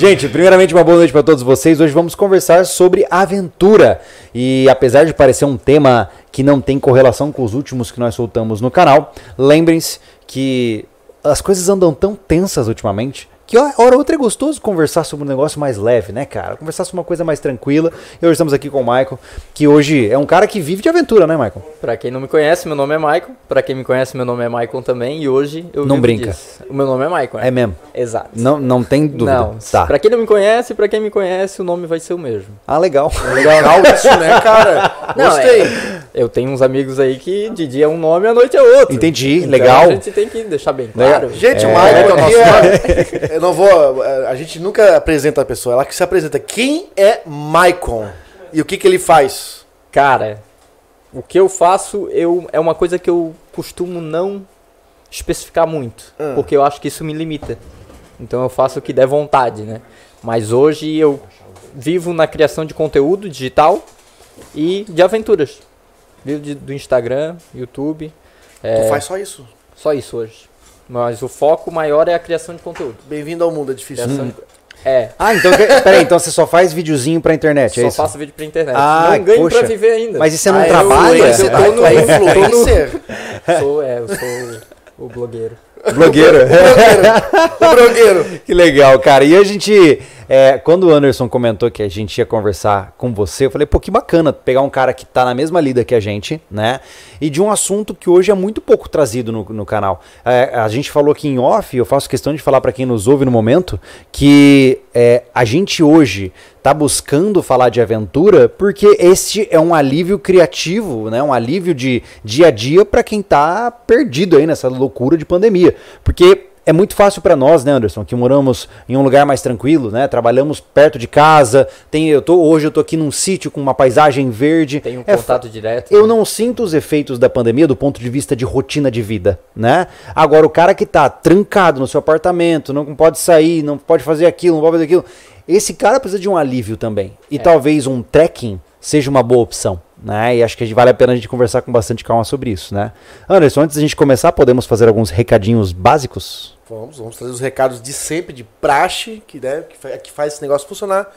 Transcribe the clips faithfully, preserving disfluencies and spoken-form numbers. Gente, primeiramente uma boa noite para todos vocês. Hoje vamos conversar sobre aventura. E apesar de parecer um tema que não tem correlação com os últimos que nós soltamos no canal, lembrem-se que as coisas andam tão tensas ultimamente que hora outra é gostoso conversar sobre um negócio mais leve, né, cara? Conversar sobre uma coisa mais tranquila. E hoje estamos aqui com o Michael, que hoje é um cara que vive de aventura, né, Michael? Pra quem não me conhece, meu nome é Michael. Pra quem me conhece, meu nome é Michael também. E hoje eu não vivo brinca. Disso. O meu nome é Michael, né? É mesmo? Exato. Não, não tem dúvida. Não. Tá. Pra quem não me conhece, pra quem me conhece, o nome vai ser o mesmo. Ah, legal. É legal isso, né, cara? Gostei. É, eu tenho uns amigos aí que de dia é um nome, à noite é outro. Entendi, então, legal. A gente tem que deixar bem claro. Gente, é... o Michael é o nosso nome. Eu não vou... A gente nunca apresenta a pessoa. Ela que se apresenta. Quem é Michael? E o que que ele faz? Cara, o que eu faço eu, é uma coisa que eu costumo não especificar muito. Hum. Porque eu acho que isso me limita. Então eu faço o que der vontade, né? Mas hoje eu vivo na criação de conteúdo digital e de aventuras. Vivo de, do Instagram, YouTube. É, tu faz só isso? Só isso hoje. Mas o foco maior é a criação de conteúdo. Bem-vindo ao mundo, é difícil. Hum. De... É. Ah, então, peraí, então você só faz videozinho pra internet, é só isso? Só faço vídeo pra internet. Ah, não ganho poxa. pra viver ainda. Mas e você não ah, trabalha? Eu, eu, eu tô no influencer. Sou, é, eu sou o, o blogueiro. Blogueiro. O blogueiro. Que legal, cara. E a gente, é, quando o Anderson comentou que a gente ia conversar com você, eu falei, pô, que bacana pegar um cara que tá na mesma lida que a gente, né? E de um assunto que hoje é muito pouco trazido no, no canal. É, a gente falou aqui em off, eu faço questão de falar pra quem nos ouve no momento, que é, a gente hoje tá buscando falar de aventura porque este é um alívio criativo, né? Um alívio de dia a dia pra quem tá perdido aí nessa loucura de pandemia. Porque é muito fácil para nós, né, Anderson, que moramos em um lugar mais tranquilo, né? Trabalhamos perto de casa. Tem, eu tô, hoje eu tô aqui num sítio com uma paisagem verde. Tem um é, contato direto. Eu né? não sinto os efeitos da pandemia do ponto de vista de rotina de vida, né? Agora, o cara que tá trancado no seu apartamento, não pode sair, não pode fazer aquilo, não pode fazer aquilo. Esse cara precisa de um alívio também. E é. talvez um trekking seja uma boa opção, né? E acho que vale a pena a gente conversar com bastante calma sobre isso, né? Anderson, antes da gente começar, podemos fazer alguns recadinhos básicos? Vamos, vamos trazer os recados de sempre, de praxe, que, né, que faz esse negócio funcionar.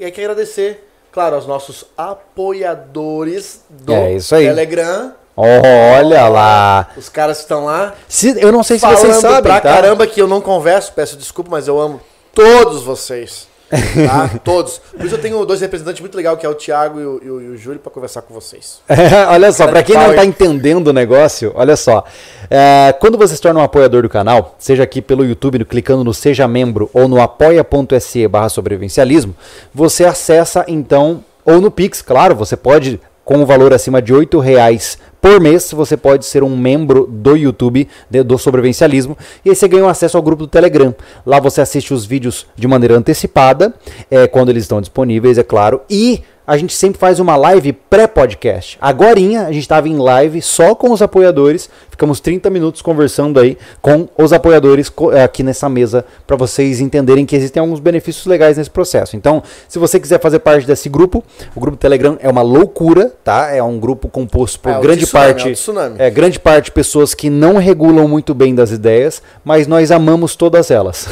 E aí que agradecer, claro, aos nossos apoiadores do é isso aí. Telegram. Olha lá! Os caras que estão lá. Se, eu não sei se vocês sabem, pra tá? caramba que eu não converso, peço desculpa, mas eu amo todos vocês. Tá? Todos. Por isso eu tenho dois representantes muito legais, que é o Thiago e o, e o, e o Júlio, para conversar com vocês. Olha só, para quem não está entendendo o negócio, olha só. É, quando você se torna um apoiador do canal, seja aqui pelo YouTube, clicando no Seja Membro ou no apoia.se barra sobrevivencialismo, você acessa então, ou no Pix, claro, você pode... Com o valor acima de oito reais por mês, você pode ser um membro do YouTube, do Sobrevivencialismo. E aí você ganha um acesso ao grupo do Telegram. Lá você assiste os vídeos de maneira antecipada, é, quando eles estão disponíveis, é claro. E a gente sempre faz uma live pré-podcast. Agorinha a gente estava em live só com os apoiadores. Ficamos trinta minutos conversando aí com os apoiadores aqui nessa mesa para vocês entenderem que existem alguns benefícios legais nesse processo. Então, se você quiser fazer parte desse grupo, o grupo Telegram é uma loucura, tá? É um grupo composto por é, grande tsunami, parte, é tsunami. É, grande parte pessoas que não regulam muito bem das ideias, mas nós amamos todas elas.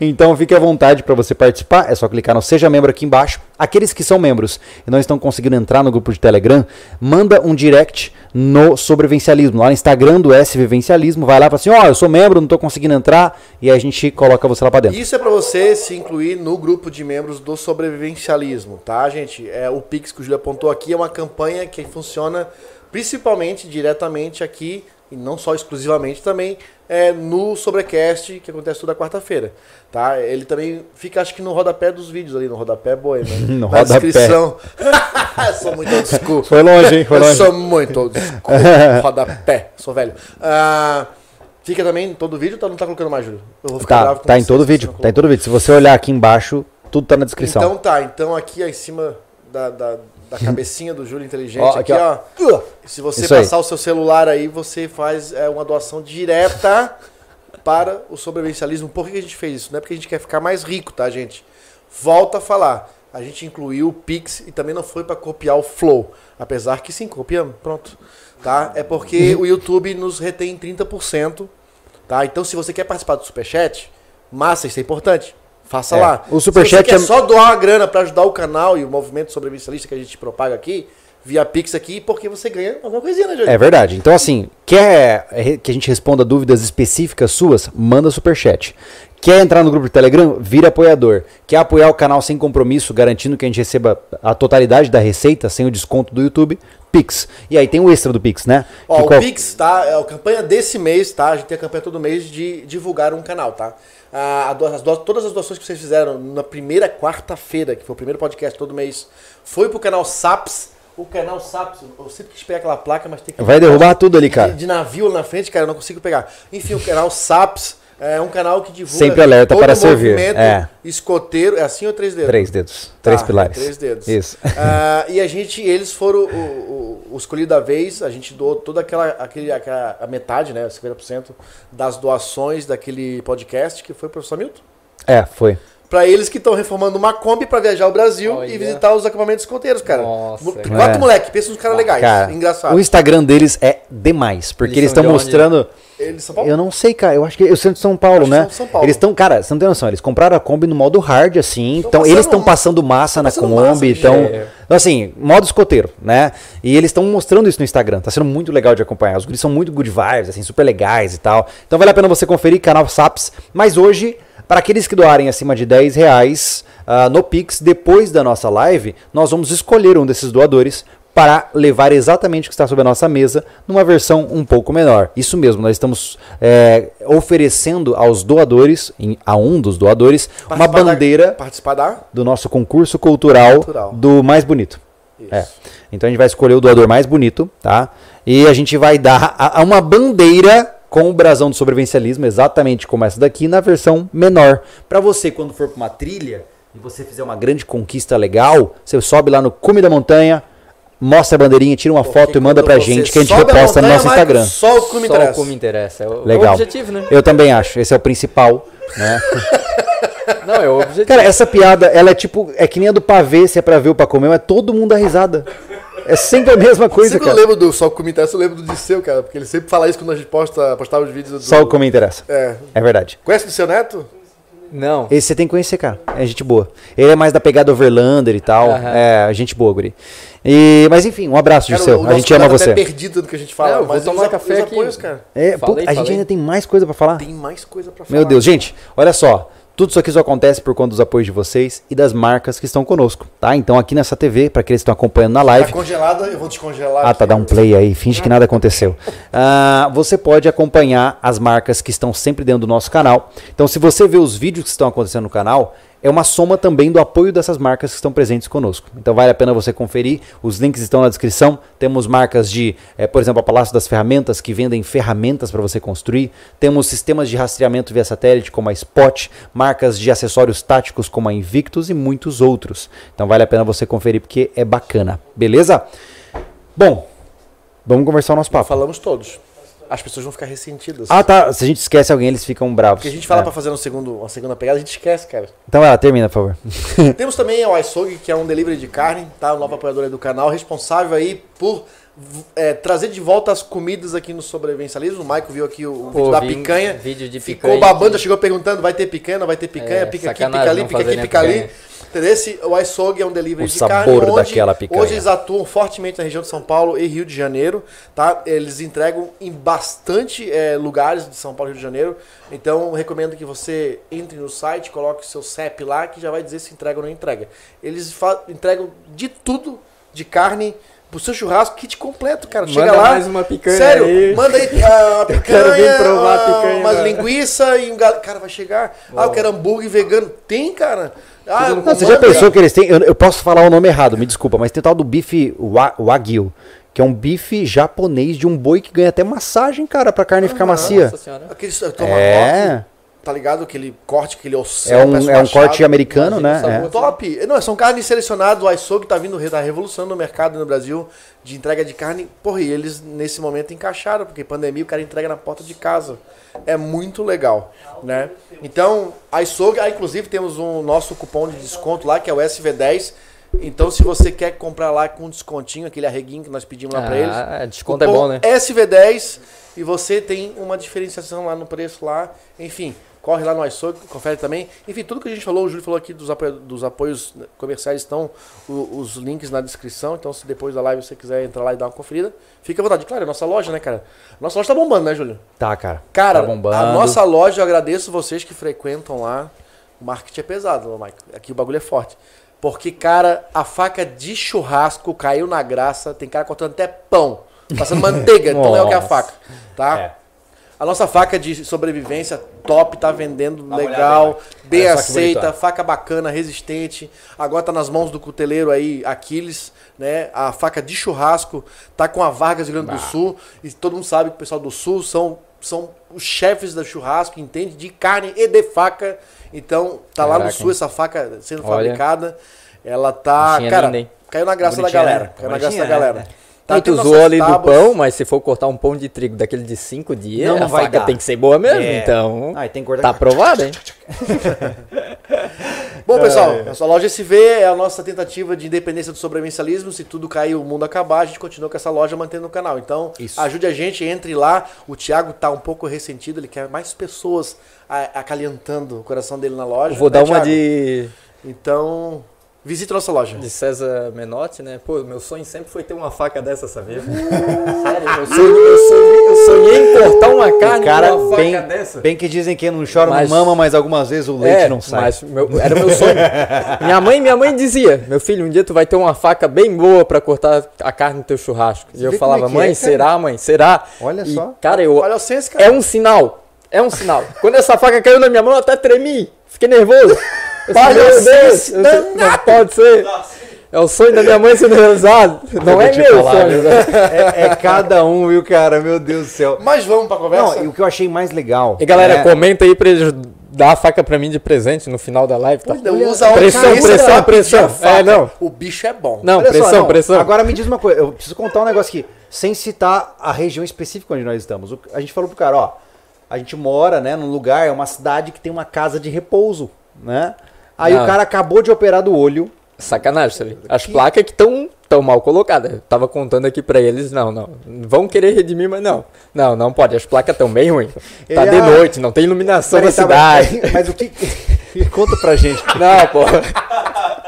Então, fique à vontade para você participar. É só clicar no Seja Membro aqui embaixo. Aqueles que são membros e não estão conseguindo entrar no grupo de Telegram, manda um direct no Sobrevivencialismo, lá no Instagram do S Vivencialismo, vai lá e fala assim, ó, oh, eu sou membro, não estou conseguindo entrar, e a gente coloca você lá para dentro. Isso é para você se incluir no grupo de membros do Sobrevivencialismo, tá, gente? É, o Pix que o Júlio apontou aqui é uma campanha que funciona principalmente diretamente aqui, e não só exclusivamente também, é, no Sobrecast, que acontece toda quarta-feira, tá? Ele também fica, acho que no rodapé dos vídeos ali, no rodapé boi, né? No rodapé. Na descrição. Eu sou muito old school. Foi longe, hein? Foi longe. Eu sou muito old school. Rodapé, sou velho. Ah... Fica também em todo o vídeo ou tá, não tá colocando mais, Júlio? Eu vou ficar tá, bravo com tá em todo vídeo, tá em todo vídeo. Se você olhar aqui embaixo, tudo tá na descrição. Então tá, então aqui em cima da... da da cabecinha do Júlio Inteligente, ó, aqui, ó. ó. Se você Isso passar aí. o seu celular aí, você faz é, uma doação direta para o Sobrevivencialismo. Por que a gente fez isso? Não é porque a gente quer ficar mais rico, tá, gente? Volta a falar. A gente incluiu o Pix e também não foi para copiar o Flow. Apesar que sim, copiamos. Pronto. Tá? É porque o YouTube nos retém trinta por cento. Tá? Então, se você quer participar do Superchat, massa, isso é importante. Faça é. lá. O superchat é só doar a grana para ajudar o canal e o movimento sobrevivencialista que a gente propaga aqui, via Pix aqui, porque você ganha alguma coisinha, né, Júlio? É verdade. Então, assim, quer que a gente responda dúvidas específicas suas? Manda superchat. Quer entrar no grupo do Telegram? Vira apoiador. Quer apoiar o canal sem compromisso, garantindo que a gente receba a totalidade da receita, sem o desconto do YouTube? Pix. E aí tem o extra do Pix, né? Ó, que o qual... Pix, tá? É a campanha desse mês, tá? A gente tem a campanha todo mês de divulgar um canal, tá? Ah, as do... Todas as doações que vocês fizeram na primeira quarta-feira, que foi o primeiro podcast todo mês, foi pro canal Saps. O canal Saps, eu sempre quis pegar aquela placa, mas tem que... Vai derrubar tudo ali, cara. De, de navio na frente, cara, eu não consigo pegar. Enfim, o canal Saps... É um canal que divulga sempre alerta todo para servir. É. Escoteiro, é assim ou três dedos? Três dedos, três ah, pilares. Três dedos. Isso. Uh, e a gente, eles foram o, o, o escolhido da vez, a gente doou toda aquela, aquele, aquela a metade, né, cinquenta por cento das doações daquele podcast que foi para o professor Milton? É, foi. Para eles que estão reformando uma Kombi para viajar ao Brasil oh, e yeah. visitar os acampamentos escoteiros, cara. Nossa, Quatro é. moleque, pensa nos caras ah, legais, cara, engraçado. O Instagram deles é demais, porque eles estão mostrando... Eles são Paulo? Eu não sei, cara. Eu acho que eu sou de São Paulo, né? São Paulo. Eles estão, cara, você não tem noção. Eles compraram a Kombi no modo hard, assim. Então, eles estão passando massa na Kombi. Então, assim, modo escoteiro, né? E eles estão mostrando isso no Instagram. Tá sendo muito legal de acompanhar. Os guris são muito good vibes, assim, super legais e tal. Então, vale a pena você conferir canal Saps. Mas hoje, para aqueles que doarem acima de dez reais uh, no Pix, depois da nossa live, nós vamos escolher um desses doadores para levar exatamente o que está sobre a nossa mesa numa versão um pouco menor. Isso mesmo, nós estamos é, oferecendo aos doadores, em, a um dos doadores, participar uma bandeira da, participar da... do nosso concurso cultural, cultural do mais bonito. É. Então a gente vai escolher o doador mais bonito, tá? E a gente vai dar a, a uma bandeira com o brasão do sobrevivencialismo, exatamente como essa daqui, na versão menor. Para você, quando for para uma trilha e você fizer uma grande conquista legal, você sobe lá no cume da montanha, mostra a bandeirinha, tira uma Porque foto e manda pra gente, que a gente reposta no nosso Michael, Instagram. Só o que me interessa. Só o que me interessa. É o, Legal. o objetivo, né? Eu também acho. Esse é o principal, né? Não, é o objetivo. Cara, essa piada, ela é tipo... É que nem a do pavê, se é pra ver ou pra comer, mas todo mundo dá risada. É sempre a mesma coisa, eu cara. Eu lembro do Só o que me interessa, eu lembro do Disseu, cara. Porque ele sempre fala isso quando a gente posta, postava os vídeos do... Só o que me interessa. É. É verdade. Conhece o seu neto? Não. Esse você tem que conhecer, cara. É gente boa. Ele é mais da pegada Overlander e tal. Aham. É, gente boa, guri. E, mas enfim, um abraço, Giseu. A gente ama você. É perdido do que a gente fala. É, eu vou mas tomar eles, café eles aqui. Apoios, cara. É, falei, pô, a falei. gente ainda tem mais coisa pra falar? Tem mais coisa pra falar. Meu Deus, gente, olha só. Tudo isso aqui só acontece por conta dos apoios de vocês e das marcas que estão conosco, tá? Então aqui nessa T V, para aqueles que estão acompanhando na live... Tá congelada, eu vou descongelar. Ah, tá, dá um play aí, finge que nada aconteceu. Uh, você pode acompanhar as marcas que estão sempre dentro do nosso canal. Então se você vê os vídeos que estão acontecendo no canal, é uma soma também do apoio dessas marcas que estão presentes conosco. Então vale a pena você conferir, os links estão na descrição. Temos marcas de, é, por exemplo, a Palácio das Ferramentas, que vendem ferramentas para você construir. Temos sistemas de rastreamento via satélite, como a Spot, marcas de acessórios táticos como a Invictus e muitos outros. Então vale a pena você conferir porque é bacana, beleza? Bom, vamos conversar o nosso papo. Não falamos todos. As pessoas vão ficar ressentidas. Ah, tá. Se a gente esquece alguém, eles ficam bravos. Porque a gente fala é. pra fazer um segundo, uma segunda pegada, a gente esquece, cara. Então vai lá, termina, por favor. Temos também o Aisougue, que é um delivery de carne, tá? O novo apoiador aí do canal, responsável aí por é, trazer de volta as comidas aqui no Sobrevivencialismo. O Michael viu aqui o, o Pô, vídeo da vi, picanha. Vídeo de Ficou picanha babando, que... chegou perguntando, vai ter picanha, vai ter picanha, é, pica aqui, pica ali, pica aqui, pica picanha. ali. Entendeu? Esse, o Aisougue é um delivery o de carne, onde hoje eles atuam fortemente na região de São Paulo e Rio de Janeiro, tá? Eles entregam em bastante é, lugares de São Paulo e Rio de Janeiro, então recomendo que você entre no site, coloque o seu C E P lá, que já vai dizer se entrega ou não entrega. Eles entregam de tudo, de carne, pro seu churrasco, kit completo, cara. Chega manda lá. Manda mais uma picanha Sério, aí. manda aí uh, uma picanha, eu quero provar a picanha, uma mano. linguiça e um galo. Cara, vai chegar. Bom. Ah, eu quero hambúrguer vegano. Tem, cara. Ah, não, você já pensou que eles têm... Eu, eu posso falar o nome errado, me desculpa, mas tem o tal do bife wa, Wagyu, que é um bife japonês de um boi que ganha até massagem, cara, pra carne ah, ficar macia. Nossa senhora. Aquele é... Tá ligado? Aquele corte, aquele osso. É um, é um machado, corte americano, né? É. Top! Não, são carnes selecionadas. O Aisougue tá vindo, tá revolucionando o mercado no Brasil de entrega de carne. Porra, e eles nesse momento encaixaram, porque pandemia o cara entrega na porta de casa. É muito legal, né? Então, Aisougue, ah, inclusive temos um nosso cupom de desconto lá, que é o S V dez. Então, se você quer comprar lá com descontinho, aquele arreguinho que nós pedimos lá ah, pra eles. Ah, desconto é bom, né? S V dez e você tem uma diferenciação lá no preço lá. Enfim. Corre lá no Aisougue, confere também. Enfim, tudo que a gente falou, o Júlio falou aqui dos apoios, dos apoios comerciais, estão os, os links na descrição. Então, se depois da live você quiser entrar lá e dar uma conferida, fica à vontade. Claro, a nossa loja, né, cara? Nossa loja tá bombando, né, Júlio? Tá, cara. Cara, tá bombando. A nossa loja, eu agradeço vocês que frequentam lá. O marketing é pesado, Michael. Aqui o bagulho é forte. Porque, cara, a faca de churrasco caiu na graça. Tem cara cortando até pão. Passando manteiga, tão legal que é a faca. Tá? É. A nossa faca de sobrevivência, top, tá vendendo Dá legal, aí, bem é, aceita, faca bacana, resistente. Agora tá nas mãos do cuteleiro aí, Aquiles, né? A faca de churrasco tá com a Vargas do Rio Grande do Sul. E todo mundo sabe que o pessoal do Sul são, são os chefes do churrasco, entende? De carne e de faca. Então, tá Caraca. lá no Sul essa faca sendo Olha. fabricada. Ela tá... Bonitinha, cara, linda, caiu na graça Bonitinha, da galera. Né? Caiu na graça né? da galera. Tá, tu zoou ali do pão, mas se for cortar um pão de trigo daquele de cinco dias, não, não a vai faca dar. Tem que ser boa mesmo, é. então ah, tem tá aprovado, hein? Bom, pessoal, é. nossa loja S V é a nossa tentativa de independência do sobrevivencialismo. Se tudo cair, o mundo acabar, a gente continua com essa loja mantendo o canal. Então, Isso. ajude a gente, entre lá. O Thiago tá um pouco ressentido, ele quer mais pessoas acalentando o coração dele na loja. Eu vou né, dar uma Thiago? de... Então... Visita nossa loja. De César Menotti, né? Pô, meu sonho sempre foi ter uma faca dessa, sabia? Sério, eu sonhei, eu sonhei, eu sonhei em cortar uma carne cara, com uma bem, faca dessa. Bem que dizem que não chora, mas, não mama, mas algumas vezes o leite é, não sai. Mas meu, era meu sonho. minha, mãe, minha mãe dizia, meu filho, um dia tu vai ter uma faca bem boa pra cortar a carne no teu churrasco. E eu Vê falava, é mãe, é, será, mãe? Será? Olha e, só. Cara, eu, Olha o senso, cara. É um sinal. É um sinal. Quando essa faca caiu na minha mão, eu até tremi. Fiquei nervoso. Deus, não pode ser. É o sonho da minha mãe sendo realizado. Não é meu falar, sonho. Né? É, é cada um, viu, cara? Meu Deus do céu. Mas vamos pra conversa? Não, e o que eu achei mais legal... E galera, é... comenta aí pra eles dar a faca pra mim de presente no final da live. Tá? Usa pressão, cara, pressão, é pressão. É, não. O bicho é bom. Não, Olha pressão, só, não. pressão. Agora me diz uma coisa. Eu preciso contar um negócio aqui. Sem citar a região específica onde nós estamos. A gente falou pro cara, ó. A gente mora, né, num lugar, é uma cidade que tem uma casa de repouso, né? Aí não. o cara acabou de operar do olho. Sacanagem, sabe? As que... placas que estão tão mal colocadas. Eu tava contando aqui pra eles, não, não. Vão querer redimir, mas não. Não, não pode. As placas estão bem ruins. Tá Ele, de ah... noite, não tem iluminação Pera na aí, cidade. Tá... Mas o que... Conta pra gente. Não, pô.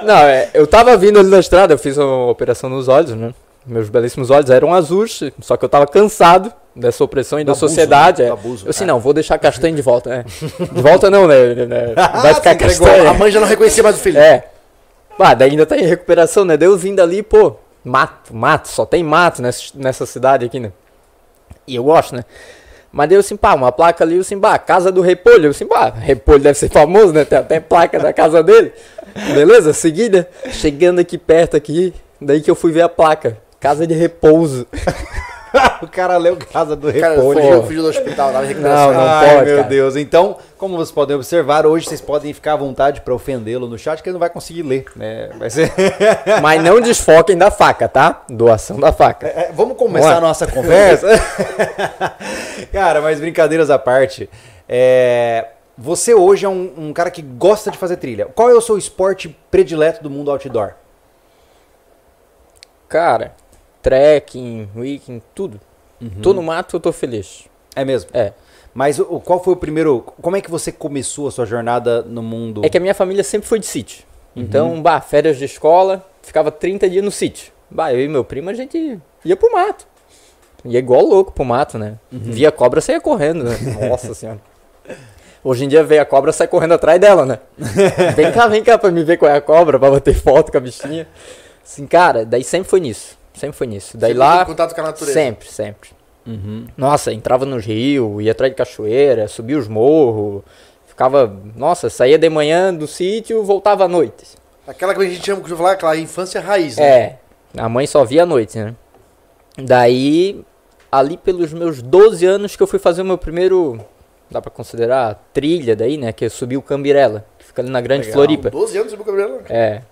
Não, é, eu tava vindo ali na estrada, eu fiz uma operação nos olhos, né? Meus belíssimos olhos eram azuis, só que eu tava cansado dessa opressão e da abuso, sociedade. Né? É. Abuso, eu assim, não, vou deixar castanho de volta. Né? De volta não, né? Vai ficar castanho. A mãe já não reconhecia mais o filho. É. Ah, daí ainda tá em recuperação, né? Daí eu vim dali, pô, mato, mato, só tem mato nessa, nessa cidade aqui, né? E eu gosto, né? Mas deu assim, pá, uma placa ali, eu assim, bah, Casa do Repolho. Eu assim, bah, Repolho deve ser famoso, né? Tem até placa da casa dele. Beleza? Seguida, chegando aqui perto aqui, daí que eu fui ver a placa. Casa de repouso. O cara leu Casa do cara, Repouso. Fugiu, fugiu do hospital. Não, não, não Ai, pode, meu cara. Deus. Então, como vocês podem observar, hoje vocês podem ficar à vontade para ofendê-lo no chat, que ele não vai conseguir ler. Né? Vai ser... Mas não desfoquem da faca, tá? Doação da faca. É, é, vamos começar Bora. a nossa conversa? Cara, mas brincadeiras à parte. É... Você hoje é um, um cara que gosta de fazer trilha. Qual é o seu esporte predileto do mundo outdoor? Cara... Trekking, hiking, tudo. Uhum. Tô no mato, eu tô feliz. É mesmo? É. Mas o, qual foi o primeiro... Como é que você começou a sua jornada no mundo? É que a minha família sempre foi de sítio. Uhum. Então, bah, férias de escola, ficava trinta dias no sítio. Bah, eu e meu primo, a gente ia pro mato. Ia igual louco pro mato, né? Uhum. Via cobra, saía correndo, né? Nossa senhora. Hoje em dia vê a cobra, sai correndo atrás dela, né? Vem cá, vem cá pra me ver qual é a cobra, pra bater foto com a bichinha. Assim, cara, daí sempre foi nisso. Sempre foi nisso. Daí sempre lá, em contato com a natureza. Sempre, sempre. Uhum. Nossa, entrava nos rios, ia atrás de cachoeira, subia os morros, ficava... Nossa, saía de manhã do sítio, voltava à noite. Aquela que a gente chama, que eu falava, aquela infância raiz, né? É, a mãe só via à noite, né? Daí, ali pelos meus doze anos que eu fui fazer o meu primeiro... Dá pra considerar trilha daí, né? Que eu subi o Cambirela, que fica ali na Grande Legal. Floripa. doze anos subi o Cambirela? É.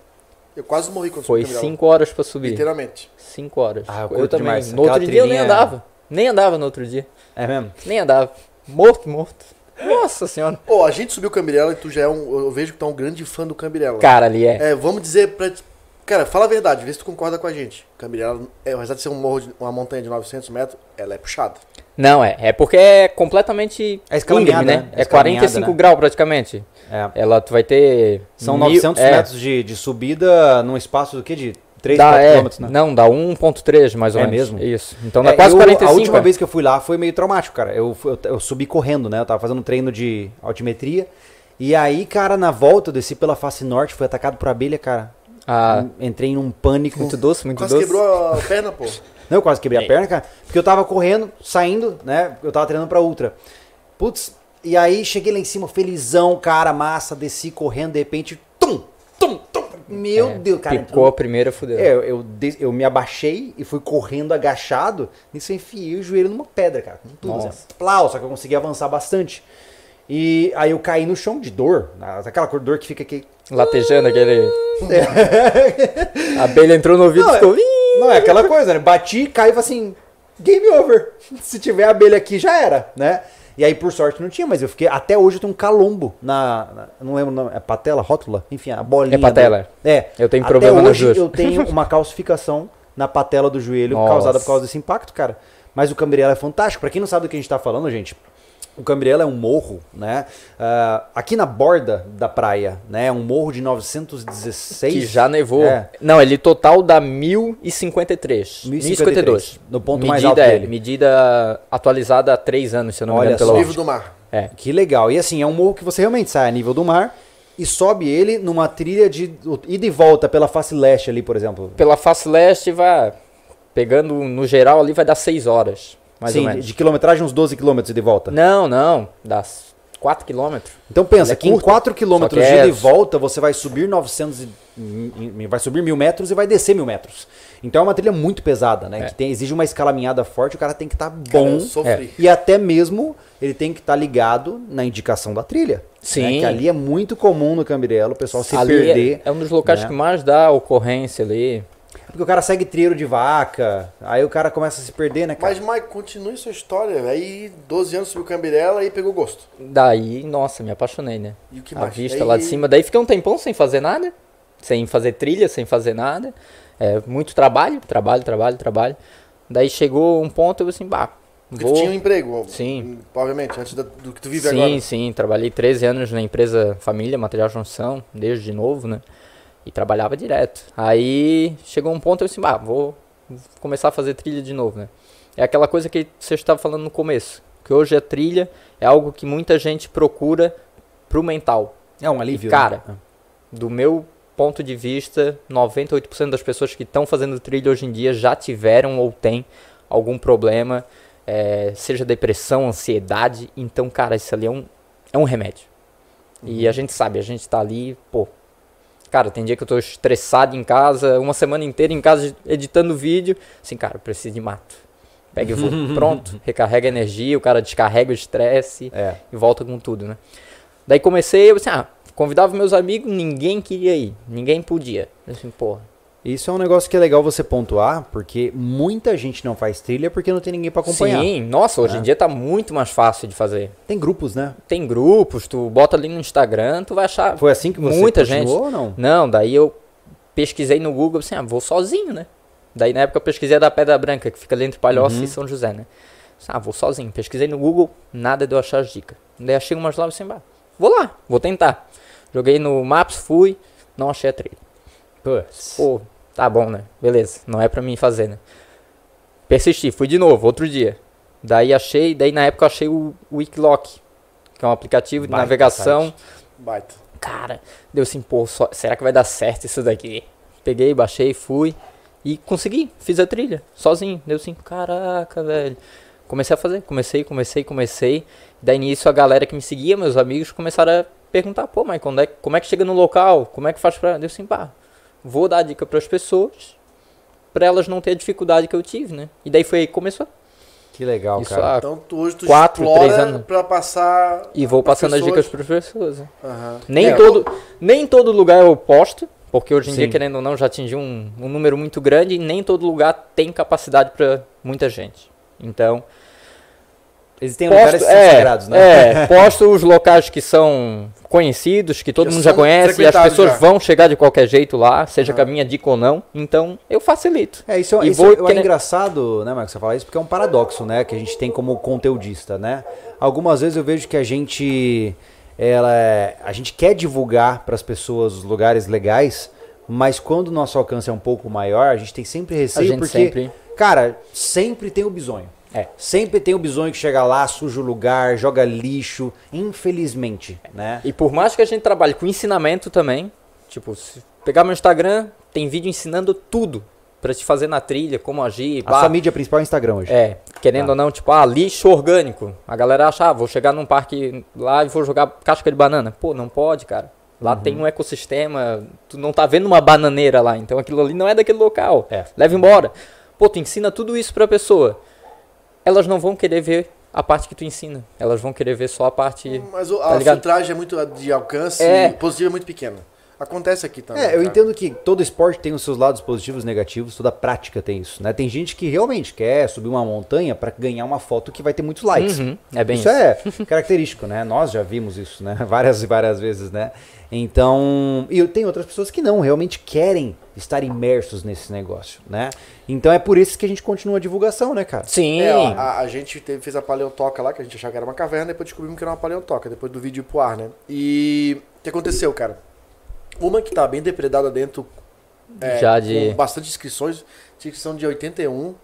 Eu quase morri quando subi. Foi cinco horas pra subir. Literalmente. cinco horas. Ah, eu, eu também. Demais. No Aquela outro dia eu nem andava. É... Nem andava no outro dia. É mesmo? Nem andava. Morto, morto. Nossa senhora. Pô, oh, a gente subiu o Cambirela e tu já é um... Eu vejo que tu é um grande fã do Cambirela. Cara, ali é. É, vamos dizer pra, Cara, fala a verdade, vê se tu concorda com a gente. Cambirela, é, apesar de ser um morro, de, uma montanha de novecentos metros, ela é puxada. Não, é. É porque é completamente é escalinhada, íngreme, né? É, é quarenta e cinco, né? Graus praticamente. É. Ela, tu vai ter... São mil, novecentos é, metros de, de subida num espaço do quê? De três, quatro quilômetros, né? Não, dá um vírgula três mais ou é menos. É mesmo? Isso. Então dá é, quase eu, quarenta e cinco. A última é. vez que eu fui lá foi meio traumático, cara. Eu, eu, eu subi correndo, né? Eu tava fazendo um treino de altimetria. E aí, cara, na volta, eu desci pela face norte, fui atacado por abelha, cara. Ah. Entrei num pânico. Muito doce, muito quase doce. Quase quebrou a perna, pô. Não, eu quase quebrei é. a perna, cara. Porque eu tava correndo, saindo, né? Eu tava treinando pra ultra. Putz, e aí cheguei lá em cima, felizão, cara, massa. Desci correndo, de repente, tum, tum, tum. Meu é, Deus, cara. Picou eu, a primeira, fudeu. É, eu, eu, eu me abaixei e fui correndo agachado. Nisso eu enfiei o joelho numa pedra, cara. Com tudo, né? Plau, só que eu consegui avançar bastante. E aí eu caí no chão de dor. Aquela cor de dor que fica aqui... Latejando aquele... É. A abelha entrou no ouvido e ficou... É, não, é aquela coisa, né? Bati, caí e falei assim... Game over. Se tiver a abelha aqui, já era, né? E aí, por sorte, não tinha, mas eu fiquei... Até hoje eu tenho um calombo na... na não lembro o nome. É patela? Rótula? Enfim, a bolinha. É patela. Do, é. Eu tenho problema nas duas. Até hoje eu tenho uma calcificação na patela do joelho. Nossa. Causada por causa desse impacto, cara. Mas o Cambirela é fantástico. Pra quem não sabe do que a gente tá falando, gente... O Cambirela é um morro, né? Uh, aqui na borda da praia, né? Um morro de novecentos e dezesseis. Que já nevou. É. Não, ele total dá mil e cinquenta e três. mil e cinquenta e dois. No ponto medida, mais alto dele. É, medida atualizada há três anos, se eu não Olha me engano. Olha, nível do mar. É. Que legal. E assim, é um morro que você realmente sai a nível do mar e sobe ele numa trilha de ida e volta pela face leste ali, por exemplo. Pela face leste vai... Pegando no geral ali vai dar seis horas. Mais Sim, ou menos. De quilometragem uns doze quilômetros de volta. Não, não, dá quatro quilômetros. Então pensa, é que em quatro quilômetros de é... volta você vai subir novecentos e... vai subir mil metros e vai descer mil metros. Então é uma trilha muito pesada, né? É. Que tem, exige uma escalaminhada forte, o cara tem que estar tá bom. Cara, é. E até mesmo ele tem que estar tá ligado na indicação da trilha. Sim. Né? Que ali é muito comum no Cambirela, o pessoal se ali perder. É, é um dos locais, né? Que mais dá ocorrência ali. Porque o cara segue trilho de vaca, aí o cara começa a se perder, né, cara? Mas, Mike, continue sua história. Aí, doze anos subiu Cambirela e pegou gosto. Daí, nossa, me apaixonei, né? E o que mais? A vista lá de cima. Daí fiquei um tempão sem fazer nada, sem fazer trilha, sem fazer nada. É, muito trabalho, trabalho, trabalho, trabalho. Daí chegou um ponto, eu assim, bah, vou... Porque tu tinha um emprego, sim, obviamente, antes do que tu vive sim, agora. Sim, sim, trabalhei treze anos na empresa família, material de construção, desde novo, né? E trabalhava direto. Aí chegou um ponto eu disse, ah, vou começar a fazer trilha de novo, né? É aquela coisa que você estava falando no começo, que hoje a trilha é algo que muita gente procura pro mental. É um alívio. E, cara, né? Do meu ponto de vista, noventa e oito por cento das pessoas que estão fazendo trilha hoje em dia já tiveram ou têm algum problema, é, seja depressão, ansiedade. Então, cara, isso ali é um, é um remédio. Uhum. E a gente sabe, a gente tá ali, pô, cara, tem dia que eu tô estressado em casa, uma semana inteira em casa editando vídeo. Assim, cara, eu preciso de mato. Pega e vou, pronto, recarrega energia, o cara descarrega o estresse é. e volta com tudo, né? Daí comecei, eu assim, ah, convidava meus amigos, ninguém queria ir, ninguém podia. Assim, porra. Isso é um negócio que é legal você pontuar, porque muita gente não faz trilha porque não tem ninguém pra acompanhar. Sim, nossa, hoje é. em dia tá muito mais fácil de fazer. Tem grupos, né? Tem grupos, tu bota ali no Instagram, tu vai achar. Foi assim que você muita gente ou não? Não, daí eu pesquisei no Google, assim, ah, vou sozinho, né? Daí na época eu pesquisei a da Pedra Branca, que fica ali entre Palhoça uhum. e São José, né? Ah, vou sozinho. Pesquisei no Google, nada de eu achar as dicas. Daí achei umas lá, assim, ah, vou lá, vou tentar. Joguei no Maps, fui, não achei a trilha. Pô, tá bom, né? Beleza, não é pra mim fazer, né? Persisti, fui de novo, outro dia. Daí achei, daí na época eu achei o Wikiloc, que é um aplicativo de Baita navegação. Site. Baita. Cara, deu assim, pô, só, será que vai dar certo isso daqui? Peguei, baixei, fui e consegui, fiz a trilha, sozinho. Deu assim, caraca, velho. Comecei a fazer, comecei, comecei, comecei. Daí nisso a galera que me seguia, meus amigos, começaram a perguntar, pô, mas quando é, como é que chega no local? Como é que faz pra... Deu assim, pá. Vou dar a dica para as pessoas, para elas não terem a dificuldade que eu tive, né? E daí foi aí que começou. Que legal, isso, cara. Então tu, hoje tu quatro, explora três anos. Pra passar... E vou passando pessoas. As dicas para as pessoas. Né? Uhum. Nem, é, todo, eu... nem todo lugar eu posto, porque hoje em Sim. dia, querendo ou não, já atingi um, um número muito grande e nem todo lugar tem capacidade para muita gente. Então, Existem posto, lugares que são é, sagrados, né? É, posto os locais que são conhecidos, que todo já mundo já conhece, e as pessoas já. vão chegar de qualquer jeito lá, seja ah. com a minha dica ou não, então eu facilito. É, isso, e isso vou, é, que... é engraçado, né, Marcos, você falar isso, porque é um paradoxo, né, que a gente tem como conteudista, né? Algumas vezes eu vejo que a gente, ela, a gente quer divulgar para as pessoas os lugares legais, mas quando o nosso alcance é um pouco maior, a gente tem sempre receio, porque, sempre... cara, sempre tem o bizonho. É. Sempre tem o bizonho que chega lá, suja o lugar, joga lixo, infelizmente, né? E por mais que a gente trabalhe com ensinamento também, tipo, se pegar meu Instagram, tem vídeo ensinando tudo pra te fazer na trilha, como agir. A sua mídia principal é o Instagram hoje. É, querendo ah. ou não, tipo, ah, lixo orgânico. A galera acha, ah, vou chegar num parque lá e vou jogar casca de banana. Pô, não pode, cara. Lá uhum. tem um ecossistema, tu não tá vendo uma bananeira lá, então aquilo ali não é daquele local. É. Leva embora. Pô, tu ensina tudo isso pra pessoa. Elas não vão querer ver a parte que tu ensina. Elas vão querer ver só a parte... Mas o, tá a filtragem é muito de alcance é. positiva, é muito pequena. Acontece aqui também. É, eu cara. entendo que todo esporte tem os seus lados positivos e negativos, toda prática tem isso, né? Tem gente que realmente quer subir uma montanha para ganhar uma foto que vai ter muitos likes. Uhum, é bem isso. Isso é característico, né? Nós já vimos isso, né? Várias e várias vezes, né? Então... E tem outras pessoas que não, realmente querem estar imersos nesse negócio, né? Então é por isso que a gente continua a divulgação, né, cara? Sim! É, ó, a, a gente teve, fez a paleontoca lá, que a gente achava que era uma caverna, depois descobrimos que era uma paleontoca, depois do vídeo ir pro ar, né? E... O que aconteceu, cara? Uma que tá bem depredada dentro, é, já de... com bastante inscrições, inscrição de oitenta e um,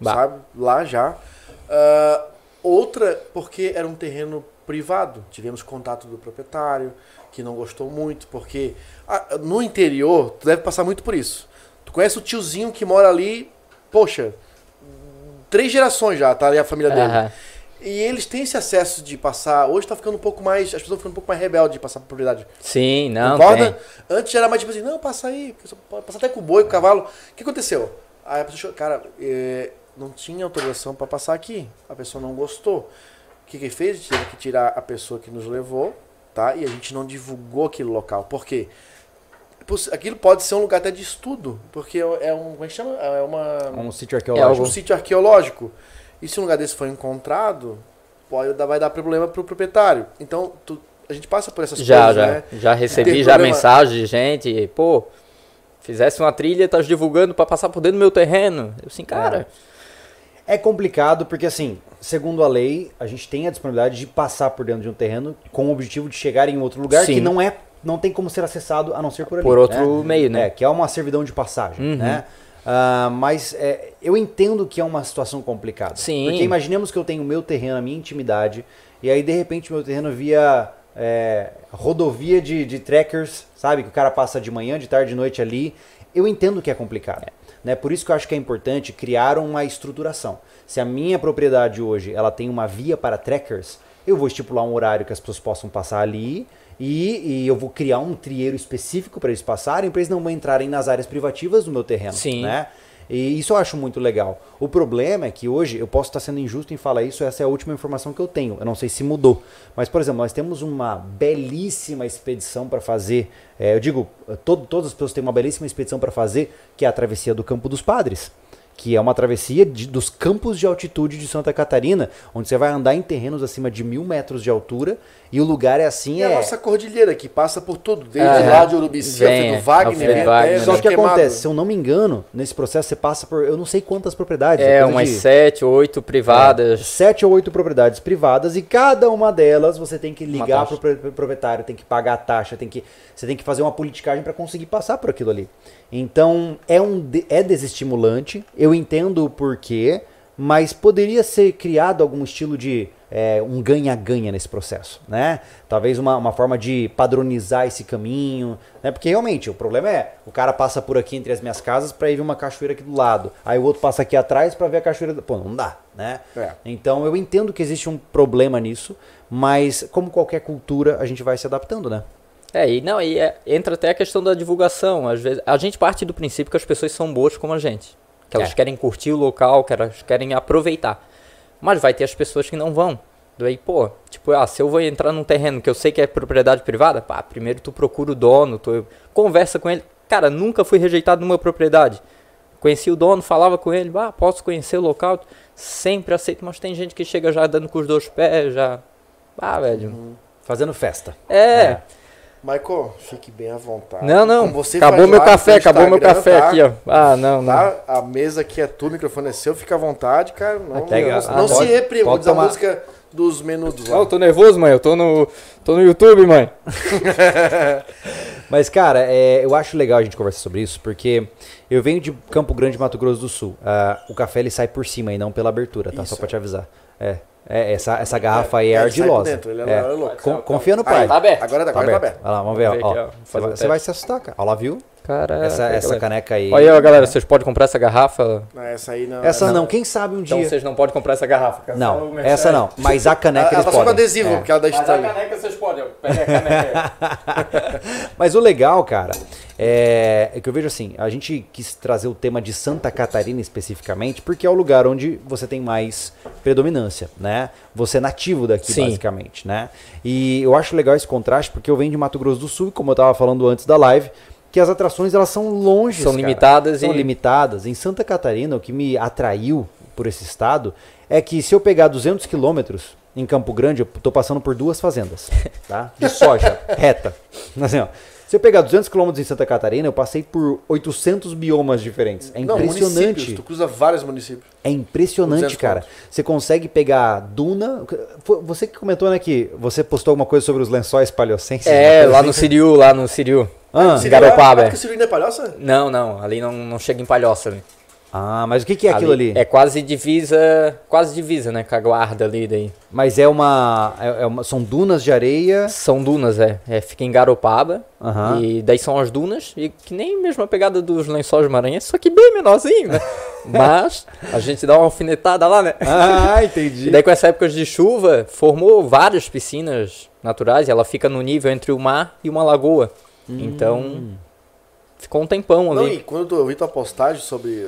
bah. sabe? Lá já. Uh, outra, porque era um terreno privado, tivemos contato do proprietário, que não gostou muito, porque ah, no interior, tu deve passar muito por isso. Tu conhece o tiozinho que mora ali, poxa, três gerações já, tá ali a família dele. Uhum. E eles têm esse acesso de passar... Hoje tá ficando um pouco mais... As pessoas estão ficando um pouco mais rebeldes de passar por propriedade. Sim, não Concorda? Tem. Antes era mais tipo assim, não, passa aí. Passa até com o boi, com o cavalo. O que aconteceu? Aí a pessoa... Cara, não tinha autorização para passar aqui. A pessoa não gostou. O que que fez? A gente teve que tirar a pessoa que nos levou, tá? E a gente não divulgou aquele local. Por quê? Aquilo pode ser um lugar até de estudo. Porque é um... Como é que chama? É uma... Um sítio arqueológico. É um sítio arqueológico. E se um lugar desse foi encontrado, pode, vai dar problema pro proprietário. Então, tu, a gente passa por essas já, coisas, já, né? Já recebi já mensagem de gente, pô, fizesse uma trilha, tá divulgando para passar por dentro do meu terreno. Eu assim, cara... É. é complicado porque, assim, segundo a lei, a gente tem a disponibilidade de passar por dentro de um terreno com o objetivo de chegar em outro lugar Sim. que não, é, não tem como ser acessado a não ser por ali. Por outro né? meio, né? É, que é uma servidão de passagem, uhum. né? Uh, mas é, eu entendo que é uma situação complicada. Sim. Porque imaginemos que eu tenho o meu terreno, a minha intimidade, e aí de repente o meu terreno via é, rodovia de, de trekkers, sabe? Que o cara passa de manhã, de tarde, de noite ali. Eu entendo que é complicado. É. Né? Por isso que eu acho que é importante criar uma estruturação. Se a minha propriedade hoje ela tem uma via para trekkers, eu vou estipular um horário que as pessoas possam passar ali. E, e eu vou criar um trieiro específico para eles passarem, para eles não entrarem nas áreas privativas do meu terreno. Sim. Né? E isso eu acho muito legal. O problema é que hoje, eu posso estar sendo injusto em falar isso, essa é a última informação que eu tenho. Eu não sei se mudou. Mas, por exemplo, nós temos uma belíssima expedição para fazer. É, eu digo, todo, todas as pessoas têm uma belíssima expedição para fazer, que é a travessia do Campo dos Padres. Que é uma travessia de, dos campos de altitude de Santa Catarina, onde você vai andar em terrenos acima de mil metros de altura, e o lugar é assim... E é a nossa cordilheira que passa por tudo, desde ah, lá de Urubici, Alfredo Wagner, Alfredo Wagner. Só que queimado. Acontece, se eu não me engano, nesse processo você passa por, eu não sei quantas propriedades... É, umas de, sete ou oito privadas... É, sete ou oito propriedades privadas, e cada uma delas você tem que ligar para o proprietário, tem que pagar a taxa, tem que, você tem que fazer uma politicagem para conseguir passar por aquilo ali. Então, é, um, é desestimulante, eu entendo o porquê, mas poderia ser criado algum estilo de é, um ganha-ganha nesse processo, né? Talvez uma, uma forma de padronizar esse caminho, né? Porque realmente o problema é, o cara passa por aqui entre as minhas casas para ir ver uma cachoeira aqui do lado, aí o outro passa aqui atrás para ver a cachoeira... Pô, não dá, né? É. Então, eu entendo que existe um problema nisso, mas como qualquer cultura, a gente vai se adaptando, né? É, e não, e é, entra até a questão da divulgação. Às vezes, a gente parte do princípio que as pessoas são boas como a gente. Que elas é. querem curtir o local, que elas querem aproveitar. Mas vai ter as pessoas que não vão. Daí, pô, tipo, ah, se eu vou entrar num terreno que eu sei que é propriedade privada, pá, primeiro tu procura o dono, tu conversa com ele. Cara, nunca fui rejeitado numa propriedade. Conheci o dono, falava com ele, ah, posso conhecer o local. sempre aceito, mas tem gente que chega já dando com os dois pés, já... Ah, velho... Uhum. Fazendo festa. É. é. Michael, fique bem à vontade. Não, não. Você acabou meu café, acabou meu café tá, aqui, ó. Ah, não, não. Tá, a mesa aqui é tua, o microfone é seu, fica à vontade, cara. Não, aqui, não, ah, não pode, se reprima, diz a música dos menudos lá. Não, eu tô nervoso, mãe. Eu tô no, tô no YouTube, mãe. Mas, cara, é, eu acho legal a gente conversar sobre isso, porque eu venho de Campo Grande, Mato Grosso do Sul. Ah, o café, ele sai por cima e não pela abertura, tá? Isso. Só pra te avisar. É. É, essa, essa garrafa é, aí é, é ardilosa. Dentro, ele é, é louco. Con, confia no pai. Aí, tá aberto. Agora tá, agora tá aberto. Tá aberto. Olha lá, vamos ver. Ó, ó, você, vai, você vai se assustar, cara. Olha lá, viu? Caraca, essa essa galera. Caneca aí. Olha aí, galera, vocês podem comprar essa garrafa? Não, essa aí não. Essa não, não. Quem sabe um então dia. Então vocês não podem comprar essa garrafa. Cara. Não, essa não. Mas a caneca ela, eles ela podem. Ela tá só com adesivo, é. Porque ela dá estranho. Mas a caneca vocês podem. Pega a caneca. Mas o legal, cara, é que eu vejo assim, a gente quis trazer o tema de Santa Catarina especificamente, porque é o lugar onde você tem mais predominância, né? Você é nativo daqui, sim, basicamente, né? E eu acho legal esse contraste, porque eu venho de Mato Grosso do Sul, como eu tava falando antes da live, que as atrações elas são longe, são cara. limitadas, são e... limitadas. Em Santa Catarina, o que me atraiu por esse estado é que se eu pegar duzentos quilômetros em Campo Grande, eu tô passando por duas fazendas, tá? De soja, reta. Assim, ó. Se eu pegar duzentos quilômetros em Santa Catarina, eu passei por oitocentos biomas diferentes. É impressionante. Não, tu cruza vários municípios. É impressionante, cara. Você consegue pegar duna... Você que comentou, né, que você postou alguma coisa sobre os lençóis palhocenses. É, lá no Siriu, lá no Siriu. Ah, em Garopaba. É que o Siriu não é Palhoça? Não, não. Ali não, não chega em Palhoça. Ali. Ah, mas o que, que é aquilo ali, ali? É quase divisa, quase divisa, né, com a Guarda ali daí. Mas é uma, é uma, são dunas de areia? São dunas, é. é fica em Garopaba. Uhum. E daí são as dunas, e que nem mesmo a pegada dos lençóis maranhenses, só que bem menorzinho, né? Mas a gente dá uma alfinetada lá, né? Ah, entendi. E daí com essas épocas de chuva, formou várias piscinas naturais, e ela fica no nível entre o mar e uma lagoa. Hum. Então... Ficou um tempão ali. Não, e quando eu vi tua postagem sobre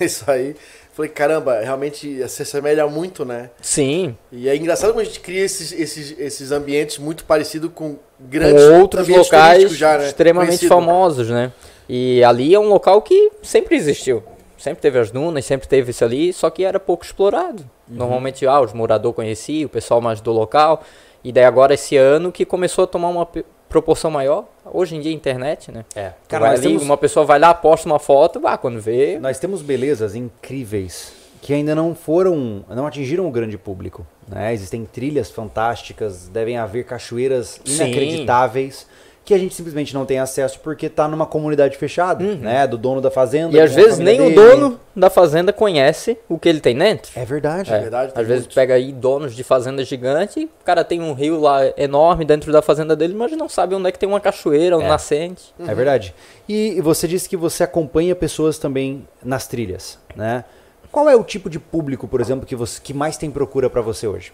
é, isso aí, falei, caramba, realmente se assemelha muito, né? Sim. E é engraçado como a gente cria esses, esses, esses ambientes muito parecidos com grandes com outros locais já, né? extremamente Conhecido, famosos, né? né? E ali é um local que sempre existiu. Sempre teve as dunas, sempre teve isso ali, só que era pouco explorado. Uhum. Normalmente ah, os moradores conheciam, o pessoal mais do local. E daí agora esse ano que começou a tomar uma... proporção maior, hoje em dia internet, né? É. Cara, ali, temos... uma pessoa vai lá, posta uma foto, ah, quando vê... Nós temos belezas incríveis que ainda não foram, não atingiram o grande público, né? Existem trilhas fantásticas, devem haver cachoeiras inacreditáveis... Sim. Que a gente simplesmente não tem acesso porque tá numa comunidade fechada, uhum. né? Do dono da fazenda. E às vezes nem dele. o dono da fazenda conhece o que ele tem dentro. É verdade. É, é verdade. Às vezes muitos. pega aí donos de fazenda gigante, o cara tem um rio lá enorme dentro da fazenda dele, mas não sabe onde é que tem uma cachoeira, um é. nascente. Uhum. É verdade. E você disse que você acompanha pessoas também nas trilhas, né? Qual é o tipo de público, por exemplo, que, você, que mais tem procura para você hoje?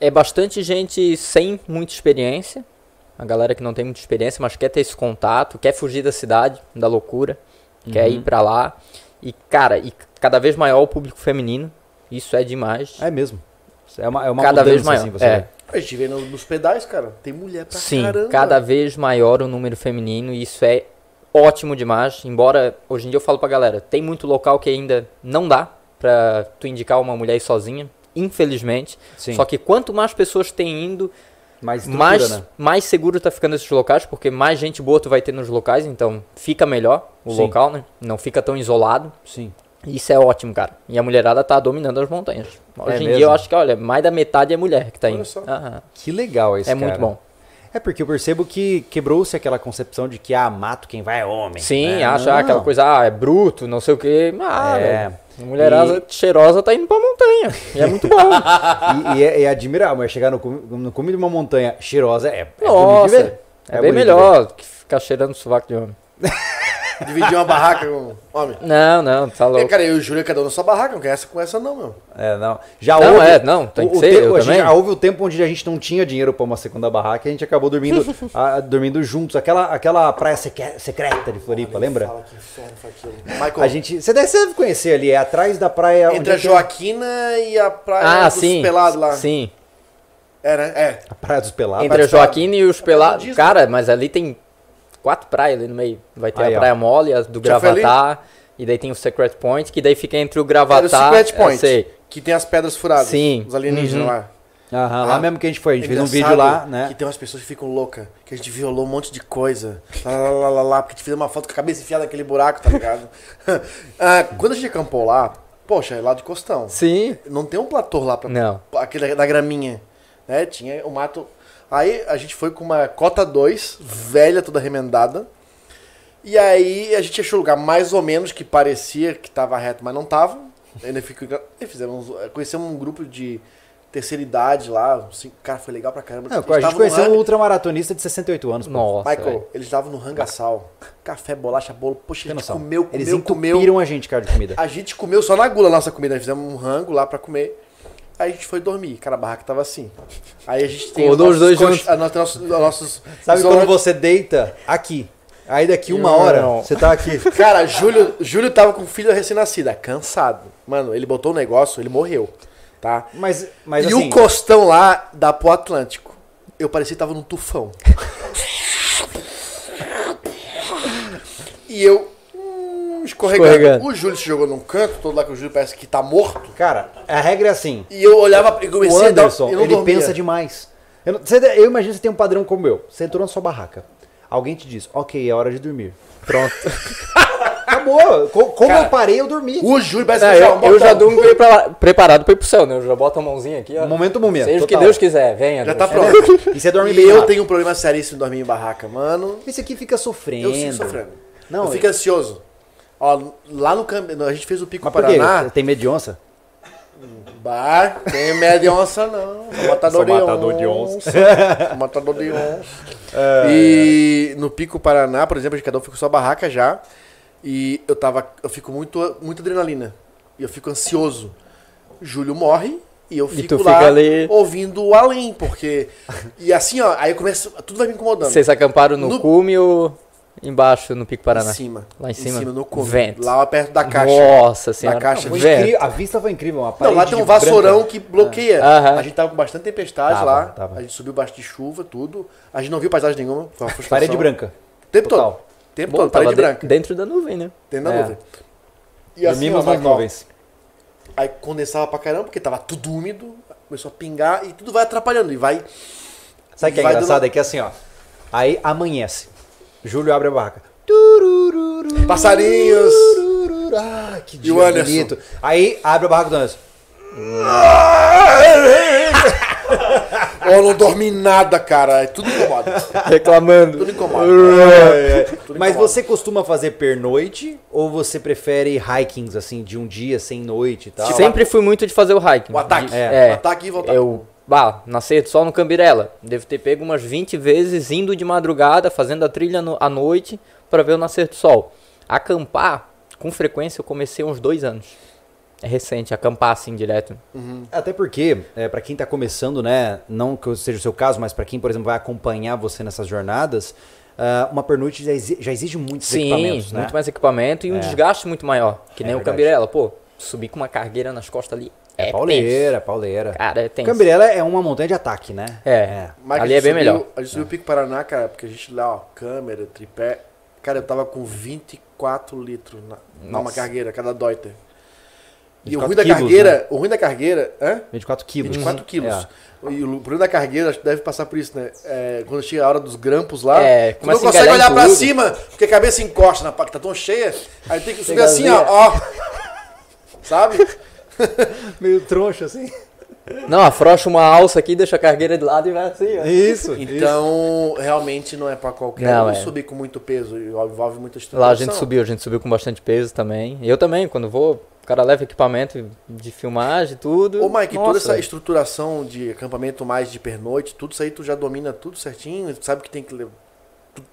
É bastante gente sem muita experiência. A galera que não tem muita experiência, mas quer ter esse contato, quer fugir da cidade, da loucura, uhum. quer ir pra lá. E, cara, e cada vez maior o público feminino. Isso é demais. É mesmo. É uma, é uma cada mudança, vez maior. Assim, você é. A gente vê nos pedais, cara. Tem mulher pra Sim, caramba. Sim, cada vez maior o número feminino. E isso é ótimo demais. Embora, hoje em dia eu falo pra galera, tem muito local que ainda não dá pra tu indicar uma mulher sozinha. Infelizmente. Sim. Só que quanto mais pessoas tem indo... Mais, mais, né? mais seguro tá ficando esses locais, porque mais gente boa tu vai ter nos locais, então fica melhor o Sim. local, né? Não fica tão isolado. Sim. Isso é ótimo, cara. E a mulherada tá dominando as montanhas. Hoje é em mesmo? dia eu acho que, olha, mais da metade é mulher que tá indo. Olha só. Aham. Que legal esse é cara. É muito bom. É porque eu percebo que quebrou-se aquela concepção de que, ah, mato quem vai é homem. Sim, né? acha não. aquela coisa, ah, é bruto, não sei o quê. Ah, é... Velho. Mulherada e... cheirosa tá indo pra montanha. E é muito bom. e, e é, é admirável. Mas chegar no cume, no cume de uma montanha cheirosa é, é Nossa, bonito de ver. É, é bem melhor do que ficar cheirando sovaco de homem. Dividir uma barraca com homem. Não, não, tá louco. É, cara, eu e o Júlio cada um na sua barraca. Não quer essa com essa não, meu. É, não. Já não, houve, é, não. Tem que o, ser, tempo, eu a também. Já houve o tempo onde a gente não tinha dinheiro pra uma segunda barraca e a gente acabou dormindo, a, dormindo juntos. Aquela, aquela praia seque, secreta de Floripa, Olha, lembra? Fala que inferno, fala que... Michael, a gente, você deve conhecer ali, é atrás da praia... Entre onde a Joaquina tem... e a praia ah, dos sim, Pelados lá. sim. É, né? É. A praia dos Pelados. Entre a Joaquina e os Pelados. Cara, mas ali tem... Quatro praias ali no meio. Vai ter Aí, a Praia ó. Mole, a do Gravatá. E daí tem o Secret Point, que daí fica entre o Gravatar... Era o Secret Point, sei. Que tem as pedras furadas. Sim. Os alienígenas uhum. lá. Aham, lá ah, mesmo que a gente foi. A gente é fez um vídeo lá, né? Que tem umas pessoas que ficam loucas, que a gente violou um monte de coisa. Lá, lá, lá, lá, lá, porque a gente fez uma foto com a cabeça enfiada naquele buraco, tá ligado? ah, quando a gente acampou lá, poxa, é lá de Costão. Sim. Não tem um platô lá pra... Não. Aquele da graminha, né? Tinha o mato... Aí a gente foi com uma cota dois, velha, toda remendada. E aí a gente achou um lugar mais ou menos que parecia que tava reto, mas não tava. Ainda ficou... Fizemos, conhecemos um grupo de terceira idade lá. Assim, cara, foi legal pra caramba. Não, a gente conheceu um ultramaratonista de sessenta e oito anos. Nossa, Michael, véio. Eles estavam no rangaçal. Café, bolacha, bolo. Poxa, a gente comeu, comeu, eles comeu. Eles a gente, cara, de comida. A gente comeu só na gula a nossa comida. Nós fizemos um rango lá pra comer. Aí a gente foi dormir, cara, a barraca tava assim. Aí a gente tem os dois juntos. A nossa, nossos, nossos Sabe isolantes. Quando você deita? Aqui. Aí daqui uma não, hora, não. Você tá aqui. Cara, Júlio, Júlio tava com o filho recém-nascida, cansado. Mano, ele botou um negócio, ele morreu, tá? Mas, mas e assim, o Costão lá dá pro Atlântico. Eu parecia que tava num tufão. E eu... escorregando. O Júlio se jogou num canto, todo lá que o Júlio parece que tá morto. Cara, a regra é assim. E eu olhava e comecei a dar... O Anderson, ele dormia. Pensa demais. Eu, não, você, eu imagino que você tem um padrão como eu. Você entrou na sua barraca. Alguém te diz, ok, é hora de dormir. Pronto. Acabou. Como, cara, eu parei, eu dormi. O Júlio parece não, que eu, eu, eu já durmo pra, preparado pra ir pro céu, né? Eu já boto a mãozinha aqui, ó. Momento, momento. Seja o que Deus quiser, venha. Já tá pronto. E você dorme e bem eu rápido. Tenho um problema seríssimo em dormir em barraca, mano. Esse aqui fica sofrendo. Eu fico sofrendo. Não, eu, eu fico ansioso. Ó, lá no Cambirela, a gente fez o Pico Paraná. Tem medo de onça? Bah, tem medo de onça não. Sou matador, Sou de, matador onça. de onça. Sou matador de onça. É. E no Pico Paraná, por exemplo, a gente cada um ficou só barraca já. E eu tava, eu fico muito, muito adrenalina. E eu fico ansioso. Júlio morre e eu fico e lá ali... ouvindo o além, porque... E assim, ó, aí eu começo, tudo vai me incomodando. Vocês acamparam no, no... cume ou... Embaixo, no Pico Paraná. Em cima. Lá em cima. Em cima no Kombi. Vento. Lá perto da caixa. Nossa senhora. Da caixa. Não, incrível, a vista foi incrível. Uma parede não, lá tem um vassourão branca. Que bloqueia. Ah, a gente tava com bastante tempestade tava, lá. Tava. A gente subiu baixo de chuva, tudo. A gente não viu paisagem nenhuma. Foi uma frustração. Parede branca. Tempo Total. todo. Tempo Bom, todo. Parede de, branca. Dentro da nuvem, né? Dentro da é. nuvem. E assim, ó, nas nuvens. Aí condensava pra caramba, porque tava tudo úmido. Começou a pingar e tudo vai atrapalhando. E vai... Sabe o que é engraçado? É que assim, ó. Aí amanhece. Júlio abre a barraca. Passarinhos. Ah, que dia bonito. Aí abre a barraca do Anderson. Eu não dormi nada, cara. É tudo incomoda. Reclamando. Tudo incomoda. Mas você costuma fazer pernoite ou você prefere hikings, assim, de um dia sem noite e tal? Sempre fui muito de fazer o hiking. O ataque. É. O ataque e voltar. Eu... Bah, nasci só no Cambirela. Devo ter pego umas vinte vezes indo de madrugada, fazendo a trilha no, à noite para ver o nascer do sol. Acampar, com frequência, eu comecei há uns dois anos. É recente, acampar assim, direto. Uhum. Até porque, é, para quem tá começando, né, não que seja o seu caso, mas para quem, por exemplo, vai acompanhar você nessas jornadas, uh, uma pernoite já exige, já exige muitos Sim, equipamentos, né? muito mais equipamento e um é. desgaste muito maior, que nem é o verdade. Cambirela. Pô, subir com uma cargueira nas costas ali... É, é pauleira, tenso. pauleira. Cara, é tenso. Cambirela é uma montanha de ataque, né? É, é. Mas ali é bem subiu, melhor. A gente subiu o Pico Paraná, cara, porque a gente lá, ó, câmera, tripé. Cara, eu tava com vinte e quatro litros na, numa cargueira, cada Deuter. E o ruim da cargueira, né? o ruim da cargueira, hã? vinte e quatro quilos. vinte e quatro quilos. É. E o problema da cargueira, acho que deve passar por isso, né? É, quando chega a hora dos grampos lá, é, tu não consegue olhar pra cima, porque a cabeça encosta na pá, que tá tão cheia, aí tem que subir assim, ó, ó. Sabe? Meio troncho, assim. Não, afrouxa uma alça aqui, deixa a cargueira de lado e vai assim, ó. Isso. Então, isso. realmente não é pra qualquer um é. subir com muito peso, envolve muita estruturação. Lá a gente subiu, a gente subiu com bastante peso também. Eu também, quando vou, o cara leva equipamento de filmagem e tudo. Ô, Mike, Nossa. toda essa estruturação de acampamento mais de pernoite, tudo isso aí tu já domina tudo certinho, tu sabe que tem que levar.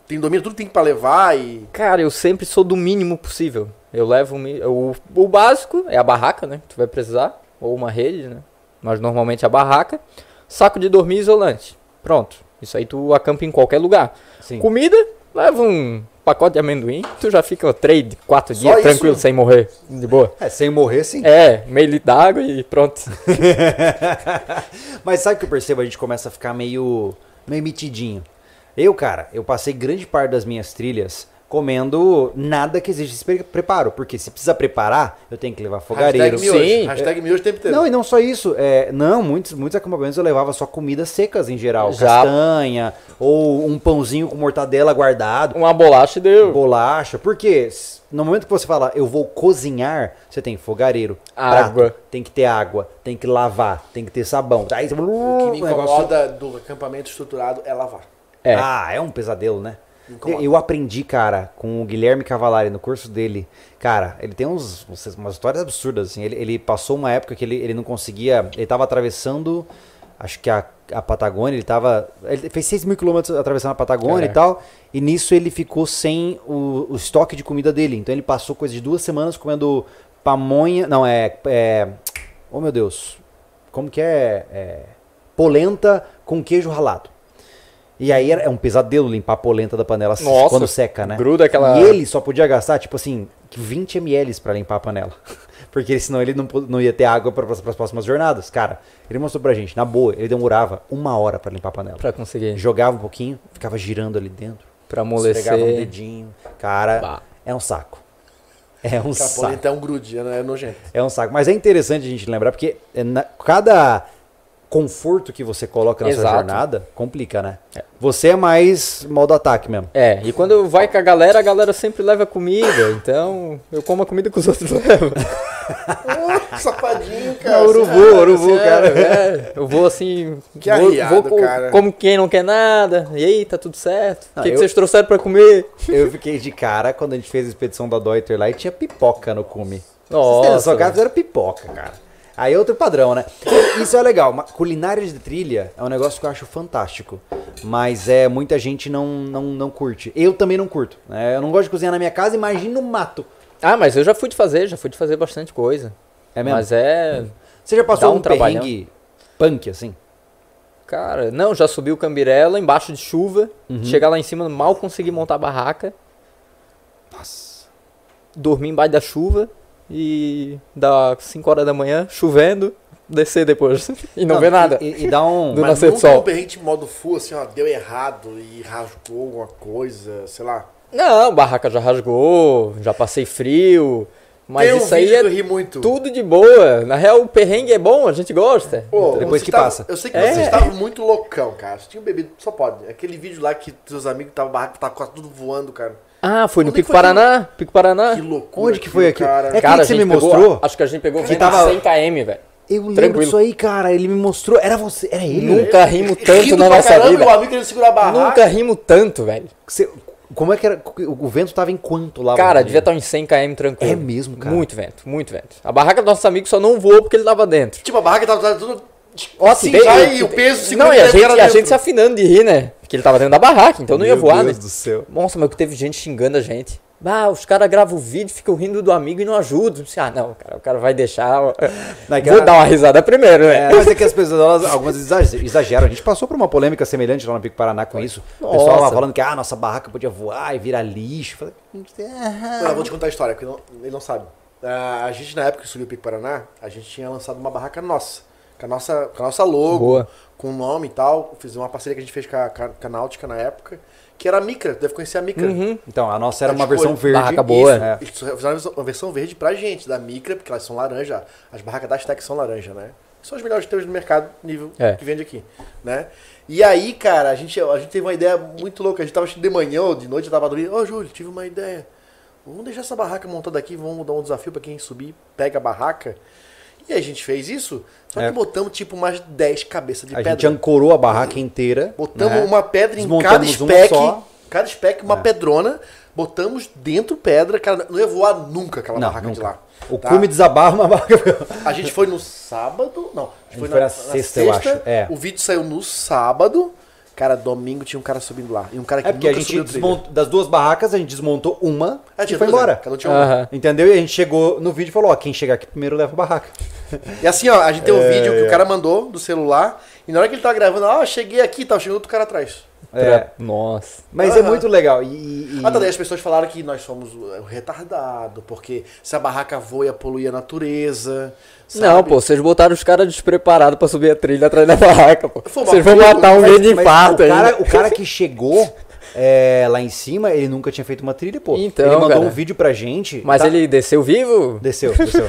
Tem domínio, tudo tem pra levar e... Cara, eu sempre sou do mínimo possível. Eu levo o, o básico, é a barraca, né? Tu vai precisar, ou uma rede, né? Mas normalmente a barraca. Saco de dormir e isolante. Pronto. Isso aí tu acampa em qualquer lugar. Sim. Comida, leva um pacote de amendoim, tu já fica três, quatro dias tranquilo, sem morrer. De boa. É, sem morrer, sim. É, meio litro d'água e pronto. Mas sabe o que eu percebo? A gente começa a ficar meio, meio mitidinho. Eu, cara, eu passei grande parte das minhas trilhas comendo nada que exige preparo, porque se precisa preparar, eu tenho que levar fogareiro. Hashtag miojo, sim. Hashtag miojo o tempo inteiro. Não, e não só isso. É, não, muitos, muitos acampamentos eu levava só comidas secas em geral. Já. Castanha, ou um pãozinho com mortadela guardado. Uma bolacha deu. Bolacha. Por quê? No momento que você fala, eu vou cozinhar, você tem fogareiro, água, prato, tem que ter água, tem que lavar, tem que ter sabão. Aí, blum, o que me incomoda do acampamento estruturado é lavar. É. Ah, é um pesadelo, né? Eu aprendi, cara, com o Guilherme Cavalari no curso dele. Cara, ele tem uns, umas histórias absurdas, assim. Ele, ele passou uma época que ele, ele não conseguia... Ele tava atravessando, acho que a, a Patagônia, ele tava... Ele fez seis mil quilômetros atravessando a Patagônia, é, e tal. E nisso ele ficou sem o, o estoque de comida dele. Então ele passou coisa de duas semanas comendo pamonha... Não, é... é oh, meu Deus. Como que é? É polenta com queijo ralado. E aí é um pesadelo limpar a polenta da panela. Nossa, quando seca, né? Gruda aquela... E ele só podia gastar, tipo assim, vinte mililitros pra limpar a panela. Porque senão ele não, não ia ter água para as próximas jornadas. Cara, ele mostrou pra gente, na boa, ele demorava uma hora pra limpar a panela. Pra conseguir. Jogava um pouquinho, ficava girando ali dentro. Pra amolecer. Pegava um dedinho. Cara, bah, é um saco. É um saco. A polenta é um grudinho, né? É nojento. É um saco. Mas é interessante a gente lembrar, porque na, cada... conforto que você coloca na, exato, sua jornada, complica, né? É. Você é mais modo ataque mesmo. É, e quando vai com a galera, a galera sempre leva comida, então eu como a comida que os outros levam. Oh, sapadinho, cara. Não, urubu, urubu, é, cara. É, eu vou assim, que vou, arriado, vou com, cara, como quem não quer nada, e aí, tá tudo certo. O que, que vocês trouxeram pra comer? Eu fiquei de cara quando a gente fez a expedição da Deuter lá e tinha pipoca no cume. Nossa. Só caras fizeram pipoca, cara. Aí é outro padrão, né? Isso é legal. Culinária de trilha é um negócio que eu acho fantástico. Mas é, muita gente não, não, não curte. Eu também não curto, né? Eu não gosto de cozinhar na minha casa, imagina o mato. Ah, mas eu já fui de fazer, já fui de fazer bastante coisa. É mesmo? Mas é... Você já passou um, um perrengue punk, assim? Cara, não, já subi o Cambirela embaixo de chuva. Uhum. Chegar lá em cima, mal consegui montar a barraca. Nossa. Dormi embaixo da chuva. E dá cinco horas da manhã, chovendo, descer depois. E não, não vê nada. E, e dá um... Do mas nascer do sol. Mas nunca perrengue modo full, assim, ó, deu errado e rasgou alguma coisa, sei lá. Não, barraca já rasgou, já passei frio. Mas tem isso um aí é ri muito, tudo de boa. Na real, o perrengue é bom, a gente gosta. Pô, depois que tava, passa. Eu sei que é, vocês estavam muito loucão, cara. Você tinha bebido, só pode. Aquele vídeo lá que seus amigos tava barraca, tava quase tudo voando, cara. Ah, foi onde no Pico foi Paraná? Que... Pico Paraná? Que loucura. Onde que foi aqui? Cara, é, cara, que você me pegou, mostrou? Acho que a gente pegou cem quilômetros, velho. Eu lembro Tranquilo. Disso aí, cara. Ele me mostrou. Era você. Era ele. Nunca é, rimo tanto rindo na nossa caramba, vida. Meu amigo querendo segurar a barraca. Nunca rimo tanto, velho. Você... Como é que era? O vento tava em quanto lá? Cara, devia estar em cem quilômetros tranquilo. É mesmo, cara? Muito vento, muito vento. A barraca do nosso amigo só não voou porque ele tava dentro. Tipo, a barraca tava tudo... Nossa, assim, e eu, o peso... Não, e a gente, a gente se afinando de rir, né? Porque ele tava dentro da barraca, então não ia voar, né? Meu Deus do céu. Nossa, mas teve gente xingando a gente. Ah, os caras gravam o vídeo, ficam rindo do amigo e não ajudam. Ah, não, cara, o cara vai deixar... Naquela... Vou dar uma risada primeiro, né? É, mas é que as pessoas, elas, algumas exageram. A gente passou por uma polêmica semelhante lá no Pico Paraná com isso. Nossa. O pessoal lá falando que, ah, nossa barraca podia voar e virar lixo. Falei, ah. Não, eu vou te contar a história, porque ele não sabe. A gente, na época que subiu o Pico Paraná, a gente tinha lançado uma barraca nossa. Com a nossa, com a nossa logo, boa, com o nome e tal. Fiz uma parceria que a gente fez com a, com a Náutica na época, que era a Micra, deve conhecer a Micra. Uhum. Então, a nossa era a uma versão verde. Barraca boa. Isso, é. Isso, fizeram uma versão verde pra gente, da Micra, porque elas são laranja. As barracas da Hashtag são laranja, né? São as melhores telhas do mercado, nível é, que vende aqui, né? E aí, cara, a gente, a gente teve uma ideia muito louca. A gente tava de manhã ou de noite, eu tava dormindo. Ô, oh, Júlio, tive uma ideia. Vamos deixar essa barraca montada aqui, vamos dar um desafio pra quem subir, pega a barraca. E a gente fez isso, só que é, botamos tipo umas dez cabeças de a pedra. A gente ancorou a barraca inteira. Botamos, né, uma pedra em cada spec, um cada spec uma é, pedrona, botamos dentro pedra, cara, não ia voar nunca aquela não, barraca nunca, de lá. O tá? Cume desabarra uma barraca. A gente foi no sábado, não, a gente, a gente foi, foi na, na sexta, na sexta, eu acho. É. O vídeo saiu no sábado. Cara, domingo tinha um cara subindo lá. E um cara que é porque nunca a gente desmontou. Das duas barracas, a gente desmontou uma é, e foi embora. Cada um tinha uma. Uhum. Entendeu? E a gente chegou no vídeo e falou, ó, quem chegar aqui primeiro leva a barraca. E assim, ó, a gente tem um é, vídeo é. que o cara mandou do celular. E na hora que ele tava gravando, ó, cheguei aqui, tá chegando outro cara atrás. É. Nossa. Mas uhum, é muito legal. E, e... Ah, tá, daí as pessoas falaram que nós somos o retardado, porque se a barraca voa, ia poluir a natureza... Sabe? Não, pô, vocês botaram os caras despreparados pra subir a trilha atrás da barraca, pô. Vocês vão matar um grande infarto aí. O cara que chegou, é, lá em cima, ele nunca tinha feito uma trilha, pô. Então, ele mandou cara, um vídeo pra gente. Mas tá... ele desceu vivo? Desceu, desceu.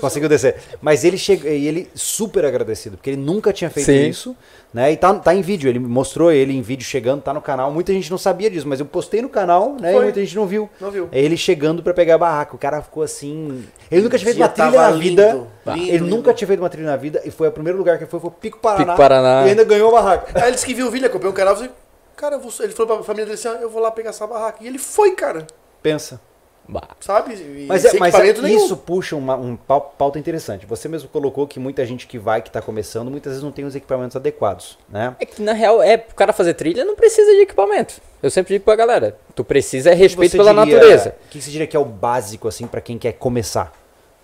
Conseguiu descer. Mas ele chegou, e ele super agradecido, porque ele nunca tinha feito Sim. isso, né? E tá, tá em vídeo, ele mostrou ele em vídeo chegando, tá no canal. Muita gente não sabia disso, mas eu postei no canal, né? Foi. E muita gente não viu. Não viu. É ele chegando pra pegar a barraca. O cara ficou assim... Ele nunca tinha feito uma trilha na vida. Lindo, ele lindo, nunca lindo. tinha feito uma trilha na vida. E foi o primeiro lugar que foi, foi o Pico Paraná. Pico Paraná. E ainda ganhou a barraca. Aí ele disse que viu o vídeo, comprei um canal e falei, cara, eu vou... ele falou pra família dele assim, ah, eu vou lá pegar essa barraca. E ele foi, cara. Pensa. Bah. Sabe? E mas é, mas é, isso puxa uma um pauta interessante. Você mesmo colocou que muita gente que vai, que tá começando, muitas vezes não tem os equipamentos adequados, né? É que na real, é, pro cara fazer trilha não precisa de equipamento. Eu sempre digo pra galera, tu precisa é respeito pela diria, natureza. O que você diria que é o básico, assim, pra quem quer começar?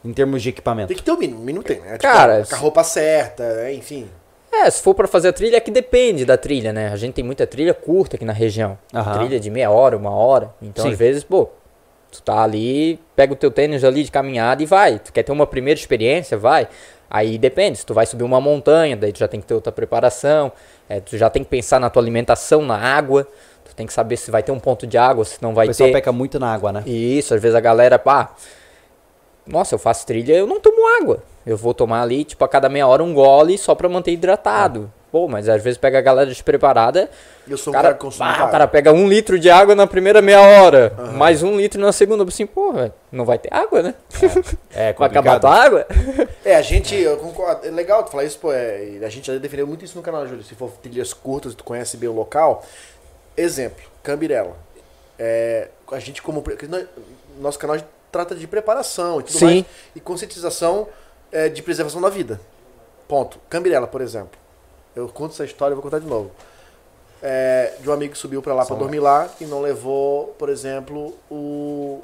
Em termos de equipamento. Tem que ter o mínimo, o mínimo tem, né? Cara, tipo, com a roupa certa, enfim. É, se for pra fazer a trilha, é que depende da trilha, né? A gente tem muita trilha curta aqui na região. Aham. Trilha de meia hora, uma hora. Então, Sim. às vezes, pô, tu tá ali, pega o teu tênis ali de caminhada e vai. Tu quer ter uma primeira experiência, vai. Aí depende, se tu vai subir uma montanha, daí tu já tem que ter outra preparação, é, tu já tem que pensar na tua alimentação, na água. Tu tem que saber se vai ter um ponto de água, se não vai ter. O pessoal peca muito na água, né? Isso, às vezes a galera, pá... Nossa, eu faço trilha, eu não tomo água. Eu vou tomar ali, tipo, a cada meia hora um gole só pra manter hidratado. Ah. Pô, mas às vezes pega a galera despreparada. Eu sou o cara, um cara que consome bah, água. O cara pega um litro de água na primeira meia hora. Uhum. Mais um litro na segunda. Assim, pô, velho, não vai ter água, né? É, é vai acabar a tua água? É, a gente, eu concordo. É legal tu falar isso, pô. É, a gente já defendeu muito isso no canal, Júlio. Se for trilhas curtas, tu conhece bem o local. Exemplo, Cambirela. É, a gente como... Nosso canal... trata de preparação e tudo Sim. mais, e conscientização é, de preservação da vida. Ponto. Cambirela, por exemplo. Eu conto essa história, eu vou contar de novo. É, de um amigo que subiu pra lá São pra dormir lá. lá e não levou, por exemplo, o,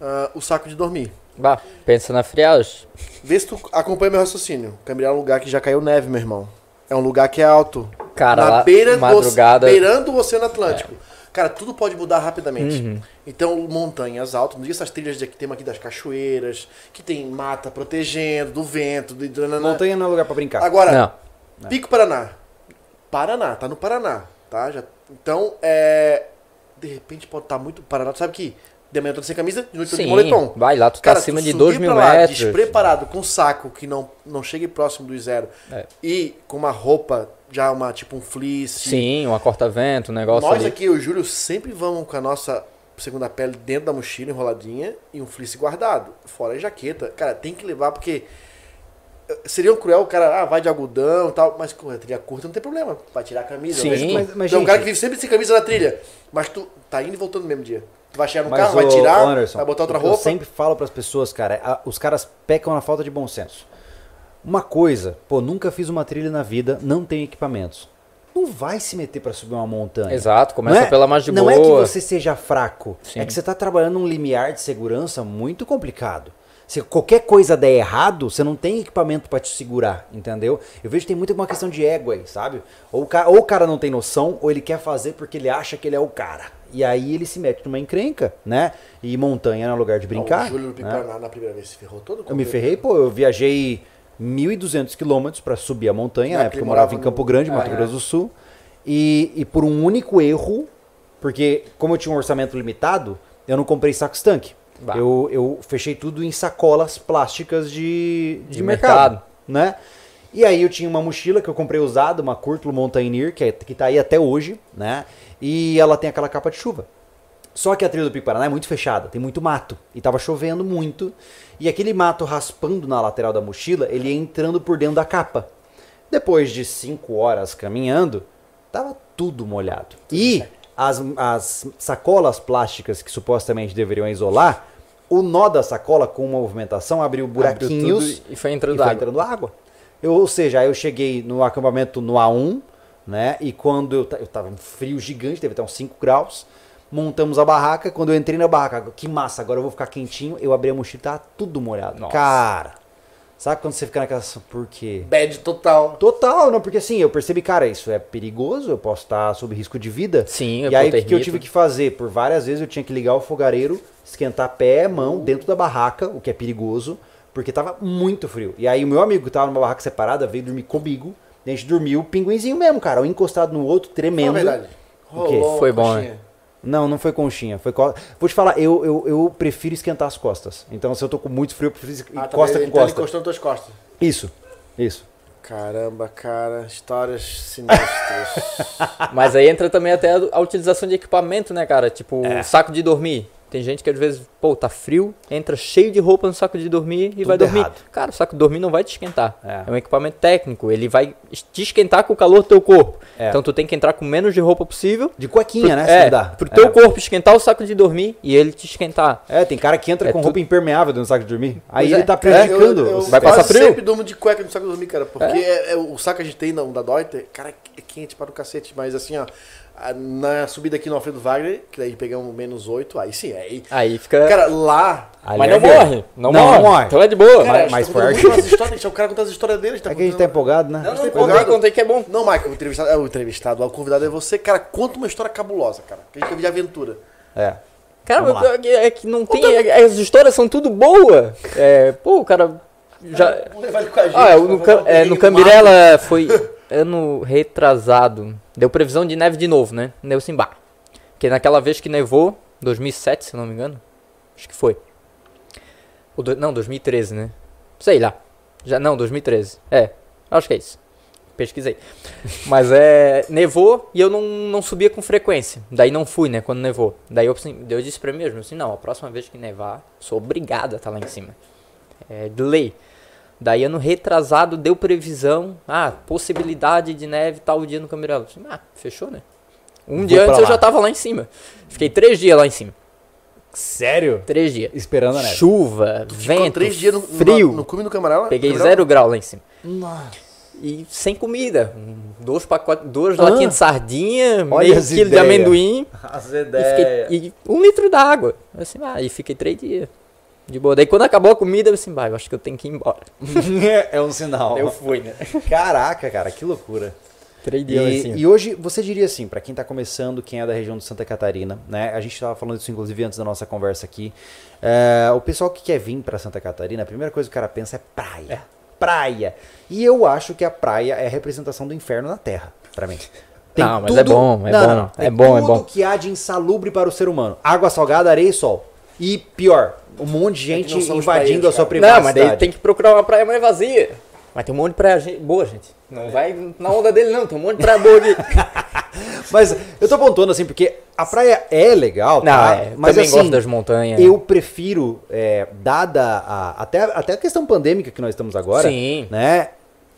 uh, o saco de dormir. Bah, pensa na friagem. Vê se tu acompanha meu raciocínio. Cambirela é um lugar que já caiu neve, meu irmão. É um lugar que é alto. Cara, na lá, beira madrugada... do, beirando o Oceano Atlântico. É. Cara, tudo pode mudar rapidamente. Uhum. Então, montanhas altas, não diga essas trilhas que tem aqui das cachoeiras, que tem mata protegendo, do vento, do... Montanha não é lugar pra brincar. Agora, não. Pico Paraná. Paraná, tá no Paraná, tá? Já... Então, é... de repente pode estar muito... Paraná, tu sabe que de manhã eu tô sem camisa, de noite eu tô de moletom. Vai lá, tu tá Cara, acima tu de dois mil lá, metros. Despreparado, com um saco que não, não chegue próximo do zero. É. E com uma roupa... Já uma, tipo um fleece. Sim, uma corta-vento, um negócio Nós ali. Aqui, eu e o Júlio, sempre vamos com a nossa segunda pele dentro da mochila, enroladinha, e um fleece guardado. Fora a jaqueta. Cara, tem que levar, porque seria um cruel o cara, ah, vai de algodão e tal, mas com a trilha curta não tem problema. Vai tirar a camisa. Sim, vejo, mas, mas então, gente... um cara que vive sempre sem camisa na trilha, mas tu tá indo e voltando no mesmo dia. Tu vai chegar no mas carro, o, vai tirar, Anderson, vai botar outra roupa. Eu sempre falo pras pessoas, cara, a, os caras pecam na falta de bom senso. Uma coisa, pô, nunca fiz uma trilha na vida, não tenho equipamentos. Não vai se meter pra subir uma montanha. Exato, começa é, pela mais de boa. Não é que você seja fraco, Sim. é que você tá trabalhando um limiar de segurança muito complicado. Se qualquer coisa der errado, você não tem equipamento pra te segurar, entendeu? Eu vejo que tem muito uma questão de ego aí, sabe? Ou o, cara, ou o cara não tem noção, ou ele quer fazer porque ele acha que ele é o cara. E aí ele se mete numa encrenca, né? E montanha não é lugar de brincar. Não, o Júlio no Pico Paraná, na primeira vez se ferrou todo. Eu me ferrei, pô, eu viajei... mil e duzentos quilômetros para subir a montanha, na época eu morava em Campo Grande, Mato Grosso do Sul, e, e por um único erro, porque como eu tinha um orçamento limitado, eu não comprei sacos tanque. Eu, eu fechei tudo em sacolas plásticas de, de, de mercado, mercado, né? E aí eu tinha uma mochila que eu comprei usada, uma Curtlo Mountaineer, que, é, que tá aí até hoje, né? E ela tem aquela capa de chuva. Só que a trilha do Pico Paraná é muito fechada, tem muito mato, e tava chovendo muito, e aquele mato raspando na lateral da mochila, ele ia entrando por dentro da capa. Depois de cinco horas caminhando, tava tudo molhado. E as, as sacolas plásticas que supostamente deveriam isolar, o nó da sacola com uma movimentação abriu buraquinhos abriu e foi entrando, e foi entrando água. água. Eu, ou seja, aí eu cheguei no acampamento no A um, né, e quando eu, eu tava um frio gigante, deve estar uns cinco graus, montamos a barraca, quando eu entrei na barraca, que massa, agora eu vou ficar quentinho, eu abri a mochila, tá tudo molhado. Nossa. Cara, sabe quando você fica naquela... Por quê? Bad total. Total, não, porque assim, eu percebi, cara, isso é perigoso, eu posso estar sob risco de vida. Sim, eu E aí o que eu tive que fazer? Por várias vezes eu tinha que ligar o fogareiro, esquentar pé, mão, dentro da barraca, o que é perigoso, porque tava muito frio. E aí o meu amigo que tava numa barraca separada, veio dormir comigo, a gente dormiu pinguinzinho mesmo, cara, um encostado no outro, tremendo. É verdade. Rolou. Foi bom, né? Não, não foi conchinha. Foi co... Vou te falar, eu, eu, eu prefiro esquentar as costas. Então, se eu tô com muito frio, eu prefiro ah, costa tá com então costa. Então ele encostou nas tuas costas. Isso, isso. Caramba, cara, histórias sinistras. Mas aí entra também até a utilização de equipamento, né, cara? Tipo, é. saco de dormir. Tem gente que às vezes, pô, tá frio, entra cheio de roupa no saco de dormir e tudo vai dormir. Errado. Cara, o saco de dormir não vai te esquentar. É. É um equipamento técnico, ele vai te esquentar com o calor do teu corpo. É. Então tu tem que entrar com menos de roupa possível. De cuequinha, pro, né? É, dá. Pro teu é. corpo esquentar o saco de dormir e ele te esquentar. É, tem cara que entra é, com tu... roupa impermeável no saco de dormir. Aí pois ele é. tá prejudicando. Eu, eu, eu vai passar frio. Eu sempre durmo de cueca no saco de dormir, cara, porque é. É, é, o saco a gente tem da Deuter, cara, é quente para o cacete, mas assim, ó. Na subida aqui no Alfredo Wagner, que daí pegamos menos oito, aí sim, aí... Aí fica... Cara, lá... Ali mas não morre, não, não morre. morre. Então é de boa. Cara, mas tá forte. O cara conta as histórias dele. Tá é que a gente tá empolgado, né? Não, não, contei, contei que é bom. Não, Michael, o entrevistado, é o entrevistado, o convidado é você. Cara, conta uma história cabulosa, cara. Que a gente teve de aventura. É. Cara, é que não tem... É, as histórias são tudo boas. É, pô, cara... Já... Vamos levar ele com a gente. Ah, no, ca... é, no Cambirela foi... Ano retrasado, deu previsão de neve de novo, né? Deu Simbá. Porque naquela vez que nevou, dois mil e sete, se não me engano, acho que foi. Ou do... Não, dois mil e treze, né? Sei lá. Já, não, dois mil e treze. É, acho que é isso. Pesquisei. Mas é, nevou e eu não, não subia com frequência. Daí não fui, né, quando nevou. Daí eu, eu disse pra mim mesmo, assim, não, a próxima vez que nevar, sou obrigado a estar lá em cima. É de lei. Daí ano retrasado deu previsão, ah, possibilidade de neve tal dia no Cambirela. Ah, fechou, né? Um Vou dia antes lá. eu já tava lá em cima. Fiquei três dias lá em cima. Sério? Três dias. Esperando a neve. Chuva, tu vento, três dias no, frio. No, no cume do Cambirela? Peguei Cambirela? zero grau lá em cima. Nossa. E sem comida. Dois pacotes, duas ah, latinhas de sardinha, meio quilo de amendoim. As ideias. E, fiquei, e um litro d'água. Assim, ah, e fiquei três dias. De boa. Daí quando acabou a comida, eu disse, bah, eu acho que eu tenho que ir embora. É um sinal. Eu fui, né? Caraca, cara, que loucura. Três dias e, assim. E hoje, você diria assim, pra quem tá começando, quem é da região de Santa Catarina, né? A gente tava falando isso, inclusive, antes da nossa conversa aqui. É, o pessoal que quer vir pra Santa Catarina, a primeira coisa que o cara pensa é praia. É. Praia. E eu acho que a praia é a representação do inferno na Terra, pra mim. Tem não, mas tudo... é bom, é não, bom. Não. É bom, é bom. Tudo que há de insalubre para o ser humano. Água salgada, areia e sol. E pior, um monte de gente é invadindo a sua privacidade. Não, mas daí tem que procurar uma praia mais vazia. Mas tem um monte de praia boa, gente. Não é. vai na onda dele, não. Tem um monte de praia boa ali. Mas eu tô apontando assim, porque a praia é legal, não, tá? É, mas também assim, gosto das montanhas. Eu prefiro, é, dada a, até, até a questão pandêmica que nós estamos agora, sim, né?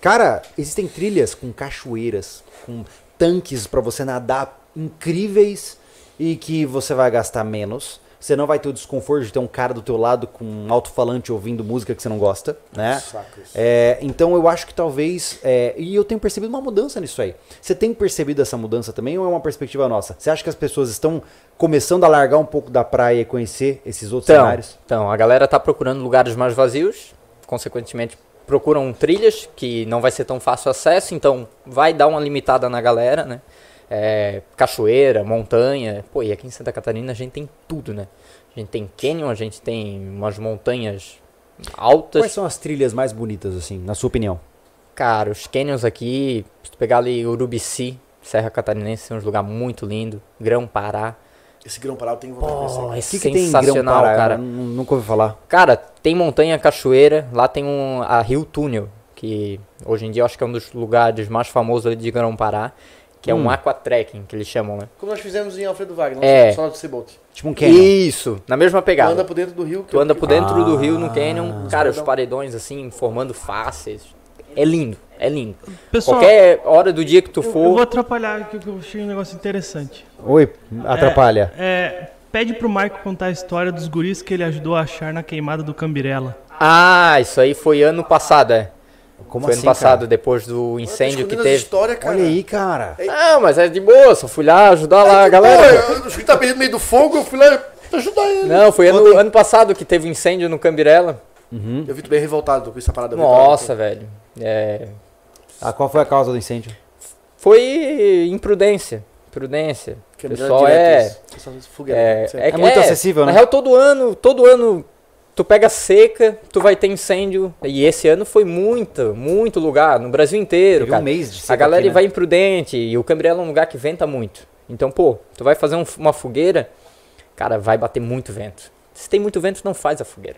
Cara, existem trilhas com cachoeiras, com tanques pra você nadar incríveis e que você vai gastar menos. Você não vai ter o desconforto de ter um cara do teu lado com um alto-falante ouvindo música que você não gosta, né? É, então eu acho que talvez... É, e eu tenho percebido uma mudança nisso aí. Você tem percebido essa mudança também ou é uma perspectiva nossa? Você acha que as pessoas estão começando a largar um pouco da praia e conhecer esses outros então, cenários? Então, a galera tá procurando lugares mais vazios, consequentemente procuram trilhas que não vai ser tão fácil acesso, então vai dar uma limitada na galera, né? É, cachoeira, montanha, pô, e aqui em Santa Catarina a gente tem tudo, né? A gente tem cânion, a gente tem umas montanhas altas. Quais são as trilhas mais bonitas, assim, na sua opinião? Cara, os cânions aqui, se tu pegar ali Urubici, Serra Catarinense, é um lugar muito lindo, Grão-Pará. Esse Grão-Pará eu tenho vontade de conhecer. É que que tem sensacional, cara. Eu nunca ouvi falar. Cara, tem montanha, cachoeira, lá tem um, a Rio Túnel, que hoje em dia eu acho que é um dos lugares mais famosos ali de Grão-Pará. Que hum. é um aquatrekking, que eles chamam, né? Como nós fizemos em Alfredo Wagner, é. só do Cebolt. Tipo um cânion. Isso, na mesma pegada. Tu anda por dentro do rio. Tu anda por dentro ah, do rio no cânion. Cara, os paredões assim, formando faces. É lindo, é lindo. Pessoal, qualquer hora do dia que tu for... Eu, eu vou atrapalhar, que eu achei um negócio interessante. Oi, atrapalha. É, é, pede pro Michael contar a história dos guris que ele ajudou a achar na queimada do Cambirela. Ah, isso aí foi ano passado, é. Como foi assim, ano passado, cara? Depois do incêndio que teve. História, cara. Olha aí, cara. Não, mas é de boa, só fui lá ajudar é lá a galera. O que tá perdendo no meio do fogo, eu fui lá ajudar ele. Não, foi ano, ano passado que teve um incêndio no Cambirela. Uhum. Eu vi tu bem revoltado com essa parada. Nossa, velho. É... Ah, qual foi a causa do incêndio? Foi imprudência. Imprudência. O pessoal é... É, é, é muito é, acessível, né? Na real, todo ano, todo ano... Tu pega seca, tu vai ter incêndio. E esse ano foi muito, muito lugar, no Brasil inteiro, cara. Um mês de seca. A galera aqui, né? Vai imprudente e o Cambirela é um lugar que venta muito. Então, pô, tu vai fazer um, uma fogueira, cara, vai bater muito vento. Se tem muito vento, não faz a fogueira.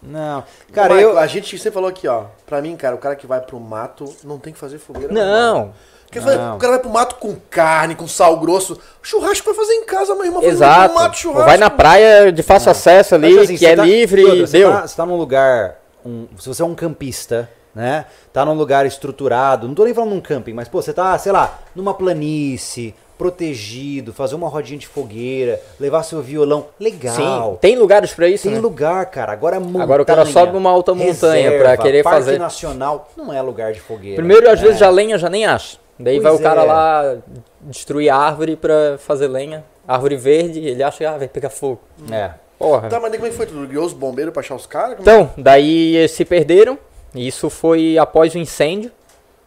Não, cara, Michael, eu... a gente sempre falou aqui, ó, pra mim, cara, o cara que vai pro mato não tem que fazer fogueira. Não. Porque não. O cara vai pro mato com carne, com sal grosso, churrasco vai fazer em casa, meu irmão. Exato. Mato, churrasco. Vai na praia de fácil não. acesso ali, assim, que é tá, livre e deu. Tá, você tá num lugar, um, se você é um campista, né, tá num lugar estruturado, não tô nem falando num camping, mas pô, você tá, sei lá, numa planície... protegido, fazer uma rodinha de fogueira, levar seu violão, legal. Sim, tem lugares pra isso, Tem né? lugar, cara. Agora montanha. Agora o cara sobe numa alta montanha reserva, pra querer Parque fazer. Parque Nacional não é lugar de fogueira. Primeiro, né? Às vezes, já lenha já nem acha. Daí pois vai o cara é. lá destruir a árvore pra fazer lenha. Árvore verde, ele acha que ah, vai pegar fogo. Hum. É. Porra. Tá, mas como é que foi tudo? Guiou os bombeiros pra achar os caras? Como então, é? Daí eles se perderam. Isso foi após o incêndio.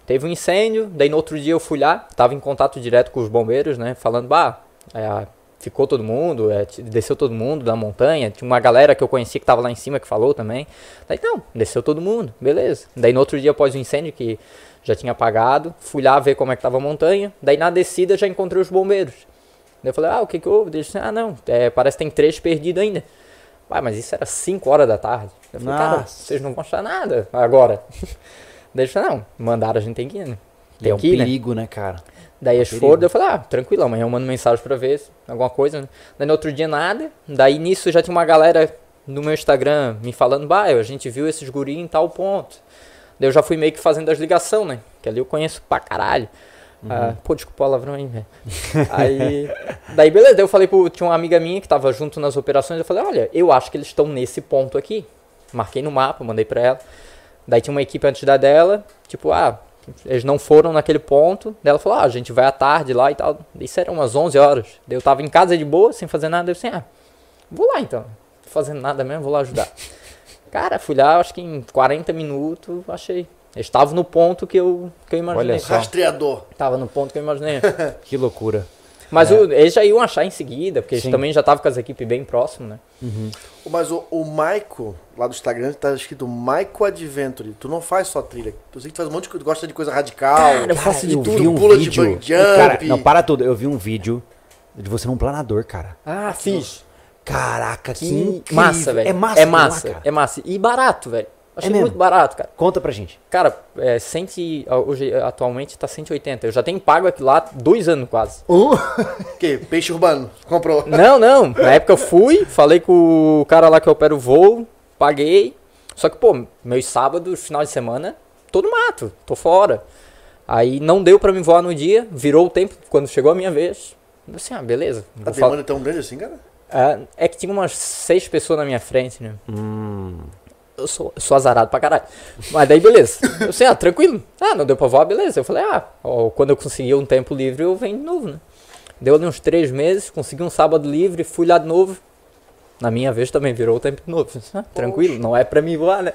Teve um incêndio, daí no outro dia eu fui lá, tava em contato direto com os bombeiros, né, falando, bah, é, ficou todo mundo, é, desceu todo mundo da montanha, tinha uma galera que eu conhecia que tava lá em cima que falou também, daí não, desceu todo mundo, beleza. Daí no outro dia após o incêndio, que já tinha apagado, fui lá ver como é que tava a montanha, daí na descida já encontrei os bombeiros. Daí eu falei, ah, o que que houve? Eles disseram, ah não, é, parece que tem três perdidos ainda. Ah, mas isso era cinco horas da tarde. Eu falei, cara, vocês não vão achar nada agora. Deixa não, mandaram, a gente tem que ir, né? Tem é um que ir, perigo, né, né cara? Daí é eles perigo. foram, eu falei, ah, tranquilo, amanhã eu mando mensagem pra ver alguma coisa, né? Daí no outro dia nada, daí nisso já tinha uma galera no meu Instagram me falando, bah, a gente viu esses guris em tal ponto. Daí eu já fui meio que fazendo as ligações, né? Que ali eu conheço pra caralho. Uhum. Ah, pô, desculpa o palavrão aí, velho. Aí, daí beleza, daí eu falei, pro, tinha uma amiga minha que tava junto nas operações, eu falei, olha, eu acho que eles estão nesse ponto aqui. Marquei no mapa, mandei pra ela. Daí tinha uma equipe antes da dela, tipo, ah, eles não foram naquele ponto. Daí ela falou, ah, a gente vai à tarde lá e tal. Isso era umas onze horas. Daí eu tava em casa de boa, sem fazer nada. Eu assim, ah, vou lá então. Não tô fazendo nada mesmo, vou lá ajudar. Cara, fui lá, acho que em quarenta minutos, achei. Eles estavam no ponto que eu, que eu imaginei. Olha só. Rastreador. Tava no ponto que eu imaginei. Que loucura. Mas é. o, eles já iam achar em seguida, porque Sim. eles também já estavam com as equipes bem próximas, né? Uhum. Mas o, o Michael, lá do Instagram, tá escrito Michael Adventure. Tu não faz só trilha. Tu sei que tu faz um monte de coisa, tu gosta de coisa radical. Cara, eu faço de tudo, um pula vídeo. de bang jump. Cara, não, para tudo. Eu vi um vídeo de você num planador, cara. Ah, fiz. Caraca, que, que incrível. Massa, velho. É massa. É massa, lá, é massa. E barato, velho. Achei é muito barato, cara. Conta pra gente. Cara, é, cento, hoje, atualmente tá cento e oitenta. Eu já tenho pago aqui lá dois anos quase. Uh, que? Peixe urbano. Comprou. Não, não. Na época eu fui, falei com o cara lá que opera o voo, paguei. Só que, pô, meus sábados, final de semana, tô no mato, tô fora. Aí não deu pra me voar no dia, virou o tempo quando chegou a minha vez. Eu assim, ah, beleza. A demanda é tão grande assim, cara? É, é que tinha umas seis pessoas na minha frente, né? Hum... Eu sou, eu sou azarado pra caralho. Mas daí, beleza. Eu assim, ah, tranquilo. Ah, não deu pra voar, beleza. Eu falei, ah, ó, quando eu conseguir um tempo livre, eu venho de novo, né? Deu ali uns três meses, consegui um sábado livre, fui lá de novo. Na minha vez também virou o tempo de novo. Ah, tranquilo, não é pra mim voar, né?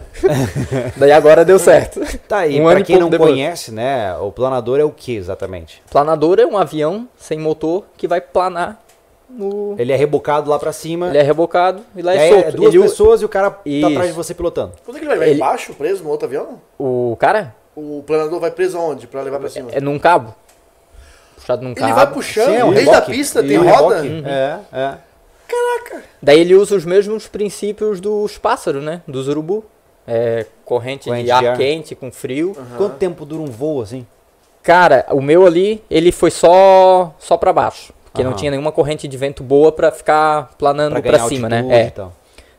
Daí agora deu certo. Tá aí, um pra quem não depois. conhece, né, o planador é o que exatamente? Planador é um avião sem motor que vai planar. No... Ele é rebocado lá pra cima. Ele é rebocado e lá é, é solto. É duas ele... pessoas e o cara Isso. tá atrás de você pilotando. Quando é que ele vai? Vai ele... embaixo, preso no outro avião? O cara? O planador vai preso aonde? Pra levar pra cima? É, é num cabo. Puxado num ele cabo. Ele vai puxando, Sim, é um desde a pista, e tem roda. Uhum. É, é. Caraca. Daí ele usa os mesmos princípios dos pássaros, né? Dos urubu. É, corrente, corrente de ar, ar quente com frio. Uhum. Quanto tempo dura um voo assim? Cara, o meu ali, ele foi só, só pra baixo. Porque uhum. não tinha nenhuma corrente de vento boa pra ficar planando pra, pra cima, né? É. Então.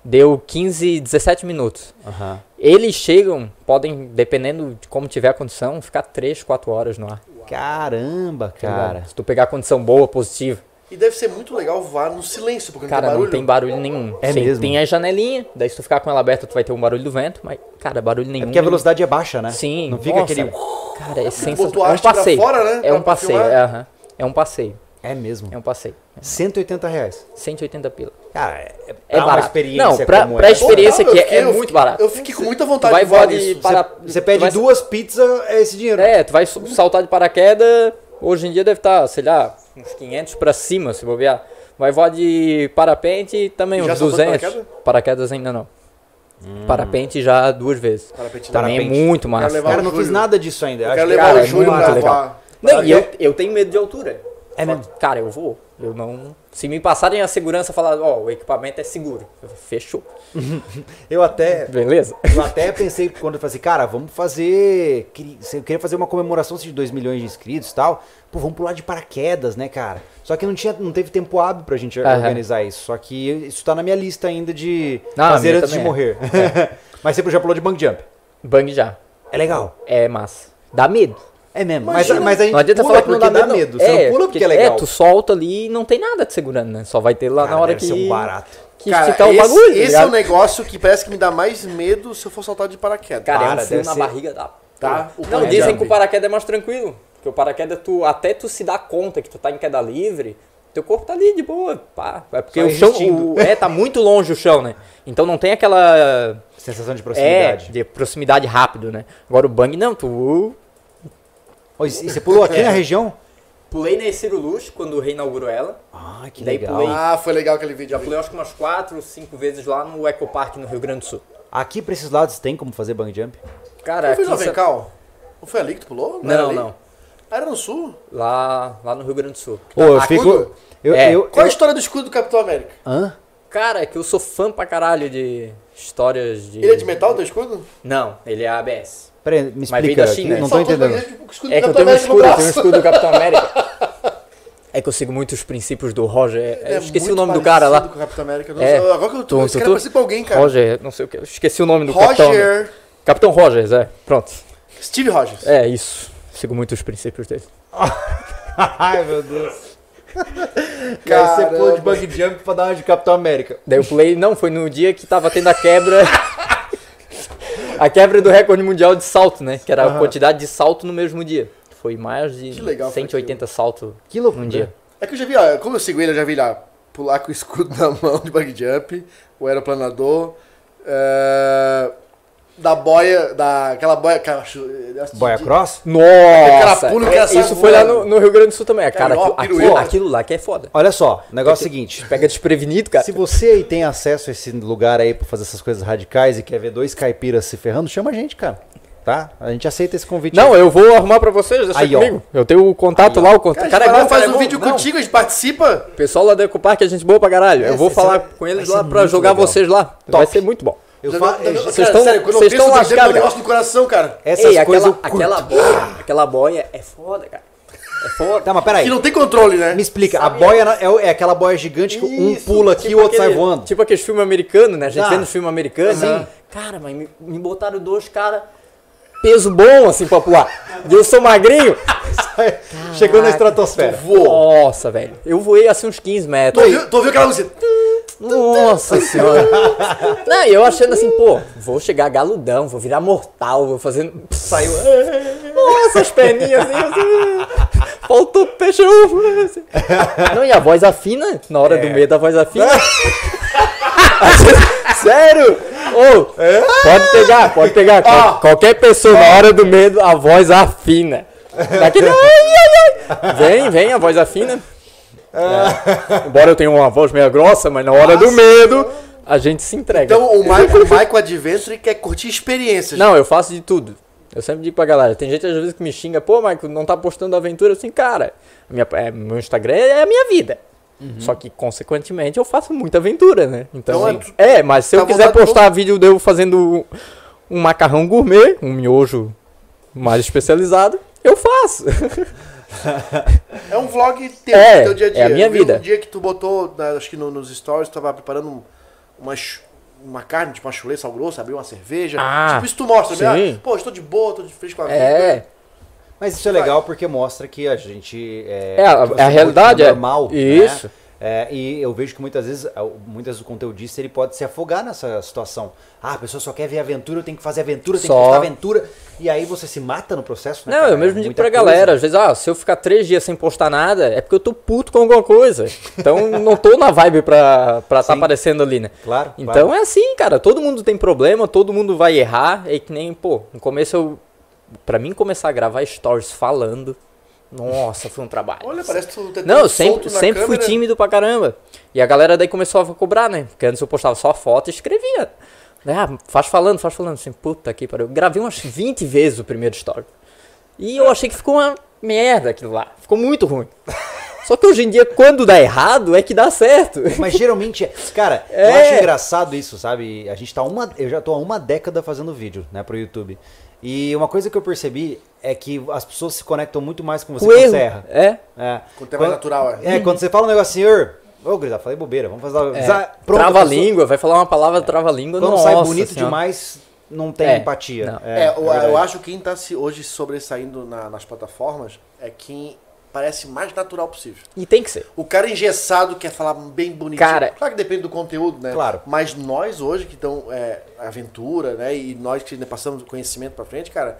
Deu quinze, dezessete minutos. Uhum. Eles chegam, podem, dependendo de como tiver a condição, ficar três, quatro horas no ar. Caramba, cara. Se tu pegar a condição boa, positiva. E deve ser muito legal voar no silêncio, porque cara, não tem barulho. Cara, não tem barulho nenhum. É Sim, mesmo? Tem a janelinha, daí se tu ficar com ela aberta, tu vai ter um barulho do vento, mas, cara, barulho nenhum. É porque a velocidade nenhum. é baixa, né? Sim. Não fica nossa, aquele... Cara, é sensacional. É um passeio. Fora, né? É um passeio, uhum. é um passeio. É mesmo? É um passeio. cento e oitenta reais. cento e oitenta pila. Cara, é, é, é barato. Uma experiência Não, pra, como pra é. experiência oh, não, que fiquei, é, é muito fiquei, barato. Eu fiquei com muita vontade vai de voar de para... Você pede vai... duas pizzas, é esse dinheiro. É, tu vai saltar de paraquedas, hoje em dia deve estar, sei lá, uns quinhentos pra cima, se bobear. Vai voar de parapente também, já uns duzentos. Paraquedas? Paraquedas ainda não. Hum. Parapente já duas vezes. Parapente também parapente. É muito massa. Cara, não fiz nada disso ainda. Eu quero levar o Júlio pra voar. Não, e eu tenho medo de altura. É mesmo? Cara, eu vou. Eu não... Se me passarem a segurança, falar, ó, oh, o equipamento é seguro. Fechou. Eu até... Beleza? Eu até pensei, quando eu falei assim, cara, vamos fazer... Eu queria fazer uma comemoração de dois milhões de inscritos e tal. Pô, vamos pular de paraquedas, né, cara? Só que não, tinha, não teve tempo hábil pra gente uhum. organizar isso. Só que isso tá na minha lista ainda de não, fazer antes de é. morrer. É. Mas sempre já pulou de bang jump? Bang já. É legal? É massa. Dá medo. É mesmo, mas, mas a gente não adianta pula falar que não dá, dá medo, é, você não pula porque, porque é legal. É, tu solta ali e não tem nada te segurando, né? Só vai ter lá, cara, na hora que... Um barato. Que cara, esse, o bagulho, esse é o um negócio que parece que me dá mais medo se eu for saltar de paraquedas. Cara, cara é um fio na ser... barriga da... Tá? Não, é dizem que o paraquedas é mais tranquilo, porque o paraquedas, tu, até tu se dá conta que tu tá em queda livre, teu corpo tá ali de boa, pá. É porque só o chão, o, é, tá muito longe o chão, né? Então não tem aquela... Sensação de proximidade. É, de proximidade rápido, né? Agora o bang, não, tu... E você pulou aqui é. na região? Pulei na Ecirulux, quando reinaugurou ela. Ah, que Daí legal. Pulei. Ah, foi legal aquele vídeo. Já pulei acho que umas quatro, cinco vezes lá no Ecopark, no Rio Grande do Sul. Aqui pra esses lados tem como fazer bang jump? Cara, aqui... Você... Não foi ali que tu pulou? Não, não. Era, não. era no sul? Lá, lá no Rio Grande do Sul. Ô, eu fico... Eu, é. eu, Qual eu... a história do escudo do Capitão América? Hã? Cara, é que eu sou fã pra caralho de histórias de... Ele é de metal, teu escudo? Não, ele é A B S. Peraí, me explica, da China, não tô entendendo. É que eu tenho um escudo, eu tenho um escudo do Capitão América. É que eu sigo muitos princípios do Roger, é, esqueci o nome do cara lá. Com o Capitão América. Não é, agora que eu tô, esse cara parece com alguém, cara. Roger, não sei o que, esqueci o nome do Roger. Capitão. Roger. Capitão Rogers, é, pronto. Steve Rogers. É, isso, sigo muitos princípios dele. Ai, meu Deus. Cara, você pulou de bug jump pra dar uma de Capitão América. Daí eu pulei, não, foi no dia que tava tendo a quebra... A quebra do recorde mundial de salto, né? Que era a uhum. quantidade de salto no mesmo dia. Foi mais de legal, cento e oitenta saltos num dia. É que eu já vi, ó, como eu sigo ele, eu já vi lá pular com o escudo na mão de bug jump, o aeroplanador, uh, da boia, daquela boia... Cara, boia de, cross? Nossa! É, isso foi lá no, no Rio Grande do Sul também. Cara, cara aquilo, aquilo, aquilo lá que é foda. Olha só, o negócio é o seguinte. Pega desprevenido, cara. Se você aí tem acesso a esse lugar aí pra fazer essas coisas radicais e quer ver dois caipiras se ferrando, chama a gente, cara. Tá? A gente aceita esse convite. Não, aí. eu vou arrumar pra vocês, deixa aí, comigo. Ó. Eu tenho o contato aí, lá, o contato. Cara, cara, faz um bom, vídeo não. contigo, a gente participa. O pessoal lá da Ecopark é gente boa pra caralho. É, eu vou falar com eles lá pra jogar legal. vocês lá. Top. Vai ser muito bom. Eu falo, vocês estão, sério, quando eu penso no tempo, eu negócio do coração, cara. Essas Ei, coisas aquela, aquela boia, aquela boia é foda, cara. É foda. Tá, mas peraí. Que não tem controle, né? Me explica, Sabe? a boia é, é aquela boia gigante que Isso, um pula aqui e tipo o outro aquele, sai voando. Tipo aqueles filmes americanos, né? A gente ah. vê no filme americano. Assim, uhum. Cara, mas me, me botaram dois caras, peso bom assim pra pular. E eu sou magrinho. Chegou na estratosfera. Voou. Nossa, velho. Eu voei assim uns quinze metros. Tu ouviu, tu ouviu aquela música? Nossa senhora. Não, eu achando assim, pô, vou chegar galudão, vou virar mortal, vou fazendo... Saiu... Nossa, as perninhas assim, assim... Faltou peixe... Assim. Não, e a voz afina? Na hora é. do medo, a voz afina? Sério? Ô, oh, é? pode pegar, pode pegar. Ah. Qual, qualquer pessoa, na hora do medo, a voz afina. Daqui... Vem, vem, a voz afina. É. Embora eu tenha uma voz meio grossa, mas na hora Nossa. do medo a gente se entrega. Então o Michael, o Michael Adventure quer curtir experiências. Não, eu faço de tudo. Eu sempre digo pra galera, tem gente às vezes que me xinga, pô, Michael, não tá postando aventura assim, cara. Minha, é, meu Instagram é a minha vida. Uhum. Só que, consequentemente, eu faço muita aventura, né? Então, então é, é, mas se tá eu quiser postar vídeo de eu fazendo um macarrão gourmet, um miojo mais especializado, eu faço. É um vlog teu, é, teu dia a dia. É a minha vida. Um dia que tu botou, acho que no, nos stories, tu tava preparando uma, uma carne, tipo uma chulé, sal grosso, abriu uma cerveja. Ah, tipo, isso tu mostra, né? Ah, pô, estou de boa, estou de frente com a vida. É. Mas isso é legal porque mostra que a gente... É, é a, a realidade é normal. Isso. Né? É, e eu vejo que muitas vezes, muitas do conteudista, ele pode se afogar nessa situação. Ah, a pessoa só quer ver aventura, tem que fazer aventura, tem que postar aventura. E aí você se mata no processo, né? Não, cara? eu mesmo digo pra coisa. galera, às vezes, ah, se eu ficar três dias sem postar nada, é porque eu tô puto com alguma coisa. Então não tô na vibe pra, pra tá aparecendo ali, né? Claro. Então claro. é assim, cara, todo mundo tem problema, todo mundo vai errar. É que nem, pô, no começo eu... Pra mim começar a gravar stories falando... Nossa, foi um trabalho. Olha, parece que tu tá Não, eu sempre, sempre fui tímido pra caramba. E a galera daí começou a cobrar, né? Porque antes eu postava só foto e escrevia. Ah, faz falando, faz falando. Assim, puta que pariu. Eu gravei umas vinte vezes o primeiro story. E eu achei que ficou uma merda aquilo lá. Ficou muito ruim. Só que hoje em dia, quando dá errado, é que dá certo. Mas geralmente, é. Cara, é. eu acho engraçado isso, sabe? A gente tá uma, eu já tô há uma década fazendo vídeo, né, pro YouTube. E uma coisa que eu percebi é que as pessoas se conectam muito mais com você com quando você erra. É? É. Quando é mais natural, é. É, quando você fala um negocinho, assim, ô, oh, grita, falei bobeira, vamos fazer... Uma... É. Pronto, trava-língua, vai falar uma palavra trava-língua, não. Quando sai bonito senhora. demais, não tem é. empatia. Não. É, é, eu, é eu acho que quem tá hoje sobressaindo na, nas plataformas é quem... parece mais natural possível. E tem que ser. O cara engessado quer falar bem bonitinho. Cara, claro que depende do conteúdo, né? Claro. Mas nós hoje que estão é, aventura, né? E nós que ainda passamos o conhecimento pra frente, cara...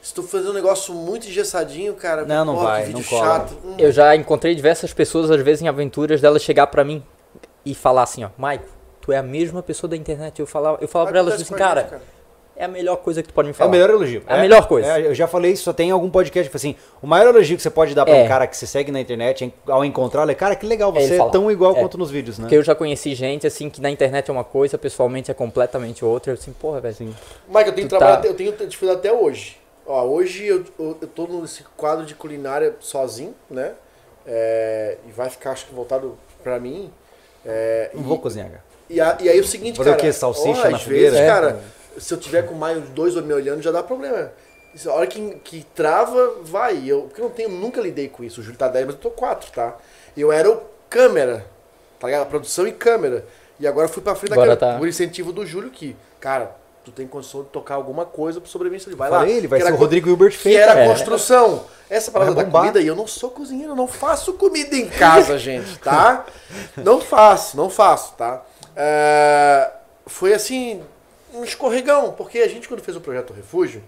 Se tu fazer um negócio muito engessadinho, cara... Não, não vai, não cola. Hum. Eu já encontrei diversas pessoas, às vezes, em aventuras, delas chegar pra mim e falar assim, ó... Michael, tu é a mesma pessoa da internet. Eu falava, eu falava pra elas assim, cara... Gente, cara. É a melhor coisa que tu pode me falar. É o melhor elogio. É a melhor coisa. É, eu já falei isso, só tem algum podcast, assim, o maior elogio que você pode dar pra é. um cara que você segue na internet, ao encontrá-lo, é, cara, que legal, você é, é tão igual é. quanto nos vídeos, né? Porque eu já conheci gente, assim, que na internet é uma coisa, pessoalmente é completamente outra. Eu, assim, porra, velho. Assim, Mike, eu tenho trabalho, tá... eu tenho dificuldade até hoje. Ó, hoje eu, eu, eu tô nesse quadro de culinária sozinho, né? É, e vai ficar, acho que, voltado pra mim. É, Não e, vou cozinhar, cara. E, a, e aí o seguinte, Fazer cara... o quê? Salsicha ó, na às fogueira? Vezes, é, cara... É. Se eu tiver com mais dois ou me olhando, já dá problema. A hora que, que trava, vai. Eu, porque eu não tenho, nunca lidei com isso. O Júlio tá dez, mas eu tô quatro, tá? Eu era o câmera, tá ligado? A produção e câmera. E agora eu fui pra frente agora da câmera. Tá. Por incentivo do Júlio que, cara, tu tem condição de tocar alguma coisa pro sobrevivência. Ele vai Falei, lá. ele vai que ser o Rodrigo Hilbert feito. Que era a construção. Essa parada da comida, e eu não sou cozinheiro, eu não faço comida em casa, gente, tá? Não faço, não faço, tá? Uh, foi assim... um escorregão, porque a gente quando fez o projeto Refúgio,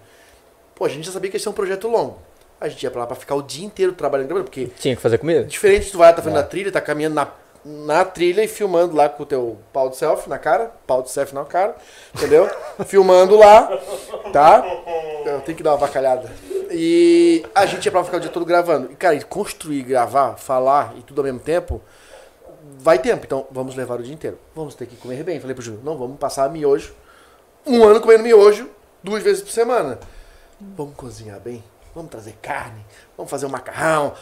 pô, a gente já sabia que ia ser um projeto longo. A gente ia pra lá pra ficar o dia inteiro trabalhando, porque... Tinha que fazer comida? Diferente, tu vai lá, tá fazendo a trilha, tá caminhando na, na trilha e filmando lá com o teu pau de selfie na cara, pau de selfie na cara, entendeu? Filmando lá, tá? Eu tenho que dar uma avacalhada. E a gente ia pra lá ficar o dia todo gravando. E, cara, construir, gravar, falar e tudo ao mesmo tempo... Vai tempo, então vamos levar o dia inteiro. Vamos ter que comer bem. Falei pro Júlio, não, vamos passar miojo. Um ano comendo miojo, duas vezes por semana. Vamos cozinhar bem, vamos trazer carne, vamos fazer um macarrão.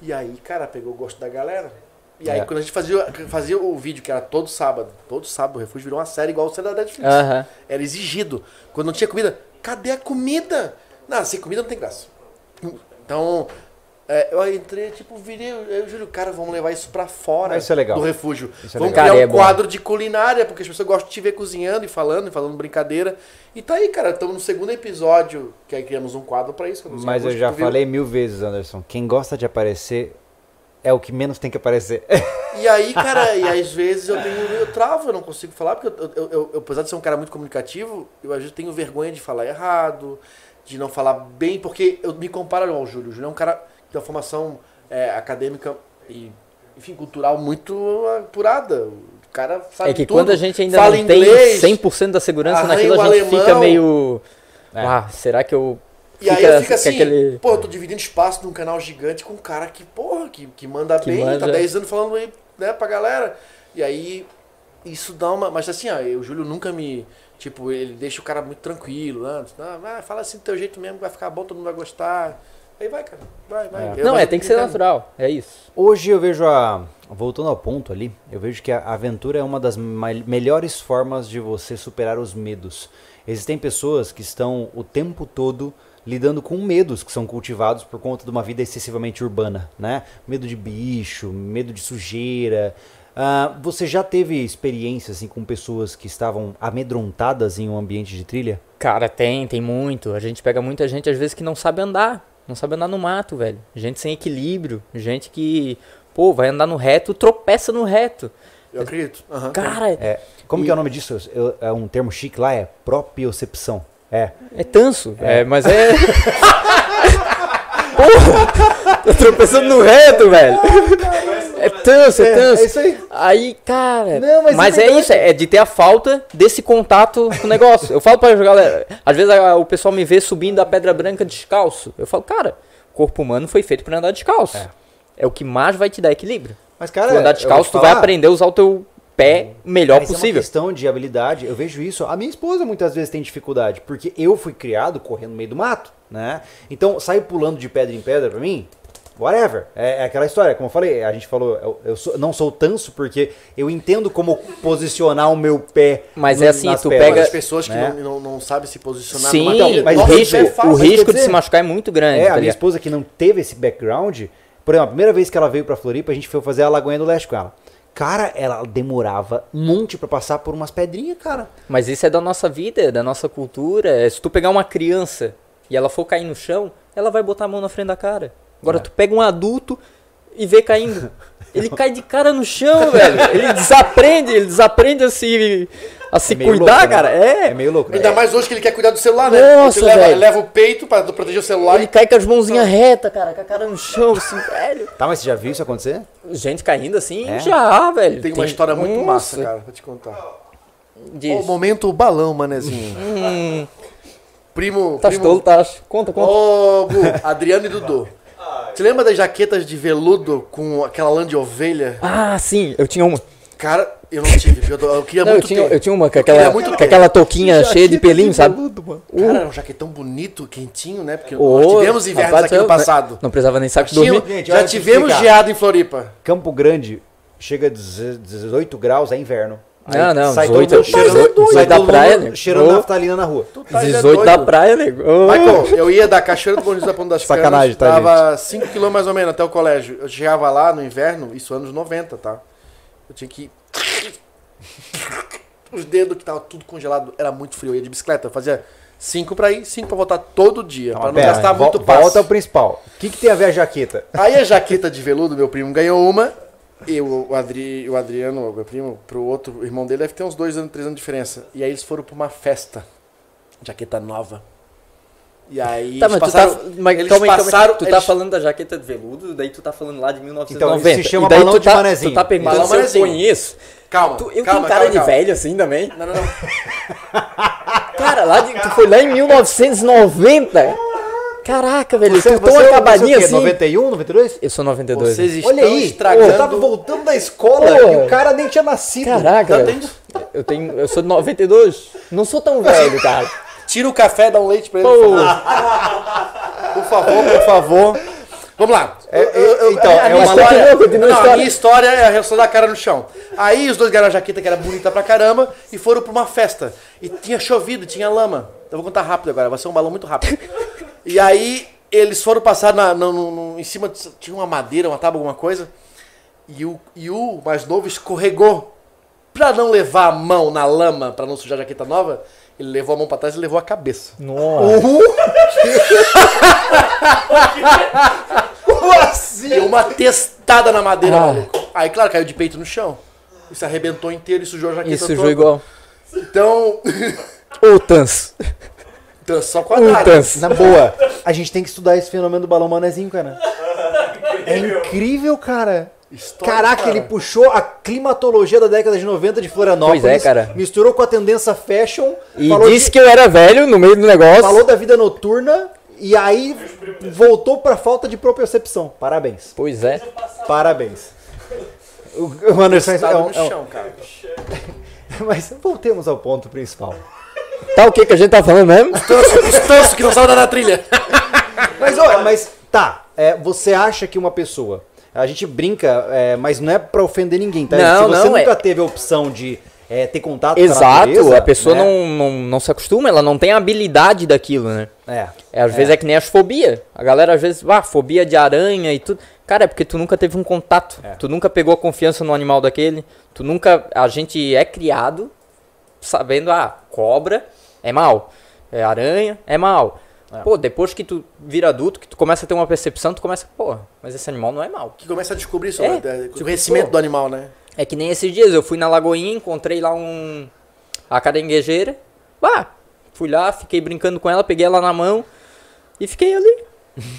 E aí, cara, pegou o gosto da galera. E aí, é. quando a gente fazia, fazia o vídeo, que era todo sábado, todo sábado, o Refúgio virou uma série igual o série da Netflix. Uhum. Era exigido. Quando não tinha comida, cadê a comida? Não, sem comida não tem graça. Então... É, eu entrei, tipo, virei, eu juro, cara, vamos levar isso pra fora isso é legal. do refúgio. Isso é vamos legal. criar cara, um é quadro de culinária, porque as pessoas gostam de te ver cozinhando e falando, e falando brincadeira. E tá aí, cara, estamos no segundo episódio, que aí criamos um quadro pra isso. Eu Mas eu já falei mil vezes, Anderson, quem gosta de aparecer é o que menos tem que aparecer. E aí, cara, e às vezes eu tenho, eu travo, eu não consigo falar, porque eu, eu, eu, eu, apesar de ser um cara muito comunicativo, eu às vezes tenho vergonha de falar errado, de não falar bem, porque eu me comparo ao Júlio. O Júlio é um cara... tem uma formação é, acadêmica e, enfim, cultural muito apurada. O cara sabe tudo. É que tudo. Quando a gente ainda Fala não inglês, tem cem por cento da segurança naquilo, a gente alemão. fica meio... É. Ah, será que eu... E fica, aí eu fico assim, aquele... pô, eu tô dividindo espaço num canal gigante com um cara que, porra, que, que manda que bem, manja. Tá dez anos falando aí, né, pra galera. E aí, isso dá uma... Mas assim, ó, o Júlio nunca me... Tipo, ele deixa o cara muito tranquilo, né? Ah, fala assim do teu jeito mesmo, vai ficar bom, todo mundo vai gostar... Aí vai, cara. Vai, vai. É. Não, é, tem que ser natural. É isso. Hoje eu vejo a... Voltando ao ponto ali, eu vejo que a aventura é uma das melhores formas de você superar os medos. Existem pessoas que estão o tempo todo lidando com medos que são cultivados por conta de uma vida excessivamente urbana, né? Medo de bicho, medo de sujeira... Uh, você já teve experiência assim, com pessoas que estavam amedrontadas em um ambiente de trilha? Cara, tem, tem muito. A gente pega muita gente, às vezes, que não sabe andar. Não sabe andar no mato, velho. Gente sem equilíbrio. Gente que, pô, vai andar no reto, tropeça no reto. Eu acredito. Uhum. Cara... É, como e... que é o nome disso? Eu, é um termo chique lá, é propriocepção. É. É tanso. É, é mas é... Porra! Tô tropeçando no reto, velho. É tanso, é tanso. É, é isso aí. Aí, cara... Não, mas mas é, é isso, é de ter a falta desse contato com o negócio. Eu falo pra galera, às vezes a, o pessoal me vê subindo a Pedra Branca descalço. Eu falo, cara, o corpo humano foi feito pra andar descalço. É, é o que mais vai te dar equilíbrio. Mas, cara... Tu andar descalço, tu vai aprender a usar o teu... pé melhor Mas possível. É uma questão de habilidade, eu vejo isso, a minha esposa muitas vezes tem dificuldade, porque eu fui criado correndo no meio do mato, né? Então, sair pulando de pedra em pedra pra mim, whatever. É, é aquela história, como eu falei, a gente falou, eu, eu sou, não sou tanso porque eu entendo como posicionar o meu pé. Mas no, é assim, tu pernas, pega... As pessoas né? que não, não, não sabem se posicionar. Sim, numa... mas o risco, é fácil, o risco de se machucar é muito grande. É, tá a minha esposa que não teve esse background, por exemplo, a primeira vez que ela veio pra Floripa, a gente foi fazer a Lagoinha do Leste com ela. Cara, ela demorava um monte pra passar por umas pedrinhas, cara. Mas isso é da nossa vida, da nossa cultura. Se tu pegar uma criança e ela for cair no chão, ela vai botar a mão na frente da cara. Agora, é. tu pega um adulto e vê caindo. Ele cai de cara no chão, velho. Ele desaprende, ele desaprende a se, a se é cuidar, louco, cara. Né? É. é meio louco. Ainda é. mais hoje que ele quer cuidar do celular, né? Nossa, ele leva, leva o peito pra proteger o celular. Ele e... cai com as mãozinhas retas, cara, com a cara no chão, assim, velho. Tá, mas você já viu isso acontecer? Gente caindo assim? É. Já, velho. Tem uma Tem... história muito Nossa. massa, cara, vou te contar. Diz. O momento balão, manezinho. Hum. Primo... Tá tolo, tá? Conta, conta. Ô, Gu, Adriano e Dudu. Você lembra das jaquetas de veludo com aquela lã de ovelha? Ah, sim. Eu tinha uma. Cara, eu não tive. Eu, eu queria não, muito eu tinha, eu tinha uma com aquela, com aquela touquinha cheia de pelinho, de veludo, sabe? Mano. Cara, era um jaquetão bonito, quentinho, né? Porque oh, nós tivemos invernos rapaz, aqui no passado. Não, não precisava nem saco de dormir. Gente, já tivemos geado em Floripa. Campo Grande chega a dezoito graus, é inverno. Aí não, não, sai dezoito, dezoito da praia, nego. Cheirando naftalina na rua. Tá dezoito da praia, nego. Oh. Michael, eu ia da Cachoeira do Bom Jesus da Ponta das Canas. Sacanagem, tá, gente? Tava cinco quilômetros mais ou menos até o colégio. Eu chegava lá no inverno, isso anos noventa, tá? Eu tinha que... Os dedos que tava tudo congelado, era muito frio. Eu ia de bicicleta, eu fazia cinco pra ir, cinco pra voltar todo dia. Não, pra não pera, gastar aí, muito passe. Volta ao principal. O que que tem a ver a jaqueta? Aí a jaqueta de veludo, meu primo, ganhou uma... Eu, o, Adri, o Adriano, meu primo, pro outro irmão dele, deve ter uns dois anos, três anos de diferença. E aí eles foram pra uma festa. Jaqueta nova. E aí tá, eles mas passaram... Tu tá, mas eles calma, passaram calma, tu eles... tá falando da jaqueta de veludo, daí tu tá falando lá de mil novecentos e noventa. Então, isso se chama balão tu de tá, manezinho. Tu tá perguntando balão se manezinho. Eu conheço. Calma, tu, eu calma, tenho cara calma, de calma. velho assim também. Não, não, não. Cara, lá de, tu foi lá em mil novecentos e noventa... Caraca, velho, você, tu tão acabadinho assim. noventa e um, noventa e dois? Eu sou noventa e dois. Vocês estão Olha aí, estragando. Você tava voltando da escola oh. e o cara nem tinha nascido. Caraca, velho. Eu, tenho, eu sou de noventa e dois. Não sou tão velho, cara. Tira o café, dá um leite pra ele. Oh. Por favor, por favor. Vamos lá. É, é, então, a, a é minha, uma história, louco, não, história. A minha história é a reação da cara no chão. Aí os dois ganharam a jaqueta que era bonita pra caramba e foram pra uma festa. E tinha chovido, tinha lama. Eu vou contar rápido agora, vai ser um balão muito rápido. E aí, eles foram passar na, na, na, em cima, tinha uma madeira, uma tábua, alguma coisa, e o, e o mais novo escorregou. Pra não levar a mão na lama, pra não sujar a jaqueta nova, ele levou a mão pra trás e levou a cabeça. Nossa! Uhum. Como assim? Deu uma testada na madeira, ah. maluco. Aí, claro, caiu de peito no chão. E se arrebentou inteiro e sujou a jaqueta toda. E sujou igual. Então... Ô, Tans... Só com a Na boa, a gente tem que estudar esse fenômeno do balão manezinho, cara. É incrível, cara. História, Caraca, cara. Ele puxou a climatologia da década de noventa de Florianópolis. Pois é, cara. Misturou com a tendência fashion. E disse de... que eu era velho no meio do negócio. Falou da vida noturna e aí voltou pra falta de propriocepção. Parabéns. Pois é. Parabéns. O Anderson... É um, no chão, cara. Mas voltemos ao ponto principal. Tá o que que a gente tá falando mesmo? Os tanços que não sabe dar na trilha. Mas olha, mas tá, é, você acha que uma pessoa, a gente brinca, é, mas não é pra ofender ninguém, tá? Não, se você não, nunca é... teve a opção de é, ter contato Exato, com a natureza, a pessoa né? não, não, não se acostuma, ela não tem a habilidade daquilo, né? É. é às é. vezes é que nem as fobias, a galera às vezes, ah, fobia de aranha e tudo. Cara, é porque tu nunca teve um contato, é. tu nunca pegou a confiança no animal daquele, tu nunca, a gente é criado... sabendo, ah, cobra é mal, é aranha é mal. É. Pô, depois que tu vira adulto, que tu começa a ter uma percepção, tu começa, pô, mas esse animal não é mal. Que começa a descobrir isso, é, né? O conhecimento do animal, né? É que nem esses dias, eu fui na Lagoinha, encontrei lá um... a caranguejeira, ah, fui lá, fiquei brincando com ela, peguei ela na mão e fiquei ali,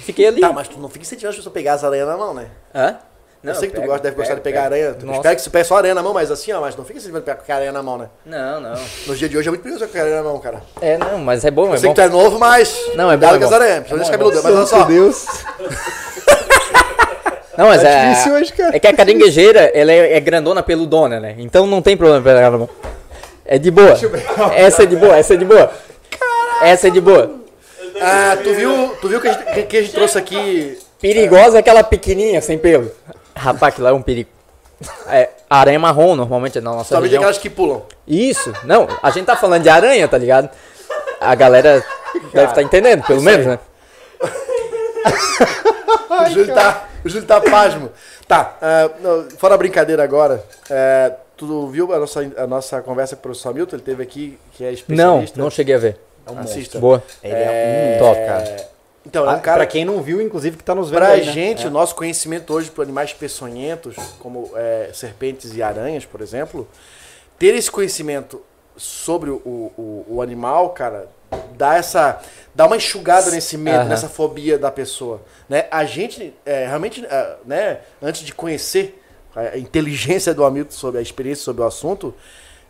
fiquei ali. Tá, mas tu não fica incentivando as pessoas a pegar as aranhas na mão, né? Hã? Não, eu sei que tu pego, gosta, deve pego, gostar de pegar pego. aranha. Tu espera que você pegue só aranha na mão, mas assim, ó, mas não fica assim de pegar aranha na mão, né? Não, não. Nos dias de hoje é muito perigoso pegar aranha na mão, cara. É, não, mas é bom, eu é bom. Eu sei que tu é novo, mas... Não, é bom, é bom. Aranha, é bom, é bom. Deus, mas olha só. Deus. Não, mas é... É difícil hoje, cara. É que a caranguejeira, ela é, é grandona peludona, né? Então não tem problema pegar na mão. É de boa. Essa é de boa, essa é de boa. Caraca. Essa é de boa. Ah, tu viu, tu viu que a gente, que a gente trouxe aqui... Perigosa é aquela pequenininha, sem pelo. Rapaz, aquilo é um perigo. É, aranha marrom, normalmente, na nossa região. Sabe aquelas que pulam? Isso. Não, a gente tá falando de aranha, tá ligado? A galera cara, deve estar entendendo, pelo menos, né? Ai, o, Júlio tá, o Júlio tá pasmo. Tá, uh, não, fora a brincadeira agora. Uh, tu viu a nossa, a nossa conversa com o professor Hamilton? Ele teve aqui, que é especialista. Não, não cheguei a ver. É um Assista. Boa. Ele é, é um top, cara. Então, ah, é um cara, pra quem não viu, inclusive, que tá nos vendo pra aí, gente, né? O nosso conhecimento hoje por animais peçonhentos, como é, serpentes e aranhas, por exemplo, ter esse conhecimento sobre o, o, o animal, cara, dá essa, dá uma enxugada nesse medo, uhum. nessa fobia da pessoa, né? A gente, é, realmente, é, né, antes de conhecer a inteligência do Hamilton sobre a experiência, sobre o assunto,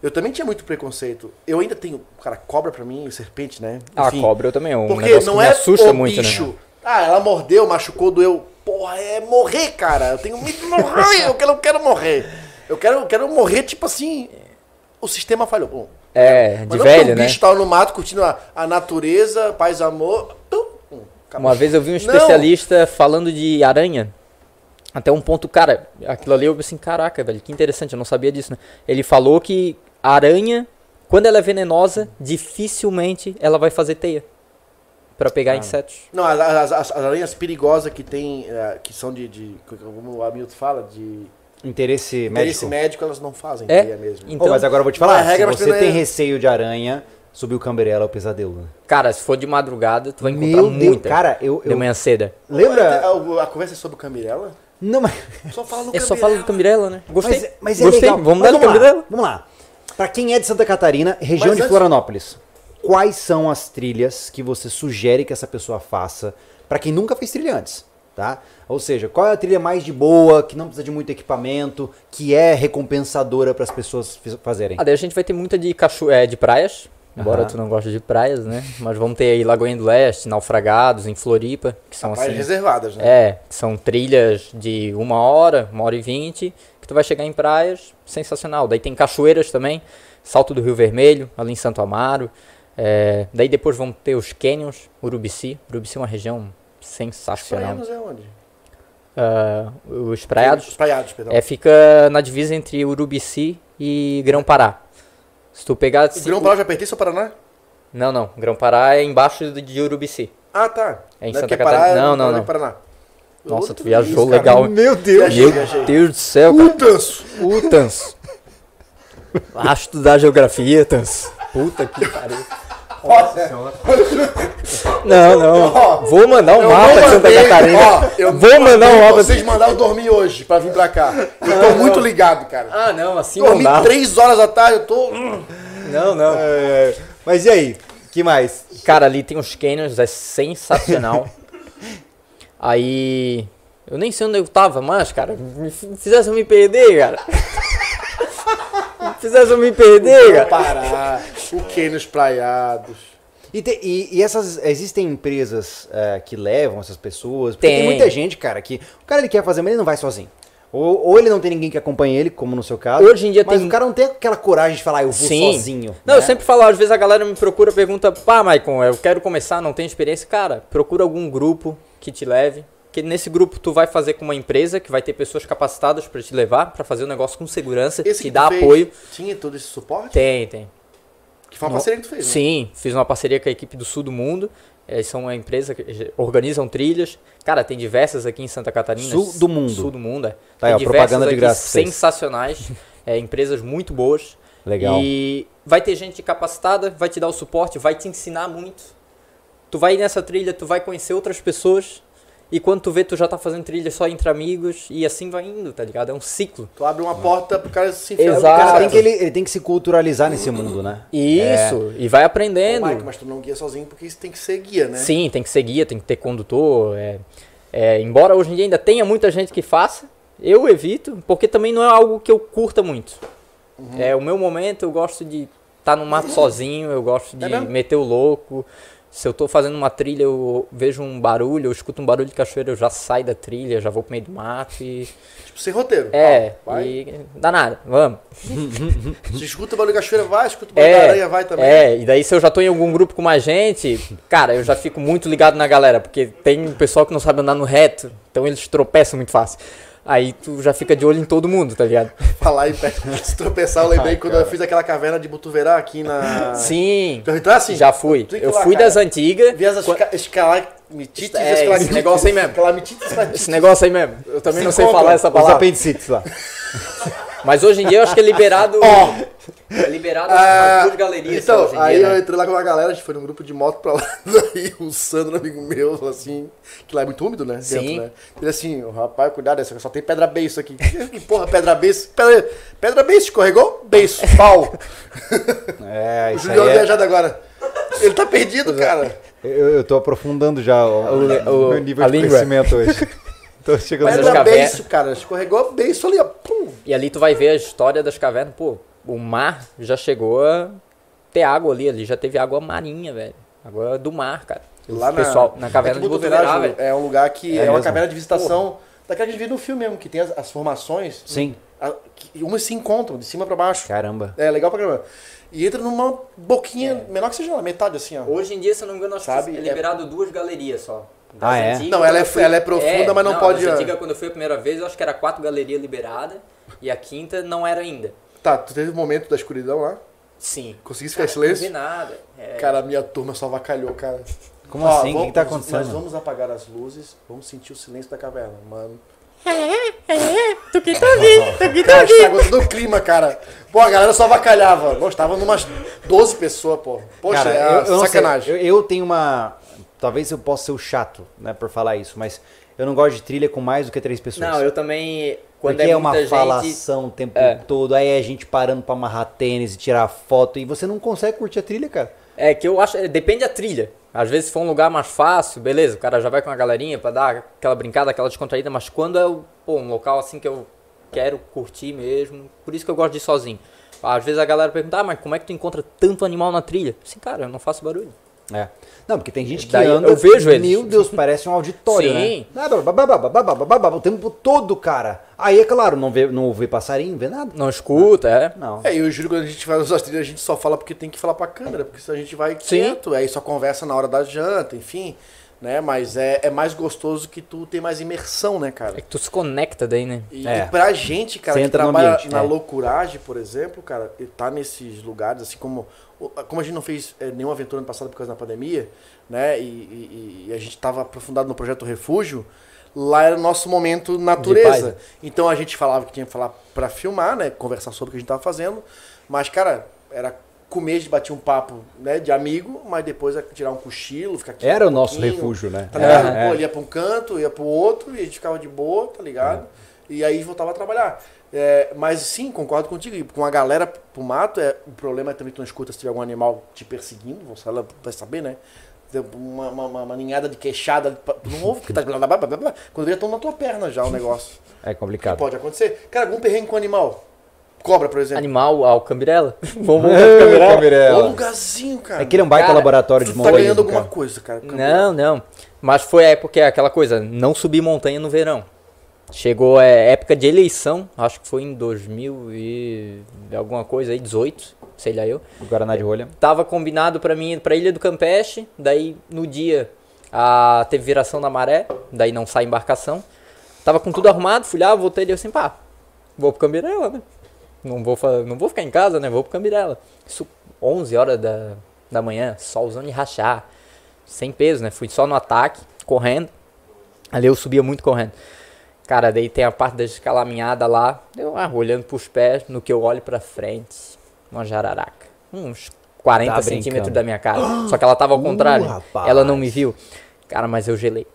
eu também tinha muito preconceito. Eu ainda tenho, cara, cobra pra mim, serpente, né? Enfim, ah, cobra eu também. Um porque não é assusta o muito, bicho. Né? Ah, ela mordeu, machucou, doeu. Porra, é morrer, cara. Eu tenho medo de morrer. Eu quero, eu quero morrer. Eu quero, eu quero morrer, tipo assim... O sistema falhou. Bom, é, de velho, né? Mas um bicho tava no mato, curtindo a, a natureza, paz, amor... Hum, uma vez eu vi um especialista não. falando de aranha... Até um ponto, cara, aquilo ali eu pensei assim, caraca, velho, que interessante, eu não sabia disso, né? Ele falou que a aranha, quando ela é venenosa, dificilmente ela vai fazer teia pra pegar ah. insetos. Não, as, as, as aranhas perigosas que tem, que são de, de como o Hamilton fala, de... Interesse, interesse médico. médico, elas não fazem é? teia mesmo. Então, oh, mas agora eu vou te falar, se você tem receio de aranha... Subiu o Cambirela, é o pesadelo. Cara, se for de madrugada, tu vai encontrar Meu muita. Deus, cara, eu, eu... De manhã cedo. Lembra? A, a conversa é sobre o Cambirela? Não, mas... Só fala do Cambirela. É só fala do Cambirela, né? Gostei. Mas, mas é Gostei. Legal. Vamos mas dar vamos do Cambirela? Vamos lá. Pra quem é de Santa Catarina, região mas de antes... Florianópolis, quais são as trilhas que você sugere que essa pessoa faça pra quem nunca fez trilha antes, tá? Ou seja, qual é a trilha mais de boa, que não precisa de muito equipamento, que é recompensadora pras pessoas fazerem? Ah, daí a gente vai ter muita de, cacho... é, de praias. Embora uhum. tu não goste de praias, né? Mas vamos ter aí Lagoinha do Leste, Naufragados, em Floripa, que são praias assim, reservadas, né? É, que são trilhas de uma hora, uma hora e vinte, que tu vai chegar em praias, sensacional. Daí tem cachoeiras também, Salto do Rio Vermelho, ali em Santo Amaro. É, daí depois vamos ter os canyons, Urubici. Urubici é uma região sensacional. Os praiados é onde? Uh, os praiados, os praiados perdão. É, fica na divisa entre Urubici e Grão-Pará. Se tu pegar... O cinco... Grão-Pará já pertence ao Paraná? Não, não. Grão-Pará é embaixo de Urubici. Ah, tá. É em não Santa é Catarina. Pará, não, não, não. Paraná. Nossa, tu viajou isso, legal. Cara. Meu Deus. Meu viajei. Deus do céu, cara. O Tanso. O Tanso. Vai estudar geografia, Tanso. Puta que pariu. Nossa senhora. Não, não. Vou mandar um eu mapa de Santa Catarina. Ó, eu vou mandar um mapa. Vocês mandaram eu dormir hoje pra vir pra cá. Eu não, tô não. muito ligado, cara. Ah, não, assim dormi não dá. três horas da tarde, eu tô... Não, não. É... Mas e aí? Que mais? Cara, ali tem uns canyons, é sensacional. Aí... Eu nem sei onde eu tava, mas, cara, me fizessem me perder, cara. Fizessem me perder, cara. Parar. O que nos praiados. E, te, e, e essas existem empresas uh, que levam essas pessoas? Porque tem. tem muita gente, cara, que o cara ele quer fazer, mas ele não vai sozinho. Ou, ou ele não tem ninguém que acompanhe ele, como no seu caso. Hoje em dia mas tem... o cara não tem aquela coragem de falar, ah, eu vou Sim. sozinho. Não, né? Eu sempre falo, às vezes a galera me procura, pergunta, pá, Maicon, eu quero começar, não tenho experiência. Cara, procura algum grupo que te leve. Que nesse grupo tu vai fazer com uma empresa que vai ter pessoas capacitadas pra te levar, pra fazer o negócio com segurança, esse te dar fez, apoio. Tinha todo esse suporte? Tem, tem. Que foi uma no... parceria que tu fez, né? Sim, fiz uma parceria com a equipe do Sul do Mundo. Eles são uma empresa que organizam trilhas. Cara, tem diversas aqui em Santa Catarina. Sul do Mundo. Sul do Mundo, é. Tá, tem ó, propaganda de graça. Sensacionais. É, empresas muito boas. Legal. E vai ter gente capacitada, vai te dar o suporte, vai te ensinar muito. Tu vai nessa trilha, tu vai conhecer outras pessoas. E quando tu vê, tu já tá fazendo trilha só entre amigos e assim vai indo, tá ligado? É um ciclo. Tu abre uma porta pro cara se enfiar. Exato. O cara tem que, ele, ele tem que se culturalizar nesse mundo, né? Isso. É. E vai aprendendo. Ô, Mike, mas tu não guia sozinho porque isso tem que ser guia, né? Sim, tem que ser guia, tem que ter condutor. É, é, embora hoje em dia ainda tenha muita gente que faça, eu evito, porque também não é algo que eu curta muito. Uhum. É o meu momento, eu gosto de estar tá no mato sozinho, eu gosto de é meter o louco. Se eu tô fazendo uma trilha, eu vejo um barulho, eu escuto um barulho de cachoeira, eu já saio da trilha, já vou pro meio do mato e... Tipo, sem roteiro. É, vai. E dá nada, vamos. Se escuta o barulho de cachoeira, vai, escuta o barulho é, da aranha, vai também. É, e daí se eu já tô em algum grupo com mais gente, cara, eu já fico muito ligado na galera, porque tem pessoal que não sabe andar no reto, então eles tropeçam muito fácil. Aí tu já fica de olho em todo mundo, tá ligado? Falar em pé, se tropeçar, eu lembrei ah, quando cara. eu fiz aquela caverna de Butuverá aqui na... Sim, tu tá assim? Já fui. Tu, tu eu lá, fui cara. das antigas. Vi as quando... escalamitites é, e as escalamitites. Esse negócio aí mesmo. Esse negócio aí mesmo. Eu também se não sei falar essa palavra. Os apendicites lá. Mas hoje em dia eu acho que é liberado... Oh. É liberado ah, as duas galerias. Então, hoje em aí dia, eu né? entrei lá com uma galera, a gente foi num grupo de moto pra lá. Daí o Sandro, amigo meu, falou assim, que lá é muito úmido, né? Sim. Dentro, né? Ele assim, oh, rapaz, cuidado, só tem pedra beiço aqui. Que porra, pedra beiço? Pedra, pedra beiço, escorregou? Beiço, pau. É, o Julião é viajado agora. Ele tá perdido, cara. Eu, eu tô aprofundando já o, o, o meu nível o, de conhecimento hoje. Tô chegando. Pedra cavernas... beiço, cara, escorregou beiço ali, ó. Pum. E ali tu vai ver a história das cavernas, pô. O mar já chegou a ter água ali, ali já teve água marinha, velho. Água do mar, cara. Lá pessoal, na, na caverna é de Butuverá, velho. É um lugar que é, é uma caverna de visitação, daquela que a gente vê no filme mesmo, que tem as, as formações. Sim. A, que umas se encontram, de cima pra baixo. Caramba. É, legal pra caramba. E entra numa boquinha, é. menor que seja, metade assim, ó. Hoje em dia, se eu não me engano, acho Sabe, que é liberado é... duas galerias só. Das ah, é? Antigas, não, ela é, fui... ela é profunda, é, mas não, não pode... Antiga, quando eu fui a primeira vez, eu acho que era quatro galerias liberadas e a quinta não era ainda. Tá, tu teve um momento da escuridão lá? Sim. Consegui ficar em silêncio? Não vi nada. É... Cara, a minha turma só avacalhou, cara. Como Ó, assim? O que tá acontecendo? Nós vamos apagar as luzes, vamos sentir o silêncio da caverna, mano. É, é, tu que tá vindo, tu que tá vindo. Estragou todo o clima, cara. Pô, a galera só avacalhava. Nós estávamos umas doze pessoas, pô. Poxa, cara, é eu, eu sacanagem. Eu, eu tenho uma... Talvez eu possa ser o chato, né, por falar isso, mas eu não gosto de trilha com mais do que três pessoas. Não, eu também... Quando Porque é, é uma gente... falação o tempo é. todo, aí é a gente parando pra amarrar tênis e tirar foto, e você não consegue curtir a trilha, cara. É que eu acho, depende da trilha. Às vezes se for um lugar mais fácil, beleza, o cara já vai com uma galerinha pra dar aquela brincada, aquela descontraída, mas quando é pô, um local assim que eu quero curtir mesmo, por isso que eu gosto de ir sozinho. Às vezes a galera pergunta, ah, mas como é que tu encontra tanto animal na trilha? Assim, cara, eu não faço barulho. É. Não, porque tem gente que Daí, anda... Eu vejo eles. Meu Deus, parece um auditório, Sim. né? Sim. O tempo todo, cara. Aí, é claro, não vê, não vê passarinho, não vê nada. Não escuta, é. Não. É, eu juro que quando a gente faz as trilhas, a gente só fala porque tem que falar pra câmera, porque senão a gente vai quieto, Sim. aí só conversa na hora da janta, enfim... Né? Mas é, é mais gostoso que tu tem mais imersão, né, cara? É que tu se conecta daí, né? E, é. e pra gente, cara, que trabalha ambiente, na é. loucuragem, por exemplo, cara, tá nesses lugares, assim como... Como a gente não fez é, nenhuma aventura no passado por causa da pandemia, né? E, e, e a gente tava aprofundado no projeto Refúgio, lá era o nosso momento natureza. Então a gente falava que tinha que falar pra filmar, né? Conversar sobre o que a gente tava fazendo. Mas, cara, era... comer, de bater um papo, né, de amigo, mas depois tirar um cochilo, ficar aqui. Era um o nosso refúgio, né? Tá ligado? É, é. Pô, ia pra um canto, ia pro outro, e a gente ficava de boa, tá ligado? É. E aí voltava a trabalhar. É, mas sim, concordo contigo. E com a galera pro mato, é, o problema é também que tu não escuta se tiver algum animal te perseguindo, você vai saber, né? Uma, uma, uma, uma ninhada de queixada no ovo, que tá blá, blá, blá, blá, blá, quando eles estão na tua perna já o negócio. É complicado. Que pode acontecer. Cara, algum perrengue com animal? Cobra, por exemplo. Animal, ao Cambirela. Vamos voltar pro Cambirela. Cambirela. É um lugarzinho, cara. É que ele é um baita cara, laboratório de montanha. Tá ganhando alguma cara. coisa, cara. Cambirela. Não, não. Mas foi a época, aquela coisa, não subir montanha no verão. Chegou a é, época de eleição, acho que foi em dois mil e alguma coisa aí, dezoito, sei lá eu. O Guaraná de Rolha. Tava combinado pra mim ir pra Ilha do Campeche, daí no dia a, teve viração da maré, daí não sai embarcação. Tava com tudo arrumado, fui lá, voltei e eu assim, pá, vou pro Cambirela, né? Não vou, não vou ficar em casa, né? Vou pro Cambirela. Isso onze horas da, da manhã, solzão de rachar. Sem peso, né? Fui só no ataque, correndo. Ali eu subia muito correndo. Cara, daí tem a parte da escalaminhada lá. Eu ah, olhando pros pés, no que eu olho pra frente. Uma jararaca. Uns quarenta tá centímetros da minha cara. Só que ela tava ao contrário. Uh, ela não me viu. Cara, mas eu gelei.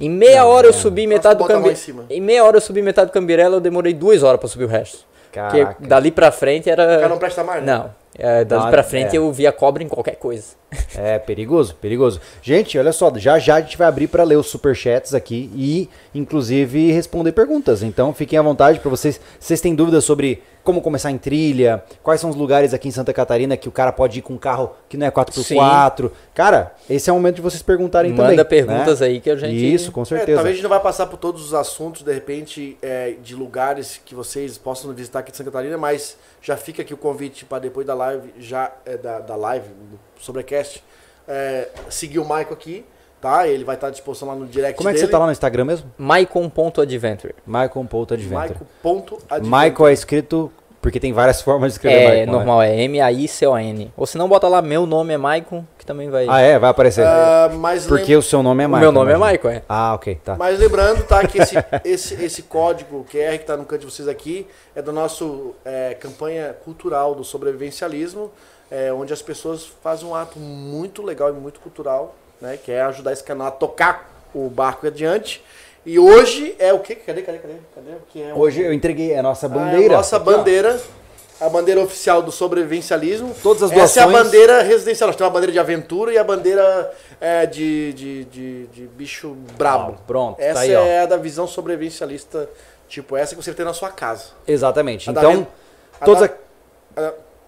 Em meia não, hora não. eu subi metade Nossa, do Cambirela. Em meia hora eu subi metade do Cambirela, eu demorei duas horas pra subir o resto. Porque dali pra frente era... O cara não presta mais, né? Não. É, dali pra frente é. eu via cobra em qualquer coisa. É, perigoso, perigoso. Gente, olha só, já já a gente vai abrir pra ler os superchats aqui e, inclusive, responder perguntas. Então, fiquem à vontade pra vocês. Se vocês têm dúvidas sobre como começar em trilha, quais são os lugares aqui em Santa Catarina que o cara pode ir com um carro que não é quatro por quatro. Sim. Cara, esse é o momento de vocês perguntarem. Manda também. Manda perguntas, né? Aí que a gente... Isso, com certeza. É, talvez a gente não vai passar por todos os assuntos, de repente, é, de lugares que vocês possam visitar aqui em Santa Catarina, mas... Já fica aqui o convite para depois da live, já, é, da, da live, do Sobrecast, é, seguir o Michael aqui, tá? Ele vai estar à disposição lá no direct. Como dele. É que você tá lá no Instagram mesmo? Michael ponto adventure. Michael ponto adventure. Michael ponto adventure. Michael é escrito, porque tem várias formas de escrever. É, Michael, normal, né? É M A I C O N. Ou se não, bota lá, meu nome é Michael, que também vai... Ah, é? Vai aparecer. Uh, mas porque lem... o seu nome é Michael. O meu nome é Michael, é. Ah, ok, tá. Mas lembrando, tá, que esse, esse, esse código Q R que tá no canto de vocês aqui é da nossa é, campanha cultural do sobrevivencialismo, é, onde as pessoas fazem um ato muito legal e muito cultural, né, que é ajudar esse canal a tocar o barco adiante. E hoje é o quê? Cadê, cadê, cadê? cadê? Que é um... Hoje eu entreguei a nossa bandeira. Ah, a nossa aqui, bandeira, ó. A bandeira oficial do sobrevivencialismo. Todas as doações. Essa é a bandeira residencial. Nós temos a bandeira de aventura e a bandeira é, de, de, de, de bicho brabo. Ah, pronto, essa tá aí, ó. É a da visão sobrevivencialista, tipo essa que você tem na sua casa. Exatamente. A então, da... todas... A...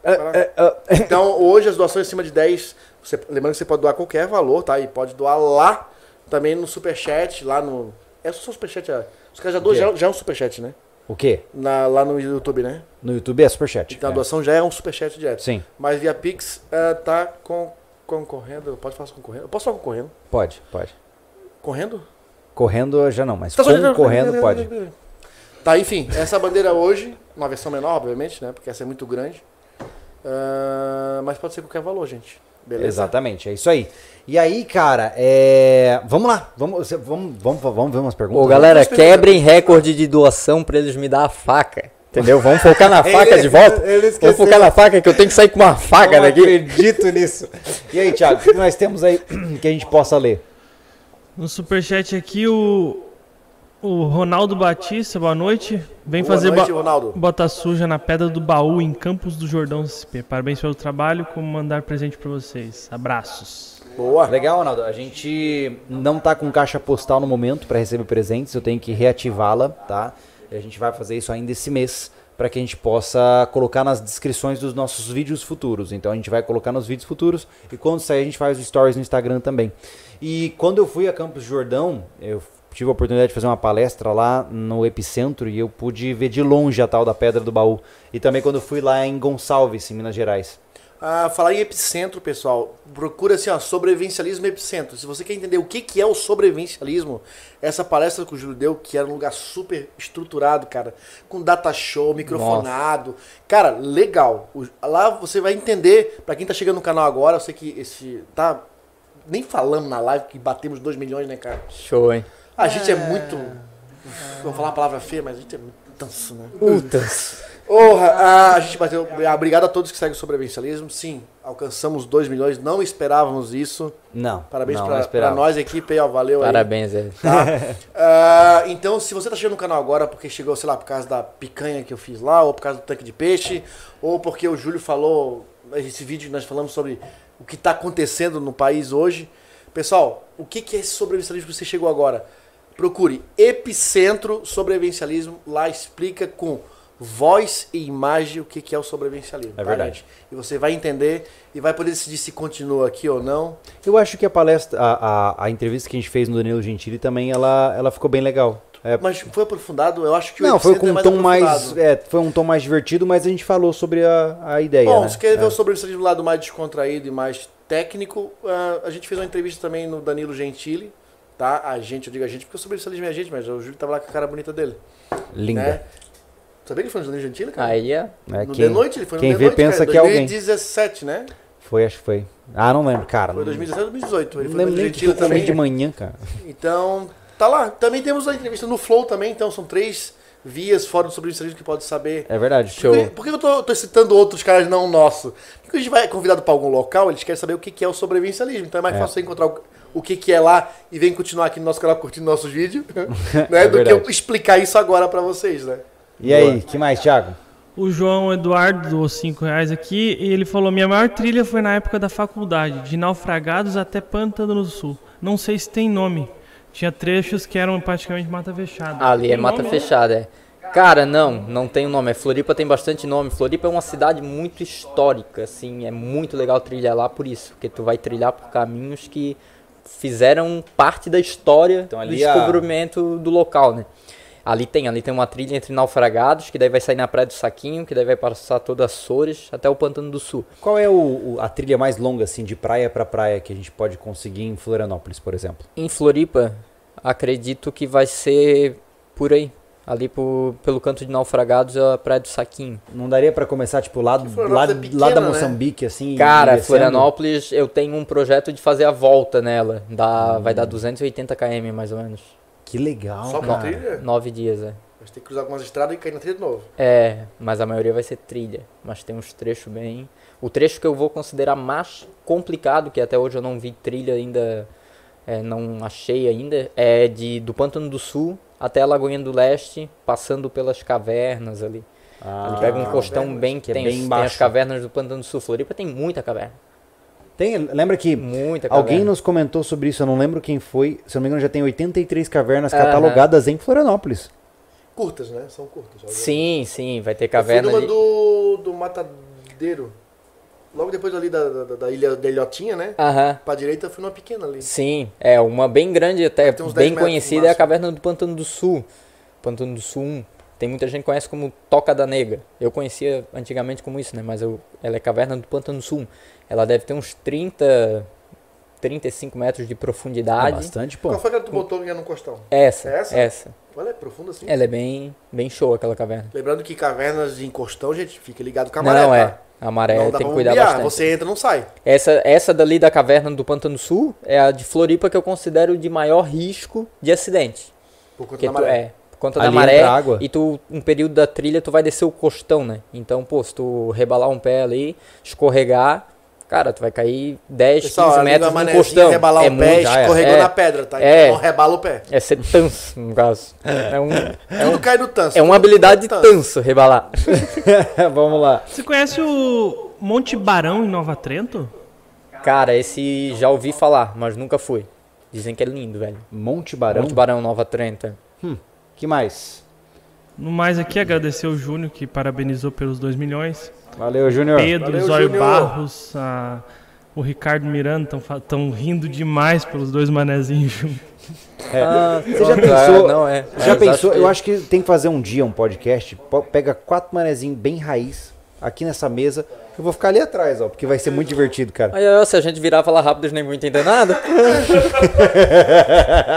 A... Então, hoje as doações acima de dez, você... lembrando que você pode doar qualquer valor, tá? E pode doar lá, também no superchat, lá no... É só superchat. Os caras já doam, já, já é um superchat, né? O quê? Na, lá no YouTube, né? No YouTube é superchat. Então a doação já é um superchat direto. Sim. Mas via Pix uh, tá com, concorrendo. Pode falar concorrendo? Eu posso falar concorrendo? Pode, pode. Correndo? Correndo já não, mas tá concorrendo pode. Tá, enfim. Essa bandeira hoje, uma versão menor, obviamente, né? Porque essa é muito grande. Uh, mas pode ser qualquer valor, gente. Beleza? Exatamente, é isso aí. E aí, cara, é... vamos lá, vamos, vamos, vamos, vamos ver umas perguntas. Ô, galera, quebrem recorde de doação pra eles me dar a faca, entendeu? Vamos focar na faca ele, de volta? Vamos focar na faca que eu tenho que sair com uma faca daqui. Eu acredito nisso. E aí, Thiago, o que nós temos aí que a gente possa ler? No superchat aqui, o, o Ronaldo Batista, boa noite. Vem boa fazer noite, Ronaldo. Bota suja na Pedra do Baú, em Campos do Jordão, C P. Parabéns pelo trabalho, como mandar presente pra vocês. Abraços. Boa. Legal, Ronaldo. A gente não tá com caixa postal no momento para receber presentes, eu tenho que reativá-la, tá? E a gente vai fazer isso ainda esse mês para que a gente possa colocar nas descrições dos nossos vídeos futuros. Então a gente vai colocar nos vídeos futuros e quando sair a gente faz stories no Instagram também. E quando eu fui a Campos do Jordão, eu tive a oportunidade de fazer uma palestra lá no Epicentro e eu pude ver de longe a tal da Pedra do Baú. E também quando eu fui lá em Gonçalves, em Minas Gerais. Ah, falar em epicentro, pessoal, procura assim, ó, sobrevivencialismo epicentro. Se você quer entender o que, que é o sobrevivencialismo, essa palestra que o Júlio deu, que era um lugar super estruturado, cara, com data show, microfonado. Nossa. Cara, legal. Lá você vai entender, pra quem tá chegando no canal agora, eu sei que esse... tá nem falando na live que batemos dois milhões, né, cara? Show, hein? A gente é, é muito... É... Vou falar a palavra feia, mas a gente é muito tanso, né? Putas. Porra, a gente bateu. Obrigado a todos que seguem o sobrevivencialismo. Sim, alcançamos dois milhões. Não esperávamos isso. Não. Parabéns não, pra, não pra nós, equipe. Ó, valeu. Parabéns aí. Parabéns, aí. Tá? uh, Então, se você tá chegando no canal agora porque chegou, sei lá, por causa da picanha que eu fiz lá, ou por causa do tanque de peixe, ou porque o Júlio falou, esse vídeo que nós falamos sobre o que tá acontecendo no país hoje. Pessoal, o que, que é esse sobrevivencialismo que você chegou agora? Procure Epicentro Sobrevivencialismo. Lá explica com voz e imagem o que é o sobrevivencialismo. É verdade. Tá, e você vai entender e vai poder decidir se continua aqui ou não. Eu acho que a palestra, a, a, a entrevista que a gente fez no Danilo Gentili também, ela, ela ficou bem legal. É... Mas foi aprofundado? Eu acho que o não, foi com é um tom mais, é, foi um tom mais divertido, mas a gente falou sobre a, a ideia. Bom, né? Se quer ver é. o sobrevivencialismo do lado mais descontraído e mais técnico, a gente fez uma entrevista também no Danilo Gentili. Tá? A gente, eu digo a gente, porque o sobrevivencialismo é a gente, mas o Júlio tava lá com a cara bonita dele. Linda. Né? Sabia que ele foi no Danilo Gentili, cara? Ah, yeah. é. No quem, The Noite, ele foi no quem The vê Noite, pensa cara, que é alguém. dois mil e dezessete, né? Foi, acho que foi. Ah, não lembro, cara. Foi dois mil e dezessete ou dois mil e dezoito. Ele não foi no Danilo Gentili também. De manhã, cara. Então, tá lá. Também temos a entrevista no Flow também, então são três vias fora do sobrevivencialismo que pode saber. É verdade, show. Por que, por que eu tô, tô citando outros caras não nosso? Porque a gente vai convidado pra algum local, eles querem saber o que, que é o sobrevivencialismo. Então é mais é. fácil você encontrar o... o que, que é lá e vem continuar aqui no nosso canal curtindo nossos vídeos, né? É do verdade. Que eu explicar isso agora pra vocês, né? E boa. Aí, que mais, Thiago? o João Eduardo doou cinco reais aqui e ele falou: minha maior trilha foi na época da faculdade, de Naufragados até Pântano do Sul. Não sei se tem nome. Tinha trechos que eram praticamente mata fechada. Ali é mata fechada, é. Cara, não, não tem nome. É Floripa, tem bastante nome. Floripa é uma cidade muito histórica, assim, é muito legal trilhar lá por isso, porque tu vai trilhar por caminhos que fizeram parte da história, então, ali do descobrimento a... do local, né? Ali tem, ali tem uma trilha entre Naufragados, que daí vai sair na Praia do Saquinho, que daí vai passar toda Açores até o Pântano do Sul. Qual é o, a trilha mais longa, assim, de praia pra praia que a gente pode conseguir em Florianópolis, por exemplo? Em Floripa, acredito que vai ser por aí. Ali por, pelo canto de Naufragados, a Praia do Saquinho. Não daria pra começar, tipo, lá, lá, é pequena, lá da Moçambique, né? Assim? Cara, Florianópolis, eu tenho um projeto de fazer a volta nela. Dá, hum. Vai dar duzentos e oitenta quilômetros, mais ou menos. Que legal, só cara. Só trilha? Nove dias, é. Mas tem que cruzar algumas estradas e cair na trilha de novo. É, mas a maioria vai ser trilha. Mas tem uns trechos bem... O trecho que eu vou considerar mais complicado, que até hoje eu não vi trilha ainda, é, não achei ainda, é de, do Pântano do Sul até a Lagoinha do Leste, passando pelas cavernas ali. Ah, ali pega um costão bem que, que tem, é bem tem as cavernas do Pântano do Sul. Floripa tem muita caverna. Tem, lembra que muita alguém caverna. Nos comentou sobre isso, eu não lembro quem foi. Se eu não me engano, já tem oitenta e três cavernas ah, catalogadas em Florianópolis. Curtas, né? São curtas. Obviamente. Sim, sim, vai ter caverna ali. Do, do Matadeiro. Logo depois ali da, da, da ilha da Ilhotinha, né? Aham. Pra direita foi uma pequena ali. Sim, é uma bem grande, até bem conhecida, é a caverna do Pântano do Sul. Pântano do Sul um. Tem muita gente que conhece como Toca da Negra. Eu conhecia antigamente como isso, né? Mas eu, ela é caverna do Pântano do Sul. Ela deve ter uns trinta, trinta e cinco metros de profundidade. É bastante, pô. Qual foi que tu botou no Costão? Essa, é essa. Essa. Ela é profunda assim? Ela é bem, bem show, aquela caverna. Lembrando que cavernas em Costão, gente, fica ligado com a maré. Não, tá? É. A maré não, tem que cuidar bastante. Você entra, não sai. Essa, essa dali da caverna do Pântano Sul é a de Floripa que eu considero de maior risco de acidente. Por conta da tu, maré. É, por conta ali da maré. Água. E tu, um período da trilha, tu vai descer o costão, né? Então, pô, se tu rebalar um pé ali, escorregar, cara, tu vai cair dez, pessoal, quinze metros no costão. Rebalar é o pé, escorregou é, na pedra, tá? É, então rebala o pé. É ser tanso, no caso. É um, é um, tudo cai no tanso. É uma habilidade de tanso, rebalar. Vamos lá. Você conhece o Monte Barão em Nova Trento? Cara, esse já ouvi falar, mas nunca fui. Dizem que é lindo, velho. Monte Barão? Monte Barão, Nova Trento. Hum, que mais? No mais aqui, agradecer o Júnior, que parabenizou pelos dois milhões. Valeu, Júnior. Pedro, valeu, Zóio Junior. Barros, a, o Ricardo Miranda estão rindo demais pelos dois manezinhos juntos. É. Ah, você já pensou? Não, é. Já é, pensou? Eu acho que tem que fazer um dia um podcast. Pega quatro manezinhos bem raiz aqui nessa mesa. Eu vou ficar ali atrás, ó, porque vai ser muito divertido, cara. Aí, se a gente virar e falar rápido, eles nem vão entender nada.